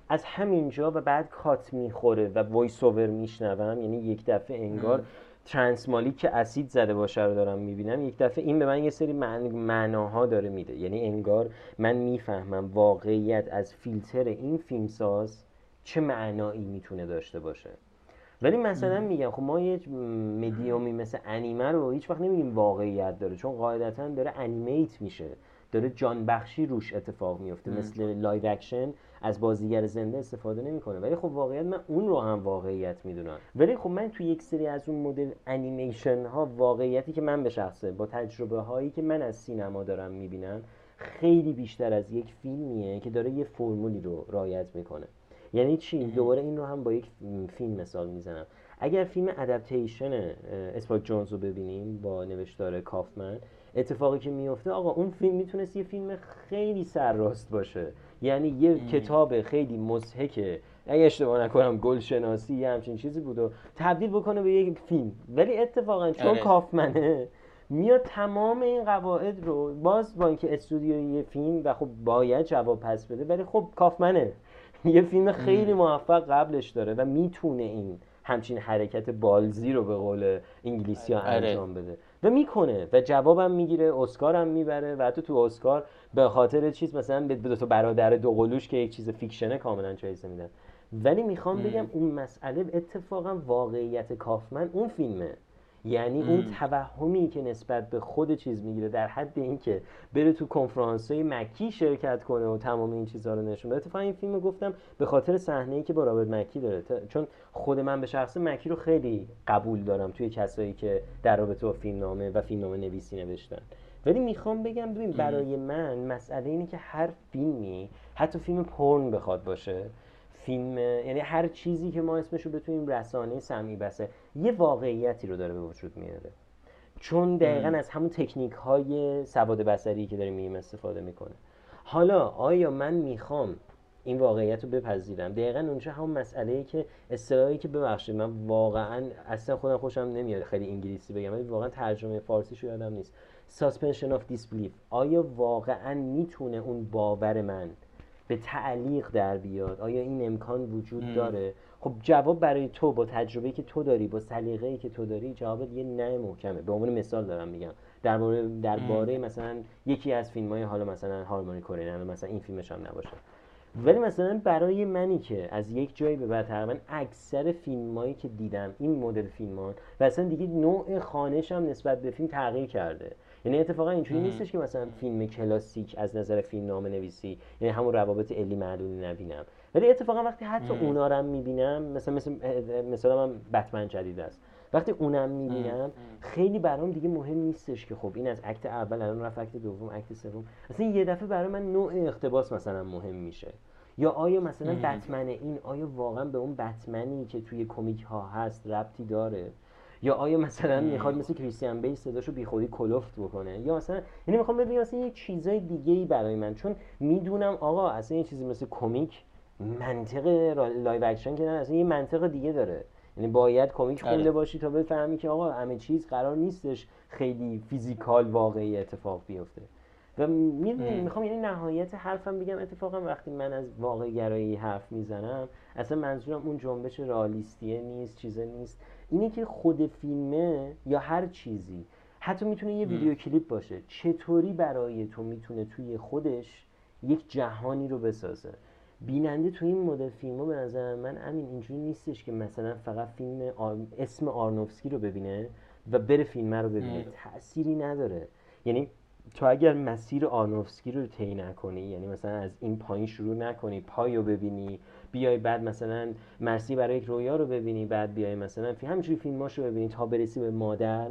از همینجا و بعد کات میخوره و وایس اوور میشنوم، یعنی یک دفعه انگار ترانسمالی که اسید زده باشه رو دارم میبینم، یک دفعه این به من یه سری معناها داره میده، یعنی انگار من میفهمم واقعیت از فیلتر این فیلمساز چه معنایی میتونه داشته باشه. ولی مثلا میگم خب ما یه مدیومی مثل انیمه رو هیچ وقت نمیگیم واقعیت داره، چون قاعدتا داره انیمیت میشه، داره جانبخشی روش اتفاق میفته، مثل لایو اکشن از بازیگر زنده استفاده نمیکنه، ولی خب واقعیت من اون رو هم واقعیت میدونم. ولی خب من تو یک سری از اون مدل انیمیشن ها واقعیتی که من به شخصه با تجربه هایی که من از سینما دارم میبینم خیلی بیشتر از یک فیلمیه که داره یه فرمولی رو رعایت میکنه. یعنی چی؟ دوباره این رو هم با یک فیلم مثال میزنم. اگر فیلم ادپتیشن اسپاک جونز رو ببینیم با نوشتار کافمن، اتفاقی که میفته آقا اون فیلم میتونست یه فیلم خیلی سرراست باشه، یعنی یه کتاب خیلی مضحکه، اگه اشتباه نکنم گلشناسی یه همچین چیزی بود و تبدیل بکنه به یک فیلم، ولی اتفاقا چون کافمنه میاد تمام این قواعد رو باز با اینکه استودیوی یه فیلم و خب باید جواب پس بده، ولی خب کافمنه یه فیلم خیلی موفق قبلش داره و میتونه این همچین حرکت بالزی رو به قول انگلیسی ها انجام بده و میکنه و جوابم میگیره، اسکار هم میبره و حتی تو اسکار به خاطر چیز مثلا به دو تا برادر دوقلوش که یک چیز فیکشنه کاملا جایزه میدن. ولی میخوام بگم اون مسئله اتفاقا واقعیت کافمن اون فیلمه، یعنی اون توهمی که نسبت به خود چیز میگیره در حد اینکه بره تو کنفرانس‌های مکی شرکت کنه و تمام این چیزا رو نشون بده. اتفاقا این فیلمو گفتم به خاطر صحنه‌ای که با رابرت مکی داره، چون خود من به شخص مکی رو خیلی قبول دارم توی کسایی که در رابطه با فیلمنامه و فیلمنامه نویسی نوشتن. ولی میخوام بگم ببین برای من مسئله اینه که هر فیلمی، حتی فیلم پورن بخواد باشه، فیلم یعنی هر چیزی که ما اسمشو بتونیم رسانه سمعی بسه، یه واقعیتی رو داره به وجود میاره، چون دقیقاً از همون تکنیک های سواد بصری که داریم میگیم استفاده میکنه. حالا آیا من میخوام این واقعیت رو بپذیرم؟ دقیقاً اونجا همون مسئله‌ای که اصطلاحی که ببخشید من واقعاً اصلا خودم خوشم نمیاد خیلی انگلیسی بگم، ولی واقعاً ترجمه فارسیش یادم نیست، ساسپنشن آف دیسبلیف، آیا واقعاً میتونه اون باور من به تعلیق در بیاد؟ آیا این امکان وجود داره؟ خب جواب برای تو با تجربه‌ای که تو داری، با سلیقه‌ای که تو داری، جوابت یه نه محکمه. به عنوان مثال دارم میگم درباره مثلا یکی از فیلم‌های حالا مثلا هارمونی کورین، مثلا این فیلمش هم نباشه، ولی مثلا برای منی که از یک جایی به بعد تقریباً اکثر فیلمایی که دیدم این مدل فیلمان و اصلا دیگه نوع خوانش هم نسبت به فیلم تغییر کرده، یعنی اتفاقا اینجوری نیستش که مثلا فیلم کلاسیک از نظر فیلمنامه نویسی، یعنی همون روابط علی معلولی نبینم، ولی اتفاقا وقتی حتی اونا رو هم میبینم، مثلا من بتمن جدید است، وقتی اونم میبینم خیلی برام دیگه مهم نیستش که خب این از اکت اول الان رفت اکت دوم اکت سوم، اصلا یه دفعه برای من نوع اقتباس مثلا مهم میشه. یا آیا مثلا بتمن این آیا واقعا به اون بتمنی که توی کمیک ها هست ربطی داره؟ یا آیا مثلا میخواد مثل کریستیان بیل صداشو بیخودی کلفت بکنه؟ یا مثلا یعنی میخوام ببینم مثلا یه چیزای دیگه‌ای برای من، چون میدونم آقا اصلا این چیزی مثل کمیک منطق لایو اکشن که نه، اصلا یه منطق دیگه داره، یعنی باید کمیک خونده باشی تا بفهمی که آقا همه چیز قرار نیستش خیلی فیزیکال واقعی اتفاق بیفته. و میخوام یعنی نهایت حرفم بگم اتفاقا وقتی من از واقع گرایی حرف میزنم، اصلا منظورم اون جنبش رئالیستیه نیست، چیزه نیست، اینه که خود فیلمه یا هر چیزی، حتی میتونه یه ویدیو کلیپ باشه، چطوری برای تو میتونه توی خودش یک جهانی رو بسازه. بیننده توی این مدل فیلم‌ها به نظر من امین اینجوری نیستش که مثلا فقط فیلم اسم آرنوفسکی رو ببینه و بره فیلم رو ببینه، تأثیری نداره. یعنی تو اگر مسیر آرنوفسکی رو طی نکنی، یعنی مثلا از این پایین شروع نکنی، پایو ببینی، بیای بعد مثلا مرسی برای یک رویا رو ببینی، بعد بیای مثلا همینجوری فیلماشو ببینی تا برسی به مادر،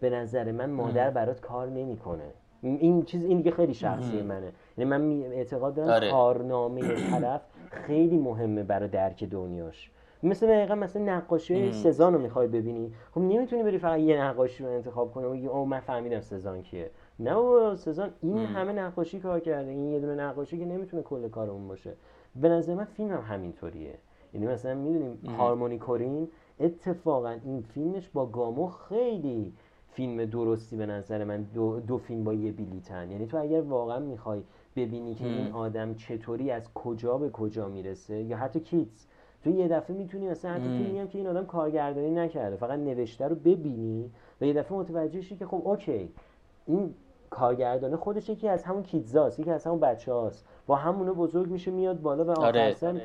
به نظر من مادر برات کار نمیکنه. این چیز این دیگه خیلی شخصی منه، یعنی من اعتقاد دارم کارنامه طرف خیلی مهمه برای درک دنیاش مثل دقیقاً مثلا نقاشی سزان رو میخوای ببینی، خب نمیتونی بری فقط یه نقاشی رو انتخاب کنی و بگی او من فهمیدم سزان کیه. نه بابا، سزان این همه نقاشی کار کرده، این یه دونه نقاشی که نمیتونه کل کارمون باشه. به نظر من فیلم هم همینطوریه، یعنی مثلا میدونیم هارمونی کورین اتفاقا این فیلمش با گامو خیلی فیلم درستی به نظر من، دو فیلم با یه بلیتن. یعنی تو اگر واقعا میخوای ببینی که این آدم چطوری از کجا به کجا میرسه، یا حتی کیتز، تو یه دفعه میتونی مثلا حتی فیلمی هم که این آدم کارگردانی نکرده، فقط نوشته رو ببینی و یه دفعه متوجه شی که خب اوکی، این کارگردانه خودش یکی از همون کیتزاست، یکی از همون بچه‌هاست، با همونو بزرگ میشه میاد بالا و آخرسن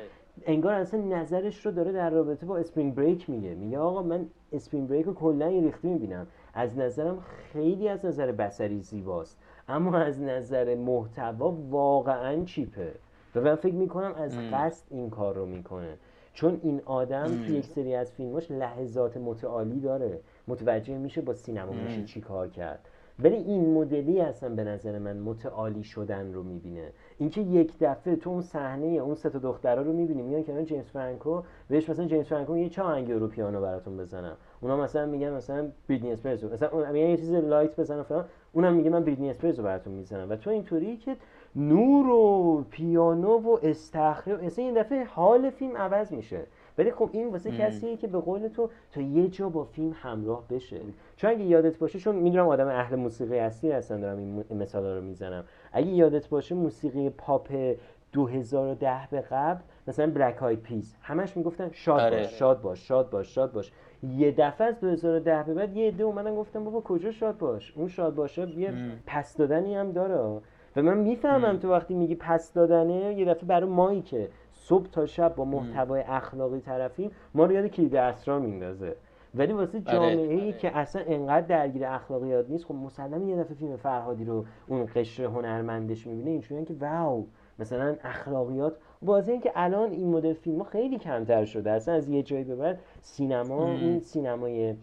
انگار اصلا نظرش رو داره در رابطه با اسپرینگ بریک میگه. میگه آقا من اسپرینگ بریک رو کلا این ریختی میبینم، از نظرم خیلی از نظر بصری زیباست، اما از نظر محتوا واقعا چیپه و من فکر میکنم از قصد این کار رو میکنه، چون این آدم تو یک سری از فیلماش لحظات متعالی داره، متوجه میشه با سینما میشه چی کار کرد. ولی این مدلی اصلا به نظر من متعالی شدن رو میبینه، اینکه یک دفعه تو اون صحنه اون سه تا دخترا رو میبینی میگن که من جیمز فرانکو، بهش مثلا جیمز فرانکو یه چاهنگ رو پیانو براتون بزنم، اونا مثلا میگن مثلا بریتنی اسپیرز، مثلا میگن یه چیز لایت بزنم فلان، اونم میگه من بریتنی اسپیرز رو براتون میزنم. و تو اینطوری که نور و پیانو و استخر و اصلا این دفعه حال فیلم عوض میشه. ولی خب این واسه کسیه که به قول تو تا یه جا با فیلم همراه بشه، چون اگه یادت باشه، چون میدونم آدم اهل موسیقی هستی هستن دارم این مثالا رو میزنم، اگه یادت باشه موسیقی پاپ 2010 به قبل مثلا بلک آید پیز همش میگفتن شاد باش، شاد باش، شاد باش، شاد باش. یه دفعه از 2010 به بعد یه عده اومدن گفتن بابا کجا شاد باش، اون شاد باشه یه پس دادنی هم داره. و من میفهمم تو وقتی میگی پس دادنه، یه دفعه برای مایی که صبح تا شب با محتوای اخلاقی طرفیم، ما رو یاد کلید اسرار میندازه. ولی واسه جامعه‌ای که اصلا انقدر درگیر اخلاقیات نیست، خب مسلماً یه دفعه فیلم فرهادی رو اون قشر هنرمندش می‌بینه، اینجوریه که واو مثلا اخلاقیات. باز اینکه الان این مدل فیلم‌ها خیلی کمتر شده، اصلا از یه جایی به بعد سینما این سینمای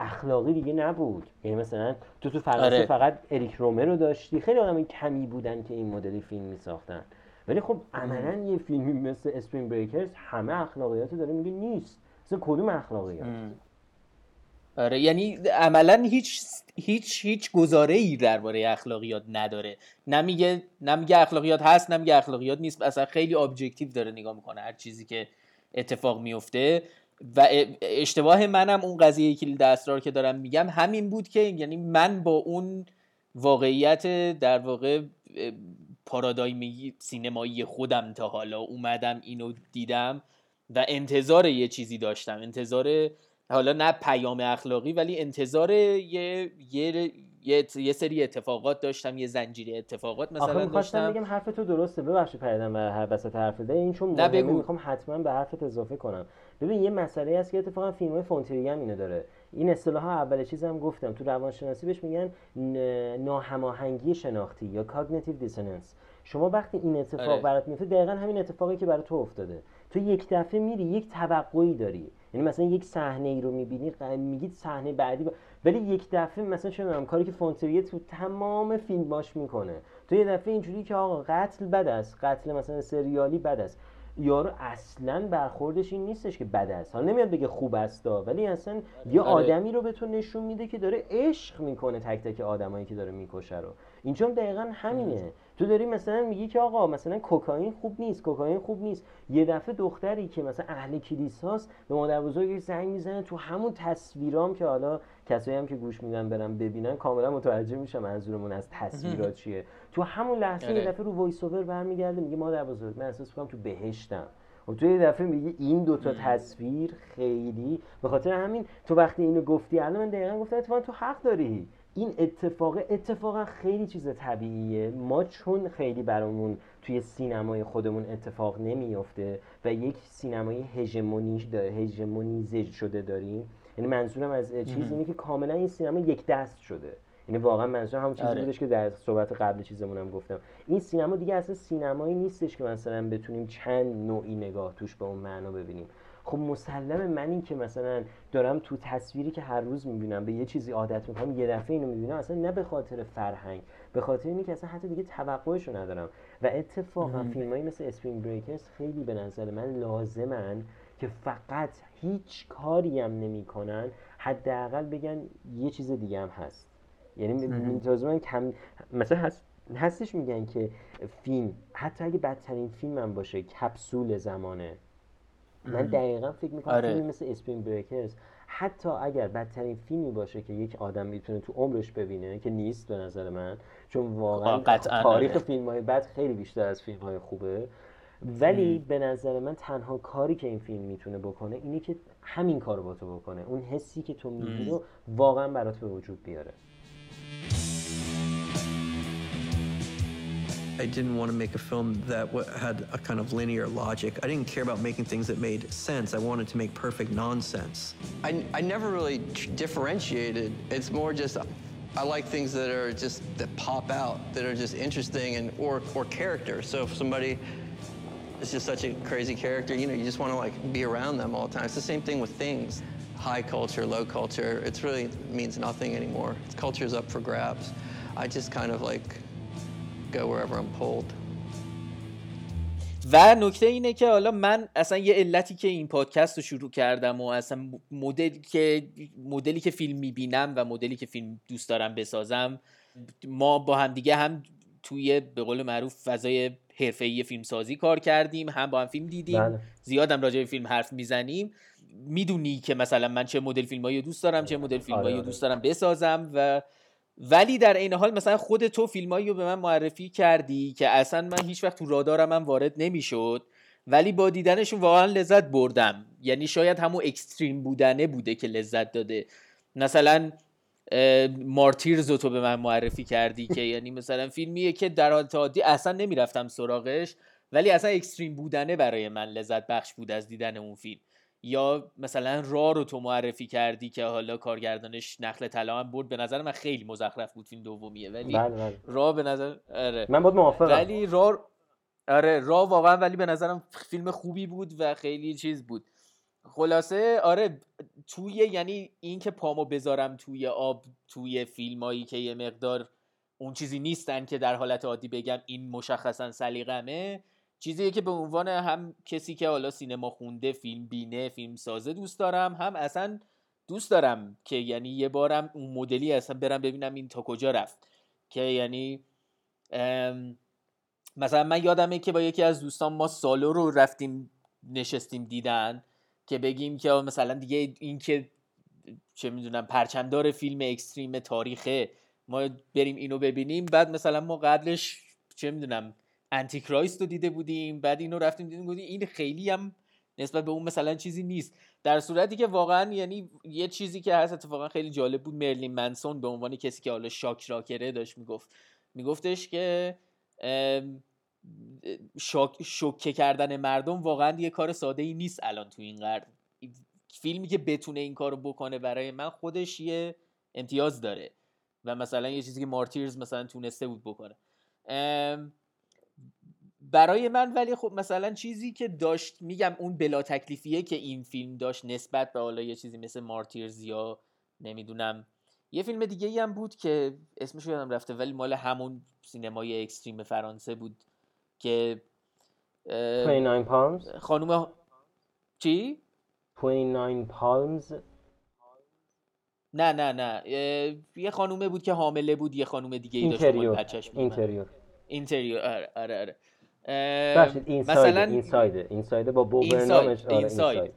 اخلاقی دیگه نبود. یعنی مثلا تو فرانسه فقط اریک رومه رو داشتی، خیلی آدمای کمی بودن که این مدل فیلم می‌ساختن. ولی خب عملاً یه فیلمی مثل اسپرینگ بریکرز همه اخلاقیاتو داره میگه نیست، مثلا کدوم اخلاقیات؟ آره، یعنی عملاً هیچ گزاره‌ای درباره اخلاقیات نداره، نمیگه اخلاقیات هست، نمیگه اخلاقیات نیست، اصلا خیلی ابجکتیو داره نگاه میکنه هر چیزی که اتفاق میفته. و اشتباه منم اون قضیه کلید اسرار که دارم میگم همین بود که یعنی من با اون واقعیت در واقع پارادایمی سینمایی خودم تا حالا اومدم، اینو دیدم و انتظار یه چیزی داشتم، انتظار حالا نه پیام اخلاقی ولی انتظار یه سری اتفاقات داشتم، یه زنجیره اتفاقات مثلا داشتم. آخه می‌خواستم بگم حرف تو درسته، ببخشید پریدم به هر وسط حرف ده، این چون مهمه می‌خوام حتما به حرفت اضافه کنم. ببین یه مسئله است که اتفاقا فیلم‌های فونتریه هم اینو داره، این اصطلاح ها اول چیزم گفتم تو روانشناسی بهش میگن ناهماهنگی شناختی یا کاگنیتیو دیسوننس. شما وقتی این اتفاق برات میفته دقیقاً همین اتفاقی که برات افتاده، تو یک دفعه میری یک توقعی داری، یعنی مثلا یک صحنه ای رو میبینی میگید صحنه بعدی، ولی یک دفعه مثلا چه میدونم کاری که فونتریه تو تمام فیلماش میکنه، تو یه دفعه اینجوری که آقا قتل بد است، قتل مثلا سریالی بد است، یارو اصلا برخوردش این نیستش که بد است، حالا نمیاد بگه خوب است ولی اصلا یه آدمی رو به تو نشون میده که داره عشق میکنه تک تک آدمایی که داره میکشه رو. اینجا هم دقیقاً همینه، تو داری مثلا میگی که آقا مثلا کوکائین خوب نیست، کوکائین خوب نیست، یه دفعه دختری که مثلا اهل کلیساست به مادر بزرگش زنگ میزنه، تو همون تصویرام که حالا کسایی هم که گوش میدن برن ببینن کاملا متوجه میشن منظورمون از تصویرات چیه، تو همون لحظه یه دفعه رو وایس اوور برمیگرده میگه مادر بزرگ من احساس میکنم تو بهشتم، و تو یه دفعه میگی این دوتا تصویر خیلی به خاطر همین تو وقتی اینو گفتی الان من دقیقاً گفتم اتفاقا تو حق داری، این اتفاقا خیلی چیز طبیعیه، ما چون خیلی برامون توی سینمای خودمون اتفاق نمیفته و یک سینمای هژمونیزه شده داریم، یعنی منظورم از چیز اینه که کاملا این سینما یک دست شده، یعنی واقعا منظورم همون چیزی بودش که در صحبت قبل چیزمونم گفتم، این سینما دیگه اصلا سینمایی نیستش که مثلا بتونیم چند نوعی نگاه توش به اون معنا ببینیم. خب مسلمه من این که مثلا دارم تو تصویری که هر روز میبینم به یه چیزی عادت میکنم، یه دفعه اینو میبینم اصلا نه به خاطر فرهنگ، به خاطر اینکه اصلا حتی دیگه توقعشو ندارم. و اتفاقا فیلمایی مثل اسپرینگ بریکرز خیلی به نظر من لازمن که فقط هیچ کاری هم نمی کنن، حداقل بگن یه چیز دیگه هم هست. یعنی منتظرن کم مثلا هستش میگن که فیلم حتی اگه بدترین فیلم هم باشه کپسول زمانه. من دقیقا فکر میکنم آره. فیلم مثل اسپرینگ بریکرز حتی اگر بدترین فیلمی باشه که یک آدم میتونه تو عمرش ببینه، که نیست به نظر من، چون واقعا تاریخ فیلم‌های بد خیلی بیشتر از فیلم‌های خوبه، ولی به نظر من تنها کاری که این فیلم میتونه بکنه اینه که همین کارو با تو بکنه، اون حسی که تو می‌گیری رو واقعا برات به وجود بیاره. I didn't want to make a film that had a kind of linear logic. I didn't care about making things that made sense. I wanted to make perfect nonsense. I never really differentiated. It's more just I like things that are just that pop out, that are just interesting and or character. So if somebody is just such a crazy character, you know, you just want to like be around them all the time. It's the same thing with things. High culture, low culture, it's really means nothing anymore. Culture's up for grabs. I just kind of like go wherever I'm pulled. و نکته اینه که حالا من اصلا یه علتی که این پادکست رو شروع کردم و اصلا مدلی که فیلم میبینم و مدلی که فیلم دوست دارم بسازم، ما با هم دیگه هم توی به قول معروف فضای حرفه‌ای فیلمسازی کار کردیم، هم با هم فیلم دیدیم، بله. زیادم راجع به فیلم حرف میزنیم. میدونی که مثلا من چه مدل فیلمایی دوست دارم، چه مدل فیلمایی دوست دارم بسازم، و ولی در این حال مثلا خود تو فیلمایی رو به من معرفی کردی که اصلا من هیچ وقت تو رادارم هم وارد نمیشد، ولی با دیدنشون واقعا لذت بردم. یعنی شاید همون اکستریم بودنه بوده که لذت داده. مثلا مارتیرز رو تو به من معرفی کردی که یعنی مثلا فیلمیه که در حالت عادی اصلا نمیرفتم سراغش، ولی اصلا اکستریم بودنه برای من لذت بخش بود از دیدن اون فیلم. یا مثلا را رو تو معرفی کردی که حالا کارگردانش نخل طلا هم برد، به نظر من خیلی مزخرف بود فیلم دومیه، ولی بله. را به نظر آره. من بود موافقم، ولی را آره را واقعا ولی به نظرم فیلم خوبی بود و خیلی چیز بود. خلاصه آره توی یعنی این که پامو بذارم توی آب توی فیلمایی که یه مقدار اون چیزی نیستن که در حالت عادی بگم این مشخصا سلیقمه، چیزیه که به عنوان هم کسی که حالا سینما خونده، فیلم بینه، فیلم سازه دوست دارم، هم اصلا دوست دارم که یعنی یه بارم اون مدلی اصلا برم ببینم این تا کجا رفت. که یعنی مثلا من یادمه که با یکی از دوستان ما سالو رو رفتیم نشستیم دیدن که بگیم که مثلا دیگه این که چه میدونم پرچمدار فیلم اکستریم تاریخه، ما بریم اینو ببینیم. بعد مثلا ما قبلش چه میدونم انتیکرایست رو دیده بودیم، بعد اینو رفتیم دیدیم گفتیم این خیلی هم نسبت به اون مثلا چیزی نیست، در صورتی که واقعا یعنی یه چیزی که هست اتفاقا خیلی جالب بود. مرلین منسون به عنوان کسی که حالا شاکراکره داشت میگفتش که شوکه کردن مردم واقعا یه کار ساده ای نیست الان تو این قرن. فیلمی که بتونه این کارو بکنه برای من خودش یه امتیاز داره و مثلا یه چیزی که مارتیرز مثلا تونسته بود بکنه برای من. ولی خب مثلا چیزی که داشت میگم اون بلا تکلیفیه که این فیلم داشت نسبت به حالا یه چیزی مثل مارتیرز یا نمیدونم یه فیلم دیگه ای هم بود که اسمش یادم رفته ولی مال همون سینمای اکستریم فرانسه بود که 29 پالمز خانوم چی؟ 29 پالمز نه یه خانومه بود که حامله بود، یه خانوم دیگه ای داشت مال بچه‌ش بود. اینتریور آره باشید اینسایده با بوبرنامش اینساید.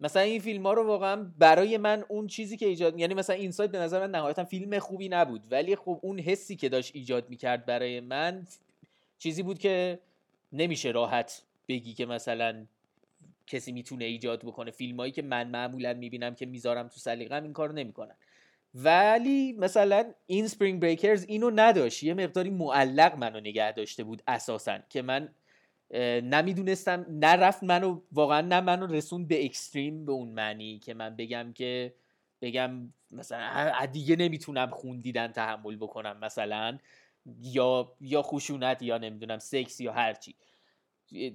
مثلا این فیلم ها رو واقعا برای من اون چیزی که ایجاد یعنی مثلا اینساید به نظر من نهایتا فیلم خوبی نبود، ولی خب اون حسی که داشت ایجاد میکرد برای من چیزی بود که نمیشه راحت بگی که مثلا کسی میتونه ایجاد بکنه. فیلم هایی که من معمولا میبینم که میذارم تو سلیقه‌م این کارو نمیکنن، ولی مثلا این اسپرینگ بریکرز اینو نداشت. یه مقداری معلق منو نگه داشته بود اساساً که من نمیدونستم، نرفت منو واقعا، نه منو رسون به اکستریم به اون معنی که من بگم مثلا دیگه نمیتونم خون دیدن تحمل بکنم مثلا یا خشونت یا نمیدونم سکس یا هر چی.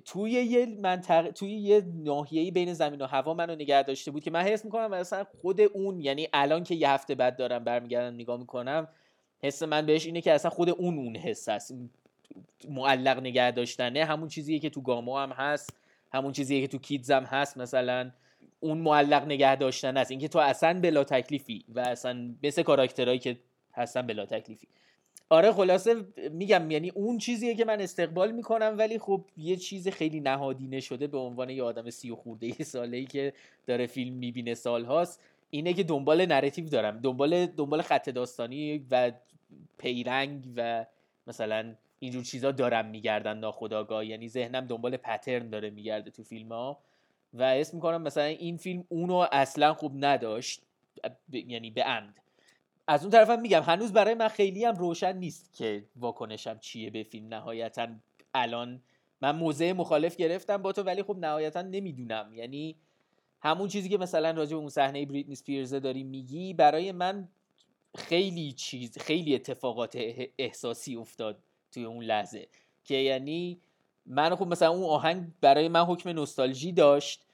توی یه منطقه، توی یه ناحیه‌ای بین زمین و هوا منو نگه داشته بود که من حس می‌کنم مثلا خود اون، یعنی الان که یه هفته بعد دارم برمیگردم نگاه می‌کنم، حس من بهش اینه که اصلا خود اون حس است. معلق نگه داشتنه همون چیزیه که تو گاما هم هست، همون چیزیه که تو کیدز هم هست، مثلا اون معلق نگه داشتن است، اینکه تو اصلا بلا تکلیفی و اصلا مثل کاراکترایی که هستن بلا تکلیفی. آره خلاصه میگم یعنی اون چیزیه که من استقبال میکنم، ولی خب یه چیز خیلی نهادینه شده به عنوان یه آدم 30 و خورده ساله‌ای که داره فیلم میبینه سالهاست، اینه که دنبال نراتیو دارم، دنبال خط داستانی و پیرنگ و مثلا اینجور چیزا دارم میگردن ناخودآگاه، یعنی ذهنم دنبال پترن داره میگرده تو فیلم‌ها و حس میکنم مثلا این فیلم اونو اصلا خوب نداشت، یعنی به عمد. از اون طرفم میگم هنوز برای من خیلی هم روشن نیست که واکنشم چیه به فیلم نهایتاً. الان من موضع مخالف گرفتم با تو، ولی خب نهایتاً نمیدونم، یعنی همون چیزی که مثلا راجع به اون صحنه بریتنی اسپیرز داری میگی، برای من خیلی اتفاقات احساسی افتاد توی اون لحظه که یعنی من خب مثلا اون آهنگ برای من حکم نوستالژی داشت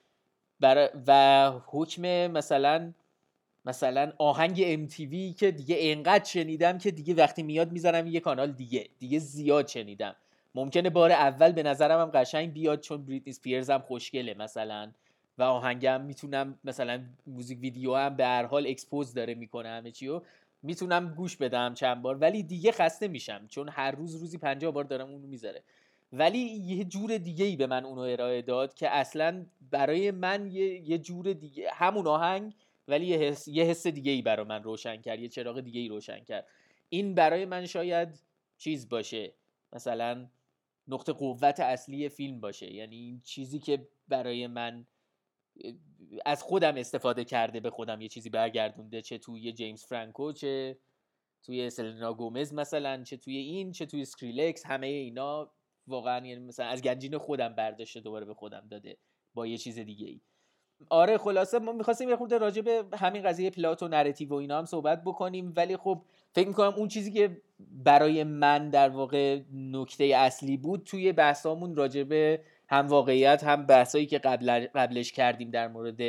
و حکم مثلا آهنگ MTV که دیگه انقدر شنیدم که دیگه وقتی میاد میذارم یه کانال دیگه زیاد شنیدم. ممکنه بار اول به نظرم هم قشنگ بیاد چون بریتنی اسپیرز هم خوشگله مثلا و آهنگم میتونم مثلا موزیک ویدیو هم به هر حال اکسپوز داره میکنه همه چیو میتونم گوش بدم چند بار، ولی دیگه خسته میشم چون هر روزی 50 بار دارم اونو میذاره. ولی یه جور دیگه‌ای به من اونو ارائه داد که اصلا برای من یه جور دیگه، همون آهنگ ولی یه حس دیگه‌ای برای من روشن کرد، یه چراغ دیگه‌ای روشن کرد. این برای من شاید چیز باشه، مثلا نقطه قوت اصلی فیلم باشه، یعنی این چیزی که برای من از خودم استفاده کرده، به خودم یه چیزی برگردونده، چه توی جیمز فرانکو، چه توی سلینا گومز مثلا، چه توی این، چه توی اسکریلکس، همه اینا واقعا یعنی مثلا از گنجینه خودم برداشته دوباره به خودم داده با یه چیز دیگه ای. آره خلاصه ما می‌خواستیم یه خورده راجع به همین قضیه پلات و نراتیو و اینا هم صحبت بکنیم، ولی خب فکر می‌کنم اون چیزی که برای من در واقع نکته اصلی بود توی بحثامون راجع به هم واقعیت، هم بحثایی که قبلش کردیم در مورد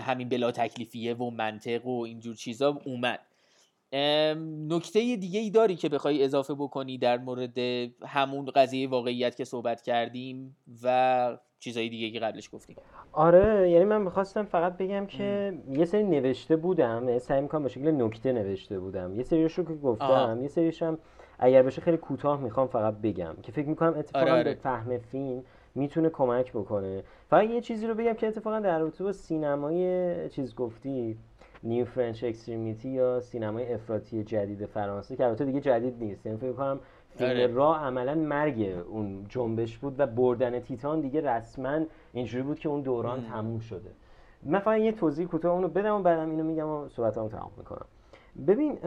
همین بلا تکلیفیه و منطق و اینجور چیزا اومد. نکته دیگه ای داری که بخوای اضافه بکنی در مورد همون قضیه واقعیت که صحبت کردیم و چیزای دیگه که قبلش گفتیم؟ آره یعنی من می‌خواستم فقط بگم که یه سری نوشته بودم، سعی می‌کنم به شکل نکته نوشته بودم، یه سریشو که گفتم یه سریشم اگر بشه خیلی کوتاه میخوام فقط بگم که فکر میکنم اتفاقا آره. به فهم فیلم میتونه کمک بکنه. فقط یه چیزی رو بگم که اتفاقا در رابطه با سینمای چیز گفتی، نیو فرنچ اکستریمیتی یا سینمای افراطی جدید فرانسه، که البته دیگه جدید نیست، یعنی فکر میکنم فیلم آره. را عملا مرگ اون جنبش بود و بردن تیتان دیگه رسما اینجوری بود که اون دوران تموم شده. من فقط یه توضیح کوتاه اونو بدم و بعدم اینو میگم و صحبتامو تمام میکنم. ببین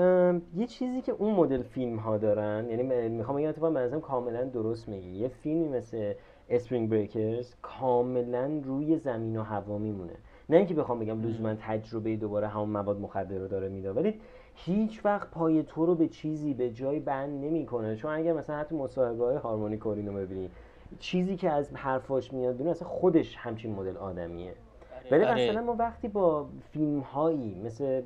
یه چیزی که اون مدل فیلم ها دارن، یعنی میخوام بگم اتفاقا منظورم کاملا درست میگی، یه فیلمی مثل اسپرینگ بریکرز کاملا روی زمین و هوا میمونه، نه اینکه بخوام بگم لزوما تجربه دوباره همون مواد مخدر رو داره میده، ولی هیچ وقت پای تو رو به چیزی به جای بند نمیکنه. چون اگر مثلا حتی مصاحبه‌های هارمونی کورین رو ببینی، چیزی که از حرفاش میاد بیرون اصلا خودش همچین مدل آدمیه. ولی مثلا ما وقتی با فیلم هایی مثل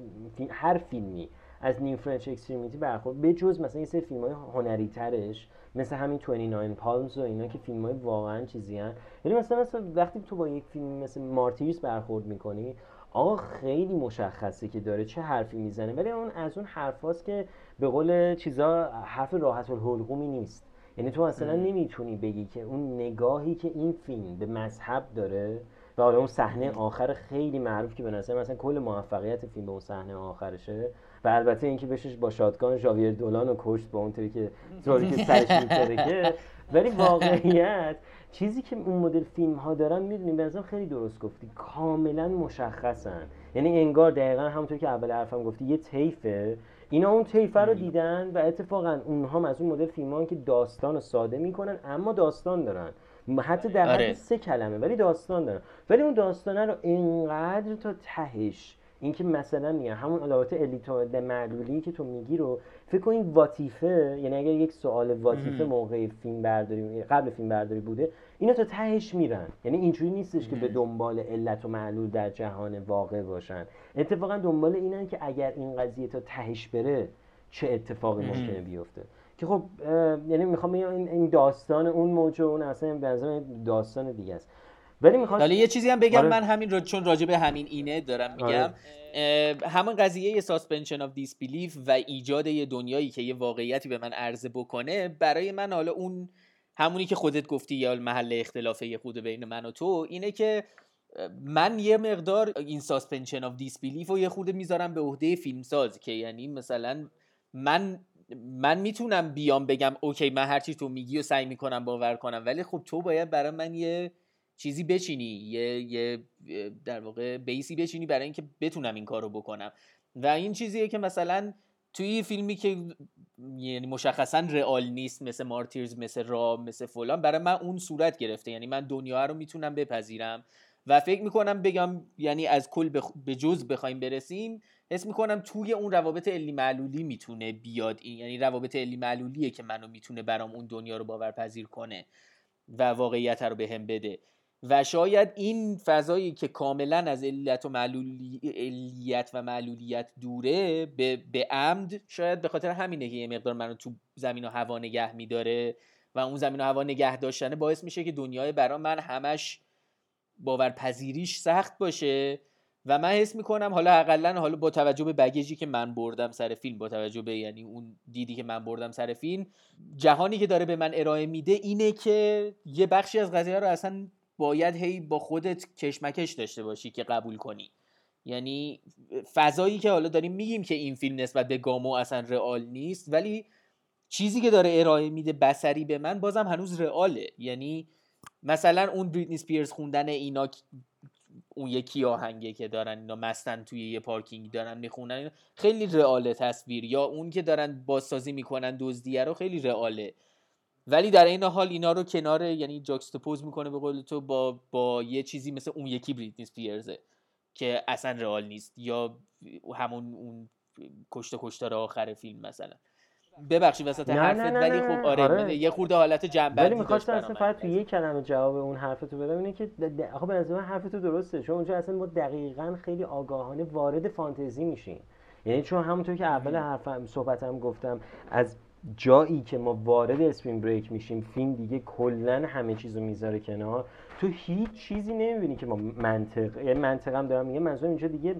هر فیلمی از نیو فرنچ اکستریمیتی برخورد، به جز مثلا یه سری فیلم های هنری ترش مثل همین 29 پالمز و اینا که فیلم های واقعا چیزی هن، یعنی مثلا وقتی تو با یک فیلم مثل مارتیرز برخورد میکنی، آقا خیلی مشخصه که داره چه حرفی میزنه، ولی اون از اون حرف هاست که به قول چیزا حرف راحت الحلقومی نیست. یعنی تو مثلا نمیتونی بگی که اون نگاهی که این فیلم به مذهب داره و حالا اون صحنه آخر خیلی معروف که به نظر مثلا کل موفقیت فیلم به اون صحنه آخرشه و البته اینکه بهش با شاتگان ژاویر دولانو کشت با اون طوری که سرش میترکه، ولی واقعیت چیزی که اون مدل فیلم ها دارن، میدونیم به نظرم خیلی درست گفتی، کاملا مشخصن. یعنی انگار دقیقا همونطور که اول حرفم گفتی یه طیفه، اینا اون طیفه رو دیدن و اتفاقا اونها از اون مدل فیلم ها که داستانو ساده میکنن، اما داستان دارن، حتی در حد آره. 3 کلمه ولی داستان دارن، ولی اون داستانه رو اینقدر تا تهش، اینکه مثلا میگن همون علامت الیتاد معلولی که تو میگی رو فکر کن این واتیفه، یعنی اگر یک سوال واتیفه موقع فیلم برداری قبل فیلم برداری بوده، اینا تا تهش میرن. یعنی اینجوری نیستش که به دنبال علت و معلول در جهان واقع باشن، اتفاقا دنبال اینن که اگر این قضیه تا تهش بره چه اتفاقی ممکنه بیفته. که خب یعنی میخوام بگم این داستان اون موجه اون اصلا به نظر من داستان دیگه است. ولی میخواستم یه چیزی هم بگم. آره. من همین رو چون راجع به همین اینه دارم میگم. آره. همون قضیه ساسپنشن آف دیسبیلیف و ایجاد یه دنیایی که یه واقعیتی به من عرضه بکنه، برای من حالا اون همونی که خودت گفتی یا محل اختلافه یه خود بین من و تو اینه که من یه مقدار این ساسپنشن آف دیسبیلیف رو یه خود میذارم به عهده فیلمساز، که یعنی مثلا من میتونم بیام بگم اوکی من هرچی تو میگی و سعی میکنم باور کنم، ولی خب تو باید برای من یه چیزی بچینی، یه در واقع بیسی بچینی برای اینکه بتونم این کارو بکنم. و این چیزیه که مثلا توی فیلمی که یعنی مشخصاً رئال نیست، مثل مارتیرز، مثل را، مثل فلان، برای من اون صورت گرفته. یعنی من دنیا رو میتونم بپذیرم و فکر میکنم بگم یعنی از کل به جز بخوایم برسیم، حس میکنم توی اون روابط علی معلولی میتونه بیاد. این یعنی روابط علی معلولیه که منو میتونه برام اون دنیا رو باورپذیر کنه و واقعیت رو بهم بده. و شاید این فضایی که کاملا از علیت و معلولیت دوره به عمد، شاید به خاطر همینه که یه مقدار منو تو زمین و هوا نگه میداره و اون زمین و هوا نگه داشتنه باعث میشه که دنیای برام من همش باورپذیریش سخت باشه. و من حس میکنم حالا اقلن حالا با توجه به بگیجی که من بردم سر فیلم، با توجه به یعنی اون دیدی که من بردم سر فیلم، جهانی که داره به من ارائه میده اینه که یه بخشی از قضیه رو اصلا باید هی با خودت کشمکش داشته باشی که قبول کنی. یعنی فضایی که حالا داریم میگیم که این فیلم نسبت به گامو اصلا رئال نیست، ولی چیزی که داره ارائه میده بصری به من بازم هنوز رئاله. یعنی مثلا اون بریتنی اسپیرز خوندن اینا، اون یکی آهنگه که دارن اینا مستن توی یه پارکینگ دارن میخونن، اینا خیلی رئاله تصویر. یا اون که دارن بازسازی میکنن دزدیه رو، خیلی رئاله. ولی در این حال اینا رو کنار یعنی جاکستاپوز میکنه به قول تو با یه چیزی مثل اون یکی بریتنی اسپیرزه که اصلا رئال نیست، یا همون اون کشتار آخر فیلم مثلا. ببخشید وسط حرفت، ولی خب آره یه خورده حالت جنبندی. ولی می‌خواستم اصلا فقط تو یک کلمه جواب اون حرفتو بدم، اینه که آخه به نظر من حرفتو درسته، چون اونجا اصلا ما دقیقاً خیلی آگاهانه وارد فانتزی میشیم. یعنی چون همونطور که اول حرفم صحبتم گفتم، از جایی که ما وارد اسپین بریک میشیم فیلم دیگه کلا همه چیزو میذاره کنار، تو هیچ چیزی نمیبینی که ما منطق، یعنی منطقم دارم میگم، منظورم اینجا دیگه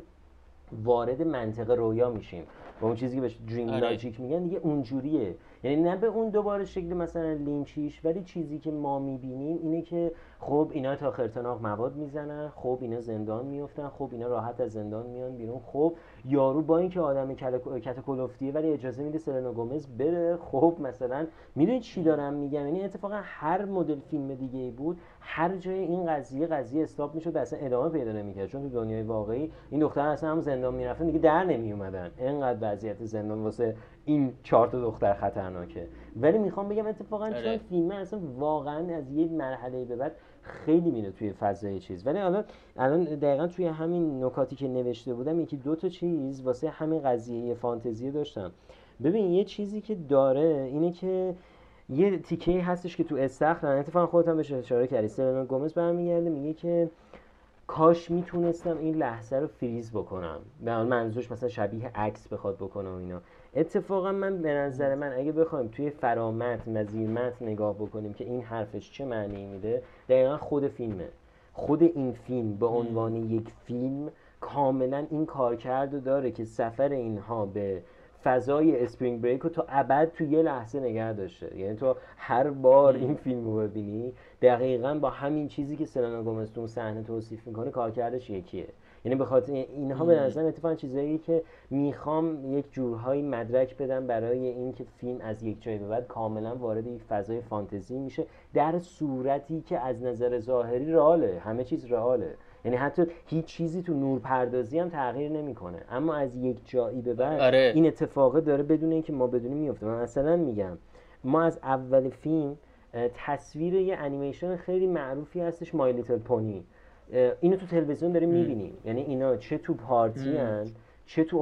وارد منطقه رویا میشیم و اون چیزی که بهش دریم لاجیک میگن دیگه اونجوریه. یعنی نه به اون دوباره شکل مثلا لینچیش، ولی چیزی که ما میبینیم اینه که خب اینا تا خرطناق مواد میزنن، خب اینا زندان میافتن، خب اینا راحت از زندان میان بیرون، خب یارو با اینکه آدم کتاکلفتیه ولی اجازه میده سلنا گومز بره. خب مثلا میدونی چی دارم میگم؟ یعنی اتفاقا هر مدل فیلم دیگه‌ای بود، هر جای این قضیه استاپ میشد و اصلا ادامه پیدا نمیکرد، چون تو دنیای واقعی این دخترها اصلا هم زندان میرفتن دیگه در نمیومدن، اینقدر وضعیت زندان واسه این 4 تا دختر خطرناکه. ولی میخوام بگم اتفاقا چون فیلم اصلا واقعا از یه مرحله به بعد خیلی میره توی فضای چیز. ولی الان دقیقاً توی همین نکاتی که نوشته بودم یکی دو تا چیز واسه همین قضیه فانتزی داشتم. ببین یه چیزی که داره اینه که یه تیکه‌ای هستش که تو استخر، اتفاقا خودت هم بهش اشاره کردی، سلنا گومز برمیگرده میگه که کاش میتونستم این لحظه رو فریز بکنم، به منظورش مثلا شبیه عکس بخواد بکنم اینا. اتفاقا من به نظر من اگه بخوایم توی فرامتن و زیرمتن نگاه بکنیم که این حرفش چه معنی میده، دقیقا خود فیلمه. خود این فیلم به عنوان یک فیلم کاملا این کارکرد رو داره که سفر اینها به فضای اسپرینگ بریک رو تا ابد تو یه لحظه نگه داشته. یعنی تو هر بار این فیلم رو ببینی دقیقاً با همین چیزی که سلنا گومز تو صحنه توصیف میکنه کارکردش یکیه. یعنی بخاطر اینها به نظر من اتفاقاً چیزایی که میخوام یک جورهایی مدرک بدم برای این که فیلم از یک جای به بعد کاملا وارد یک فضای فانتزی میشه، در صورتی که از نظر ظاهری رئاله، همه چیز رئاله. یعنی حتی هیچ چیزی تو نورپردازی هم تغییر نمیکنه، اما از یک جایی به بعد آره. این اتفاقه داره بدون اینکه ما بدونیم میفته. من مثلا میگم ما از اول فیلم تصویر یه انیمیشن خیلی معروفی هستش، مای لیتل پونی، اینو تو تلویزیون داریم میبینیم. یعنی اینا چه تو پارتی ان، چه تو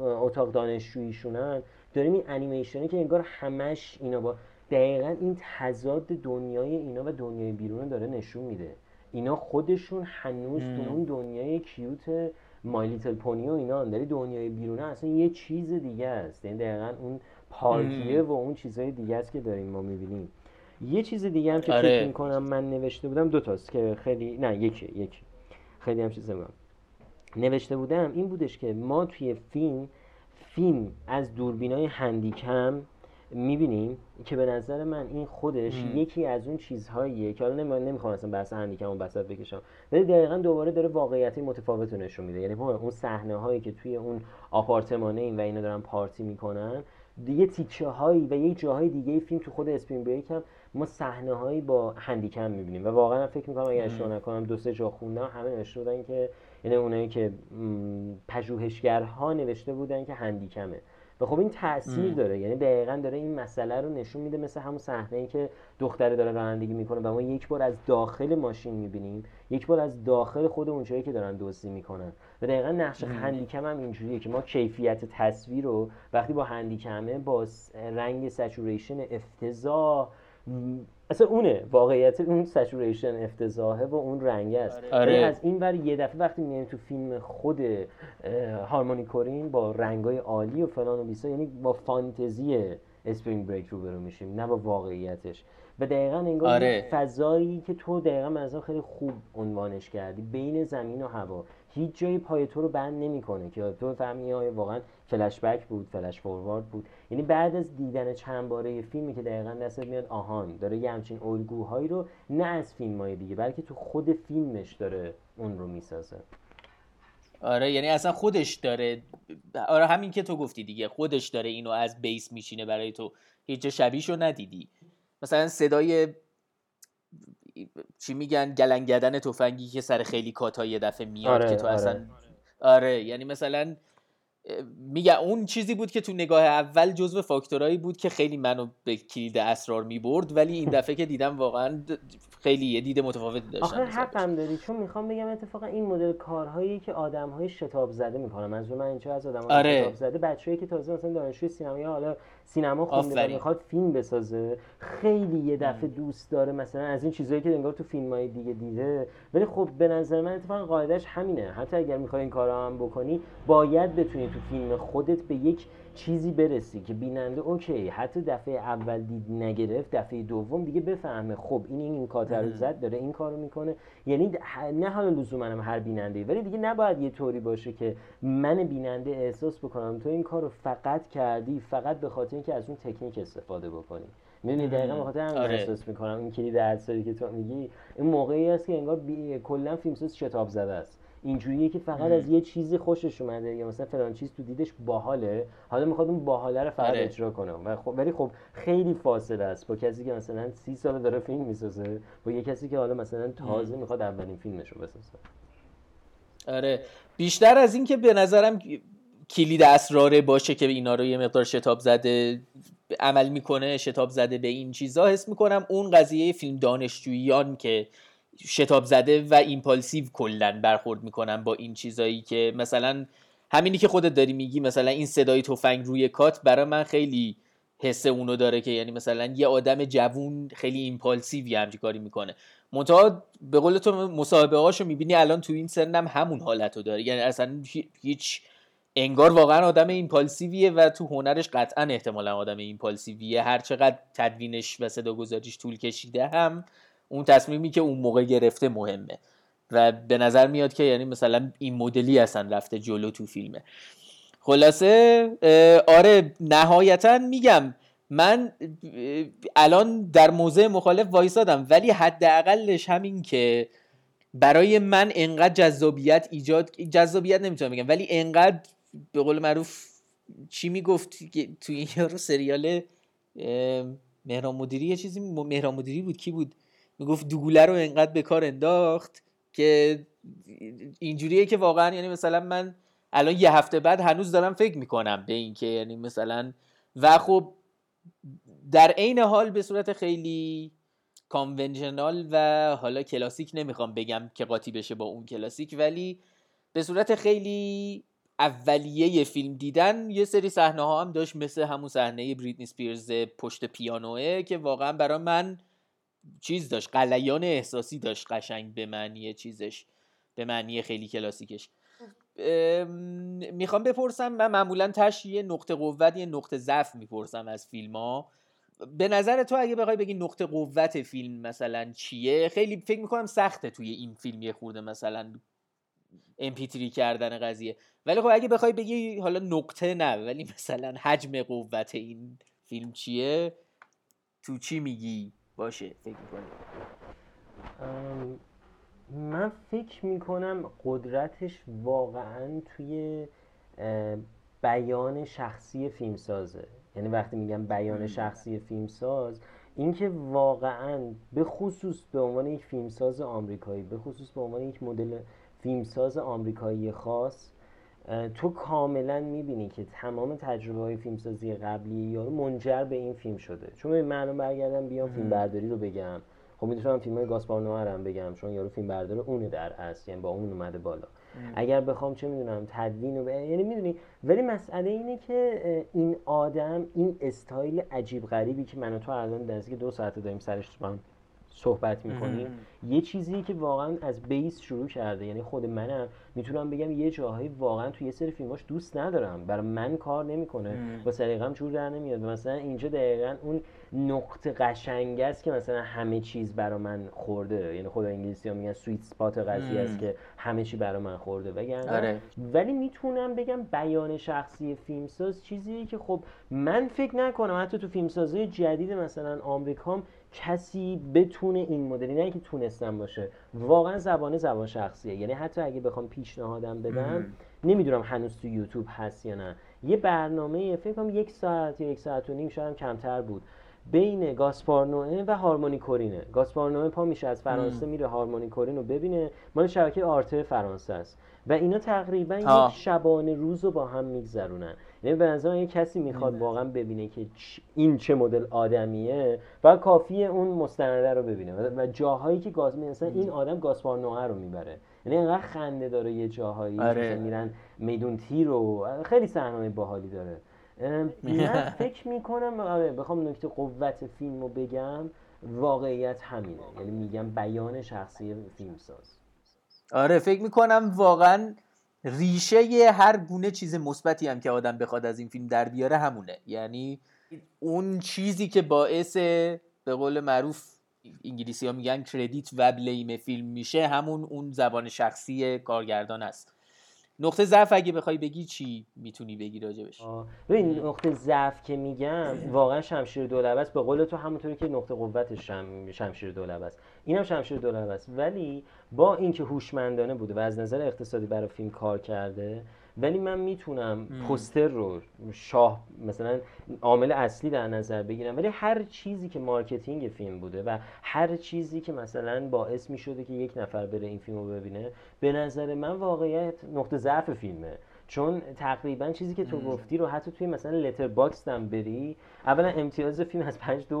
اتاق دانشجوییشونن، داریم این انیمیشنی که انگار همش اینا با دقیقاً این تضاد دنیای اینا و دنیای بیرون داره نشون میده. اینا خودشون هنوز تو اون دنیای کیوت مای لیتل پونی و اینا هم داری، دنیای بیرونه اصلا یه چیز دیگه است. یعنی دقیقاً اون پارتیه و اون چیزهای دیگه است که داریم ما می‌بینیم. یه چیز دیگه هم که فکر می‌کنم من نوشته بودم، دو تاست که خیلی نه یکی خیلی هم چیزا نوشته بودم، این بودش که ما توی فیلم از دوربینای هندیکم می‌بینیم که به نظر من این خودش یکی از اون چیزهاییه که حالا نمی‌خوام اصلا بحث هندیکم رو بسط بکشم، ولی دقیقاً دوباره داره واقعیت متفاوت رو نشون میده. یعنی اون صحنه‌هایی که توی اون آپارتمانه این و اینا دارن پارتی می‌کنن، دیگه تیکه‌هایی و یه جاهای دیگه فیلم تو خود اسپین بریک هم ما صحنه‌هایی با هندیکم می‌بینیم و واقعاً فکر می‌کنم اگه اشتباه نکنم دو سه جا خوندم همه نوشته بودن که یعنی اونایی که پژوهشگرها نوشته بودن که هندیکمه و خب این تأثیر داره. یعنی دقیقاً داره این مسئله رو نشون میده، مثل همون صحنه‌ای که دختره داره رانندگی میکنه و ما یک بار از داخل ماشین میبینیم، یک بار از داخل خود اون جایی که دارن دزدی میکنن. و دقیقاً نقش هندیکم هم اینجوریه که ما کیفیت تصویر رو وقتی با هندیکمه با رنگ سچوریشن افتضاح، اصلا اونه واقعیت اون سچوریشن افتضاحه و اون رنگه است. آره. از این ور یه دفعه وقتی میایم تو فیلم خود هارمونی کورین با رنگای عالی و فلان و بیسا، یعنی با فانتزی اسپرینگ بریک روبرو میشیم نه با واقعیتش. و دقیقاً انگار فضایی که تو دقیقاً مثلا خیلی خوب عنوانش کردی، بین زمین و هوا، هیچ جای پای تو رو بند نمیکنه که تو بفهمی آیا واقعاً فلش بک بود، فلش فوروارد بود. یعنی بعد از دیدن چند باره فیلمی که دقیقاً دست میاد آهان داره یه همچین الگوهایی رو نه از فیلم‌های دیگه بلکه تو خود فیلمش داره اون رو میسازه. آره یعنی اصلا خودش داره، آره همین که تو گفتی دیگه، خودش داره اینو از بیس میچینه برای تو، هیچ شبیهشو ندیدی. مثلا صدای چی میگن گلنگدن تفنگی که سر خیلی کاتا یه دفعه میاد که تو اصلا آره یعنی مثلا میگه اون چیزی بود که تو نگاه اول جزو فاکتورایی بود که خیلی منو به کلید اسرار میبرد، ولی این دفعه که دیدم واقعا خیلی یه دید متفاوتی داشتم. آخه حقم داری، چون میخوام بگم اتفاقا این مدل کارهایی که آدمهای شتاب زده میکنن، منظور من اینجا از آدمهای شتاب زده بچه‌ای که تازه مثلا دانشجوی سینما یا حالا سینما خونده میخواد فیلم بسازه، خیلی یه دفعه دوست داره مثلا از این چیزایی که انگار تو فیلم‌های دیگه دیده، ولی خب به نظر من اتفاقا قاعده‌اش همینه، حتی اگر میخوای این کارا هم بکنی باید بتونی تو فیلم خودت به یک چیزی برسی که بیننده اوکی حتی دفعه اول دید نگرفت، دفعه دوم دیگه بفهمه خب این کاتر رو زد داره این کارو میکنه. یعنی نه حالا لزوما هم هر بیننده، ولی دیگه نباید یه طوری باشه که من بیننده احساس بکنم تو این کارو فقط کردی فقط به خاطر اینکه از اون تکنیک استفاده بکنی. میدونی دقیقاً به خاطر همین احساس میکنم این کلید اسراری که تو میگی این موقعی است که انگار کلا فیلمساز شتاب زده است، اینجوریه که فقط از یه چیزی خوشش اومده یا مثلا فلان چیز تو دیدش باحاله، حالا میخواد اون باحاله رو فقط اجرا کنه. ولی خب خیلی فاصله است با کسی که مثلا 30 سال داره فیلم میسازه با یه کسی که حالا مثلا تازه میخواد اولین فیلمش رو بسازه. آره بیشتر از این که به نظرم کلید اسراره باشه که اینا رو یه مقدار شتاب زده عمل میکنه، شتاب زده به این چیزا، حس میکنم اون قضیه فیلم دانشجوییان که شتاب زده و ایمپالسیو کلن برخورد میکنن با این چیزایی که مثلا همینی که خودت داری میگی، مثلا این صدای تفنگ روی کات برای من خیلی حس اونو داره که یعنی مثلا یه آدم جوون خیلی ایمپالسیو یه همچین کاری میکنه. منتها به قول تو مصاحبه هاشو میبینی الان تو این سنم همون حالتو داره، یعنی اصلا هیچ انگار واقعا آدم ایمپالسیویه و تو هنرش قطعا احتمالا آدم ایمپالسیویه، هر چقدر تدوینش و صداگذاریش طول کشیده هم اون تصمیمی که اون موقع گرفته مهمه و به نظر میاد که یعنی مثلا این مدلی اصلا رفته جلو تو فیلمه. خلاصه آره نهایتاً میگم من الان در موضع مخالف وایسادم، ولی حداقلش همین که برای من انقدر جذابیت ایجاد، جذابیت نمیتونم بگم ولی انقدر به قول معروف چی میگفت تو این یارو سریال مهران مدیری یه چیزی مهران مدیری بود کی بود میگفت دوگوله رو انقدر به کار انداخت که اینجوریه که واقعا یعنی مثلا من الان یه هفته بعد هنوز دارم فکر میکنم به این که یعنی مثلا و خب در عین حال به صورت خیلی کانونشنال و حالا کلاسیک نمیخوام بگم که قاطی بشه با اون کلاسیک، ولی به صورت خیلی اولیه یه فیلم دیدن یه سری صحنه ها هم داشت، مثل همون صحنه بریتنی اسپیرز پشت پیانوه که واقعا برای من چیز داشت، قلیان احساسی داشت، قشنگ به معنی چیزش، به معنی خیلی کلاسیکش. میخوام بپرسم، من معمولا یه نقطه قوت یه نقطه ضعف میپرسم از فیلم ها. به نظر تو اگه بخوای بگی نقطه قوت فیلم مثلا چیه، خیلی فکر میکنم سخته توی این فیلم یه خورده مثلا MP3 کردن قضیه، ولی خب اگه بخوای بگی حالا نقطه نه ولی مثلا حجم قوت این فیلم چیه، تو چی میگی باشه فکر میکنی؟ من فکر میکنم قدرتش واقعا توی بیان شخصی فیلمسازه. یعنی وقتی میگم بیان شخصی فیلمساز، این که واقعا به خصوص به عنوان یک فیلمساز آمریکایی، به خصوص به عنوان یک مدل فیلمساز آمریکایی خاص، تو کاملا میبینی که تمام تجربه های فیلمسازی قبلی یارو منجر به این فیلم شده. چون من برگردم بیام فیلم برداری رو بگم، خب میتونم فیلم های گاسپار نوار هم بگم چون یارو فیلم بردار اونه در اصل، یعنی با اون اومده بالا. اگر بخوام چه میدونم تدوین یعنی میدونی. ولی مسئله اینه که این آدم این استایل عجیب غریبی که من و تو الان نزدیک 2 ساعت داریم سرش با هم صحبت میکنیم، یه چیزی که واقعا از بیس شروع کرده. یعنی خود منم میتونم بگم یه جاهایی واقعا تو یه سری فیلماش دوست ندارم، برای من کار نمیکنه، با سلیقه‌م جور در نمیاد. مثلا اینجا دقیقاً اون نقطه قشنگه است که مثلا همه چیز برای من خورده. یعنی خود انگلیسی‌ها میگن سویت اسپات قضیه است که همه چی برای من خورده بگن. آره. ولی میتونم بگم بیان شخصی فیلمساز چیزیه که خب من فکر نکنم حتی تو فیلمسازهای جدید مثلا آمریکام کسی بتونه این مدلی، نه که تونستم باشه، واقعا زبان شخصیه. یعنی حتی اگه بخوام پیشنهادم بدم، نمیدونم هنوز تو یوتیوب هست یا نه، یه برنامه فکر کنم 1 ساعت یا 1 ساعت و نیم شاید کمتر بود بین گاسپار نوئه و هارمونی کورینه. گاسپار نوئه پا میشه از فرانسه میره هارمونی کورین رو ببینه، مال شبکه آرته فرانسه است و اینا تقریبا یک شبانه روز رو با هم میگذرونن. یعنی به نظر من کسی میخواد واقعا ببینه که این چه مدل آدمیه و کافیه اون مستنده رو ببینه و جاهایی که مثلا این آدم گاسپار نوئه رو میبره، یعنی انقدر خنده داره یه جاهایی. آره. میرن میدون تیر و خیلی صحنه‌های باحالی داره. من فکر میکنم بخوام نکته قوت فیلم رو بگم، واقعیت همینه. یعنی میگم بیان شخصی فیلمساز. آره فکر میکنم واقعا ریشه هر گونه چیز مثبتی هم که آدم بخواد از این فیلم در بیاره همونه. یعنی اون چیزی که باعث به قول معروف انگلیسی ها میگن کردیت و بلیم فیلم میشه، همون اون زبان شخصی کارگردان است. نقطه ضعف اگه بخوای بگی چی میتونی بگی راجبش؟ ببین نقطه ضعف که میگم واقعا شمشیر دولبه است. به قول تو همونطوری که نقطه قوتش شمشیر دولبه است، اینم شمشیر دولبه است، ولی با اینکه هوشمندانه بوده و از نظر اقتصادی برای فیلم کار کرده. ولی من میتونم پوستر رو شاه مثلا عامل اصلی در نظر بگیرم، ولی هر چیزی که مارکتینگ فیلم بوده و هر چیزی که مثلا باعث میشده که یک نفر بره این فیلم رو ببینه، به نظر من واقعیت نقطه ضعف فیلمه. چون تقریبا چیزی که تو گفتی رو حتی توی مثلا لتر باکس هم بری، اولا امتیاز فیلم از 5.29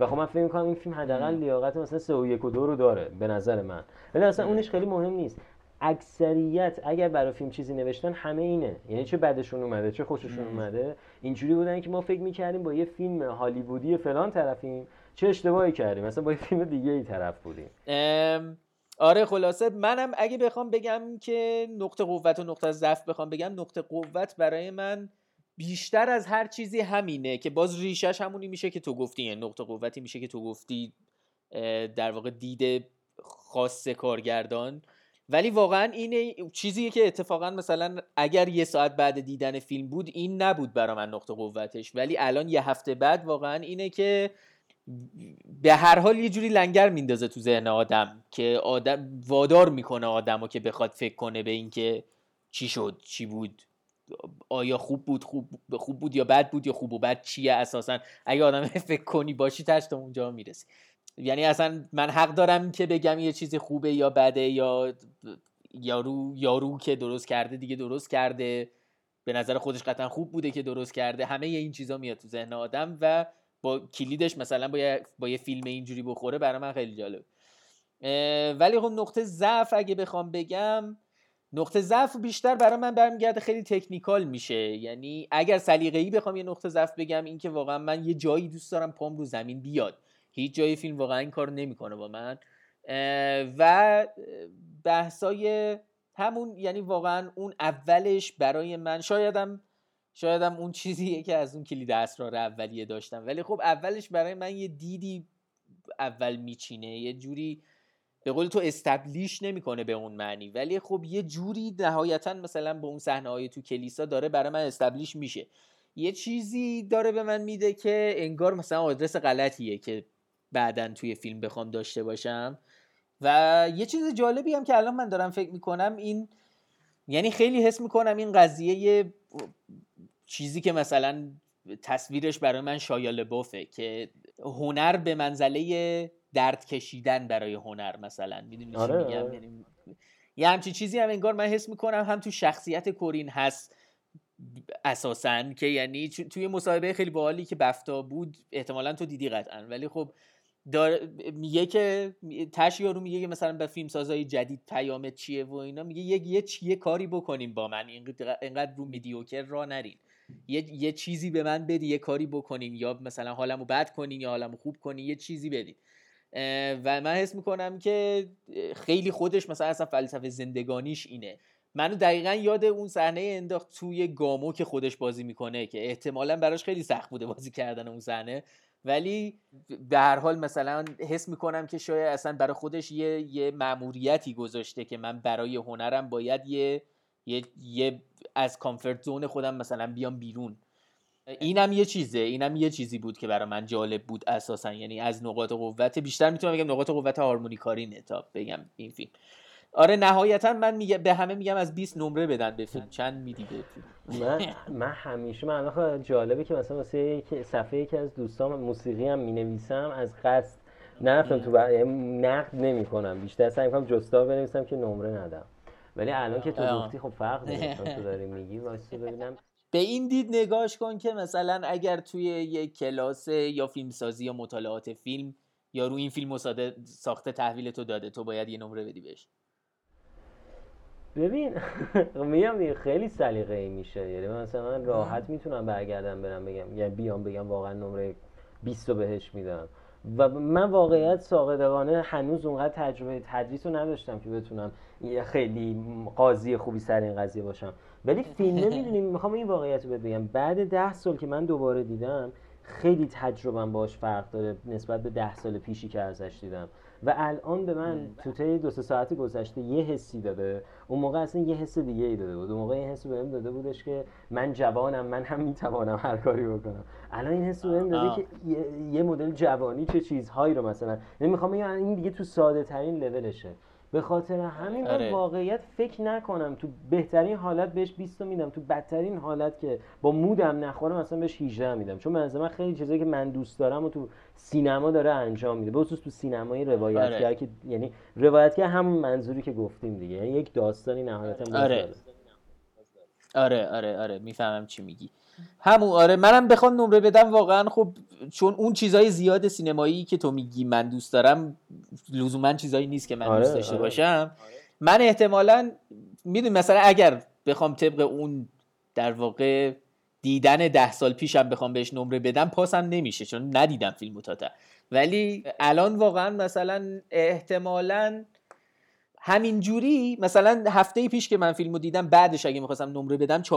و خب من فکر می‌کنم این فیلم حداقل لیاقت مثلا 3.1 و 2 رو داره به نظر من، ولی اصلا اونش خیلی مهم نیست. اکثریت اگر برای فیلم چیزی نوشتن همه اینه، یعنی چه بدشون اومده چه خوششون اومده اینجوری بودن که ما فکر می‌کردیم با یه فیلم هالیوودی فلان طرفیم، چه اشتباهی کردیم، مثلا با یه فیلم دیگه ای طرف بودیم. آره خلاصه منم اگه بخوام بگم که نقطه قوت و نقطه ضعف بخوام بگم، نقطه قوت برای من بیشتر از هر چیزی همینه که باز ریشش همونی میشه که تو گفتی، یعنی نقطه قوتی میشه که تو گفتی در واقع دید خاص کارگردان. ولی واقعا این چیزیه که اتفاقا مثلا اگر 1 ساعت بعد دیدن فیلم بود این نبود برای من نقطه قوتش، ولی الان 1 هفته بعد واقعا اینه که به هر حال یه جوری لنگر میندازه تو ذهن آدم که آدم وادار میکنه آدمو که بخواد فکر کنه به این که چی شد، چی بود، آیا خوب بود یا بد بود، یا خوب و بد چیه اساسا. اگه آدم فکر کنی باشی تشت اونجا میرسی. یعنی اصلا من حق دارم که بگم یه چیزی خوبه یا بده، یا یارو که درست کرده دیگه درست کرده، به نظر خودش قطعا خوب بوده که درست کرده. همه این چیزا میاد تو ذهن آدم و با کلیدش مثلا با یه فیلم اینجوری بخوره برای من خیلی جالب. ولی خب نقطه ضعف اگه بخوام بگم، نقطه ضعف بیشتر برای من برمیگرده خیلی تکنیکال میشه. یعنی اگر سلیقه‌ای بخوام یه نقطه ضعف بگم، این که واقعا من یه جایی دوست دارم پام رو زمین بیاد، هیچ جای فیلم واقعا این کار نمیکنه با من. و بحثای همون یعنی واقعا اون اولش برای من شایدم اون چیزیه که از اون کلید اسرار اولیه داشتم، ولی خب اولش برای من یه دیدی اول میچینه، یه جوری به قول تو استبلیش نمیکنه به اون معنی، ولی خب یه جوری نهایتا مثلا با اون صحنه‌های تو کلیسا داره برای من استبلیش میشه، یه چیزی داره به من میده که انگار مثلا آدرس غلطیه که بعدن توی فیلم بخوام داشته باشم. و یه چیز جالبی هم که الان من دارم فکر میکنم این، یعنی خیلی حس میکنم این قضیه یه چیزی که مثلا تصویرش برای من شایا لبافه که هنر به منزله درد کشیدن برای هنر، مثلا میدونی چی میگم؟ یعنی یه همچین چیزی هم انگار من حس میکنم هم تو شخصیت کورین هست اساساً، که یعنی توی مصاحبه خیلی باحالی که بفتا بود احتمالاً تو دیدی قطعاً، ولی خب میگه که یارو میگه که مثلا به فیلمسازای جدید پیامت چیه و اینا، میگه یه کاری بکنیم با من، اینقدر رو میدیوکر را نرین، یه چیزی به من بدی، یه کاری بکنیم، یا مثلا حالمو بد کنین یا حالمو خوب کنین، یه چیزی بدین. و من حس میکنم که خیلی خودش مثلا اصلا فلسفه زندگانیش اینه. منو دقیقاً یاد اون صحنه انداخت توی گامو که خودش بازی میکنه که احتمالاً براش خیلی سخت بوده بازی کردن اون صحنه، ولی به هر حال مثلا حس میکنم که شاید اصلا برای خودش یه مأموریتی گذاشته که من برای هنرم باید یه از کامفورت زون خودم مثلا بیام بیرون. اینم یه چیزی بود که برای من جالب بود اساسا، یعنی از نقاط قوت، بیشتر میتونم بگم نقاط قوت هارمونیکارینه تا بگم این فیلم. آره نهایتا من به همه میگم از 20 نمره بدن به فیلم. چند میدی به فیلم؟ من همیشه جالبه که مثلا واسه یک صفحه یکی از دوستام موسیقی هم مینویسم، از قصد نرفتم تو نقد نمیکنم، بیشتر سعی میکنم جستا بنویسم که نمره ندم، ولی الان که تو گفتی خب فرق داره تو داری میگی، واسه ببینم به این دید نگاش کن که مثلا اگر توی یک کلاس یا فیلمسازی یا مطالعات فیلم یا رو این فیلمو ساخته تحویل تو داده، تو باید یه نمره بدی بهش. ببین میگم خیلی سلیقه‌ای میشه، یعنی مثلا من راحت میتونم برگردم برم بگم، یعنی بیام بگم واقعا نمره 20 رو بهش میدم، و من واقعیت صادقانه هنوز اونقدر تجربه تدریس رو نداشتم که بتونم خیلی قاضی خوبی سر این قضیه باشم، ولی فیلمه میدونیم میخوام این واقعیت رو بگم، بعد 10 سال که من دوباره دیدم خیلی تجربه‌ام باهاش فرق داره نسبت به 10 سال پیشی که ازش دیدم، و الان به من تو طی 2-3 ساعت گذشته یه حسی داده، اون موقع اصلا یه حس دیگه ای داده بود، اون موقع این حس بهم داده بودش که من جوانم، من هم میتوانم هر کاری بکنم، الان این حس بهم داده که یه مدل جوانی چه چیزهایی رو مثلا، یعنی میخوام بگم این دیگه تو ساده ترین لولشه، به خاطر همین من واقعیت فکر نکنم تو بهترین حالت بهش 20 میدم، تو بدترین حالت که با مودم نخوره مثلا بهش 18 میدم، چون من از من خیلی چیزایی که من دوست دارم و تو سینما داره انجام میده، به خصوص تو سینمای روایتگر که یعنی روایتگر همون منظوری که گفتیم دیگه، یعنی یک داستانی نهایتاً وجود داره. آره میفهمم چی میگی. همون منم بخوام نمره بدم واقعا خب، چون اون چیزای زیاد سینمایی که تو میگی من دوست دارم لزوما چیزایی نیست که من دوست داشته باشم. من احتمالاً میدونم مثلا اگر بخوام طبق اون در واقع دیدن 10 سال پیشم بخوام بهش نمره بدم پاسم نمیشه، چون ندیدم فیلمو تا، ولی الان واقعا مثلا احتمالاً همین جوری مثلا هفته پیش که من فیلمو دیدم بعدش اگه می‌خواستم نمره بدم 14-15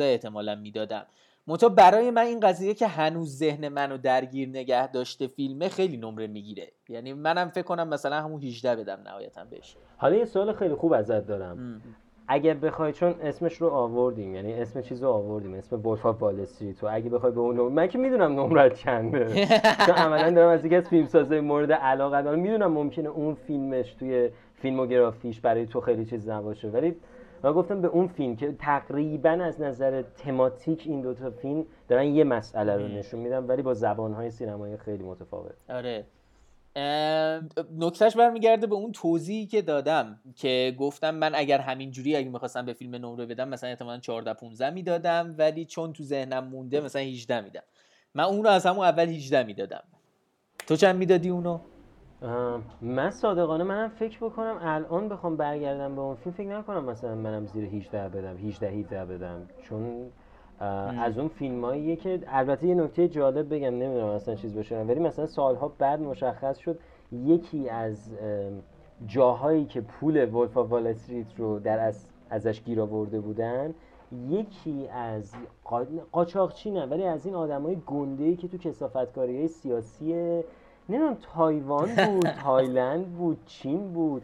احتمالاً میدادم. منتها برای من این قضیه که هنوز ذهن منو درگیر نگه داشته فیلمه خیلی نمره میگیره، یعنی منم فکر کنم مثلا همون 18 بدم نهایتاً بهش. حالا یه سوال خیلی خوب ازت دارم. اگه بخوای، چون اسمش رو آوردیم، یعنی اسم چیز رو آوردیم، اسم وولف آف وال استریت، تو اگه بخوای به اون من که میدونم نمره چنده چون عملاً دارم از یکی از فیلمسازای مورد علاقه دارم، میدونم ممکنه اون فیلمش توی فیلموگرافیش برای تو خیلی چیز نباشه، ولی من گفتم به اون فیلم که تقریبا از نظر تماتیک این دوتا فیلم دارن یه مسئله رو نشون میدن ولی با زبانهای سینمایی خیلی متفاوت. نکتهش برمیگرده به اون توضیحی که دادم که گفتم من اگر همین جوری اگه میخواستم به فیلم نمره بدم مثلا احتمالاً 14-15 میدادم، ولی چون تو ذهنم مونده مثلا 18 میدم. من اون رو از همون اول 18 میدادم. تو چند میدادی اونو؟ من صادقانه منم فکر بکنم الان بخوام برگردم به اون فیلم فکر نکنم مثلا منم زیر 18 بدم، 18 بدم، چون از اون فیلماییه که البته یه نکته جالب بگم، نمیدونم اصلا چیز بشه، ولی مثلا سالها بعد مشخص شد یکی از جاهایی که پول وولف آف وال استریت رو ازش گیر آورده بودن، یکی از قاچاقچی نه ولی از این آدمای گنده‌ای که تو کثافتکاری‌های سیاسی نمیدونم تایوان بود، تایلند بود، چین بود،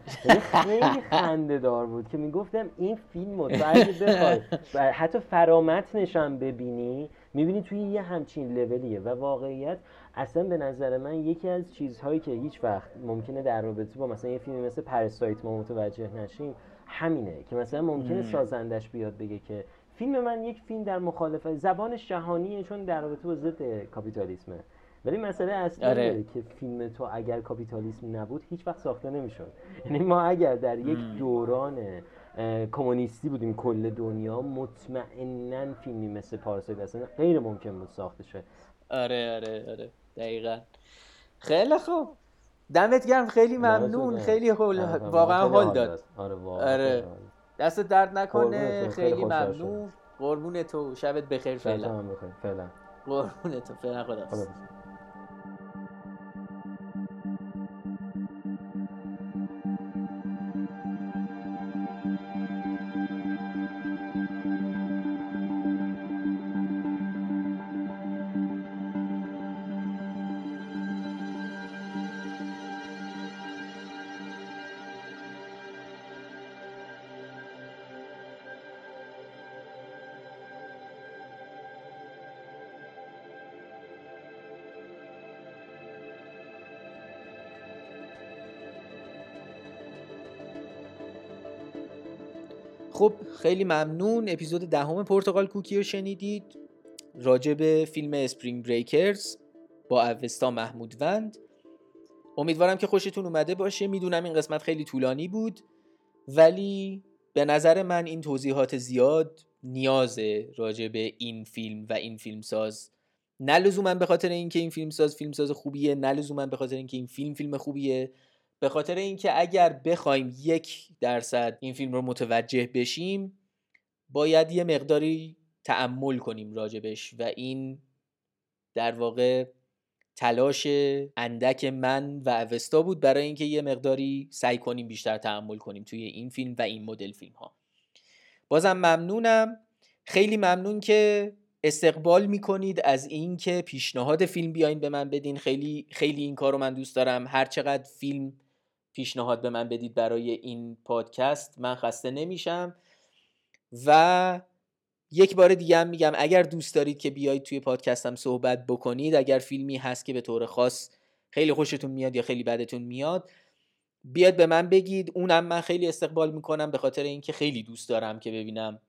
خیلی خنده دار بود که میگفتم این فیلمو تو اگه بخوای و حتی فرامتنش هم ببینی میبینی توی یه همچین لولیه. و واقعیت اصلا به نظر من یکی از چیزهایی که هیچ وقت ممکنه در رابطه با مثلا یه فیلمی مثل پرسایت ما متوجه نشیم همینه که مثلا ممکنه سازندش بیاد بگه که فیلم من یک فیلم در مخالفه زبان جهانیه چون در رابطه با ضد کاپیتالیسمه، ولی مسئله اصلی اینه که فیلم تو اگر کاپیتالیسم نبود هیچ وقت ساخته نمیشد. یعنی ما اگر در یک دوران کمونیستی بودیم کل دنیا مطمئناً فیلمی مثل پارسایت اصلا غیر ممکن بود ساخته شه. آره دقیقاً. خیلی خوب، دمت گرم، خیلی ممنون، خیلی واقعا حال داد. آره دست درد نکنه، خیلی ممنون، قربون تو، شبت بخیر، فعلا قربون تو، فعلا خداحافظ. خب خیلی ممنون. اپیزود 10 پرتقال کوکی رو شنیدید راجع به فیلم اسپرینگ بریکرز با اوستا محمودوند. امیدوارم که خوشتون اومده باشه. میدونم این قسمت خیلی طولانی بود ولی به نظر من این توضیحات زیاد نیازه راجع به این فیلم و این فیلمساز. نه لزوما به خاطر اینکه این فیلمساز فیلمساز خوبیه، نه لزوما به خاطر اینکه این فیلم خوبیه، به خاطر اینکه اگر بخوایم 1% این فیلم رو متوجه بشیم باید یه مقداری تأمل کنیم راجبش و این در واقع تلاش اندک من و اوستا بود برای اینکه یه مقداری سعی کنیم بیشتر تأمل کنیم توی این فیلم و این مدل فیلم ها. بازم ممنونم، خیلی ممنون که استقبال میکنید از این که پیشنهاد فیلم بیاین به من بدین. خیلی این کار رو من دوست دارم. هر چقدر فیلم پیشنهاد به من بدید برای این پادکست من خسته نمیشم. و یک بار دیگه هم میگم اگر دوست دارید که بیاید توی پادکستم صحبت بکنید، اگر فیلمی هست که به طور خاص خیلی خوشتون میاد یا خیلی بدتون میاد، بیاد به من بگید. اونم من خیلی استقبال میکنم به خاطر اینکه خیلی دوست دارم که ببینم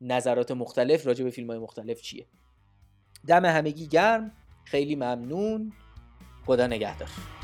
نظرات مختلف راجع به فیلم‌های مختلف چیه. دم همگی گرم، خیلی ممنون، خدا نگهدار.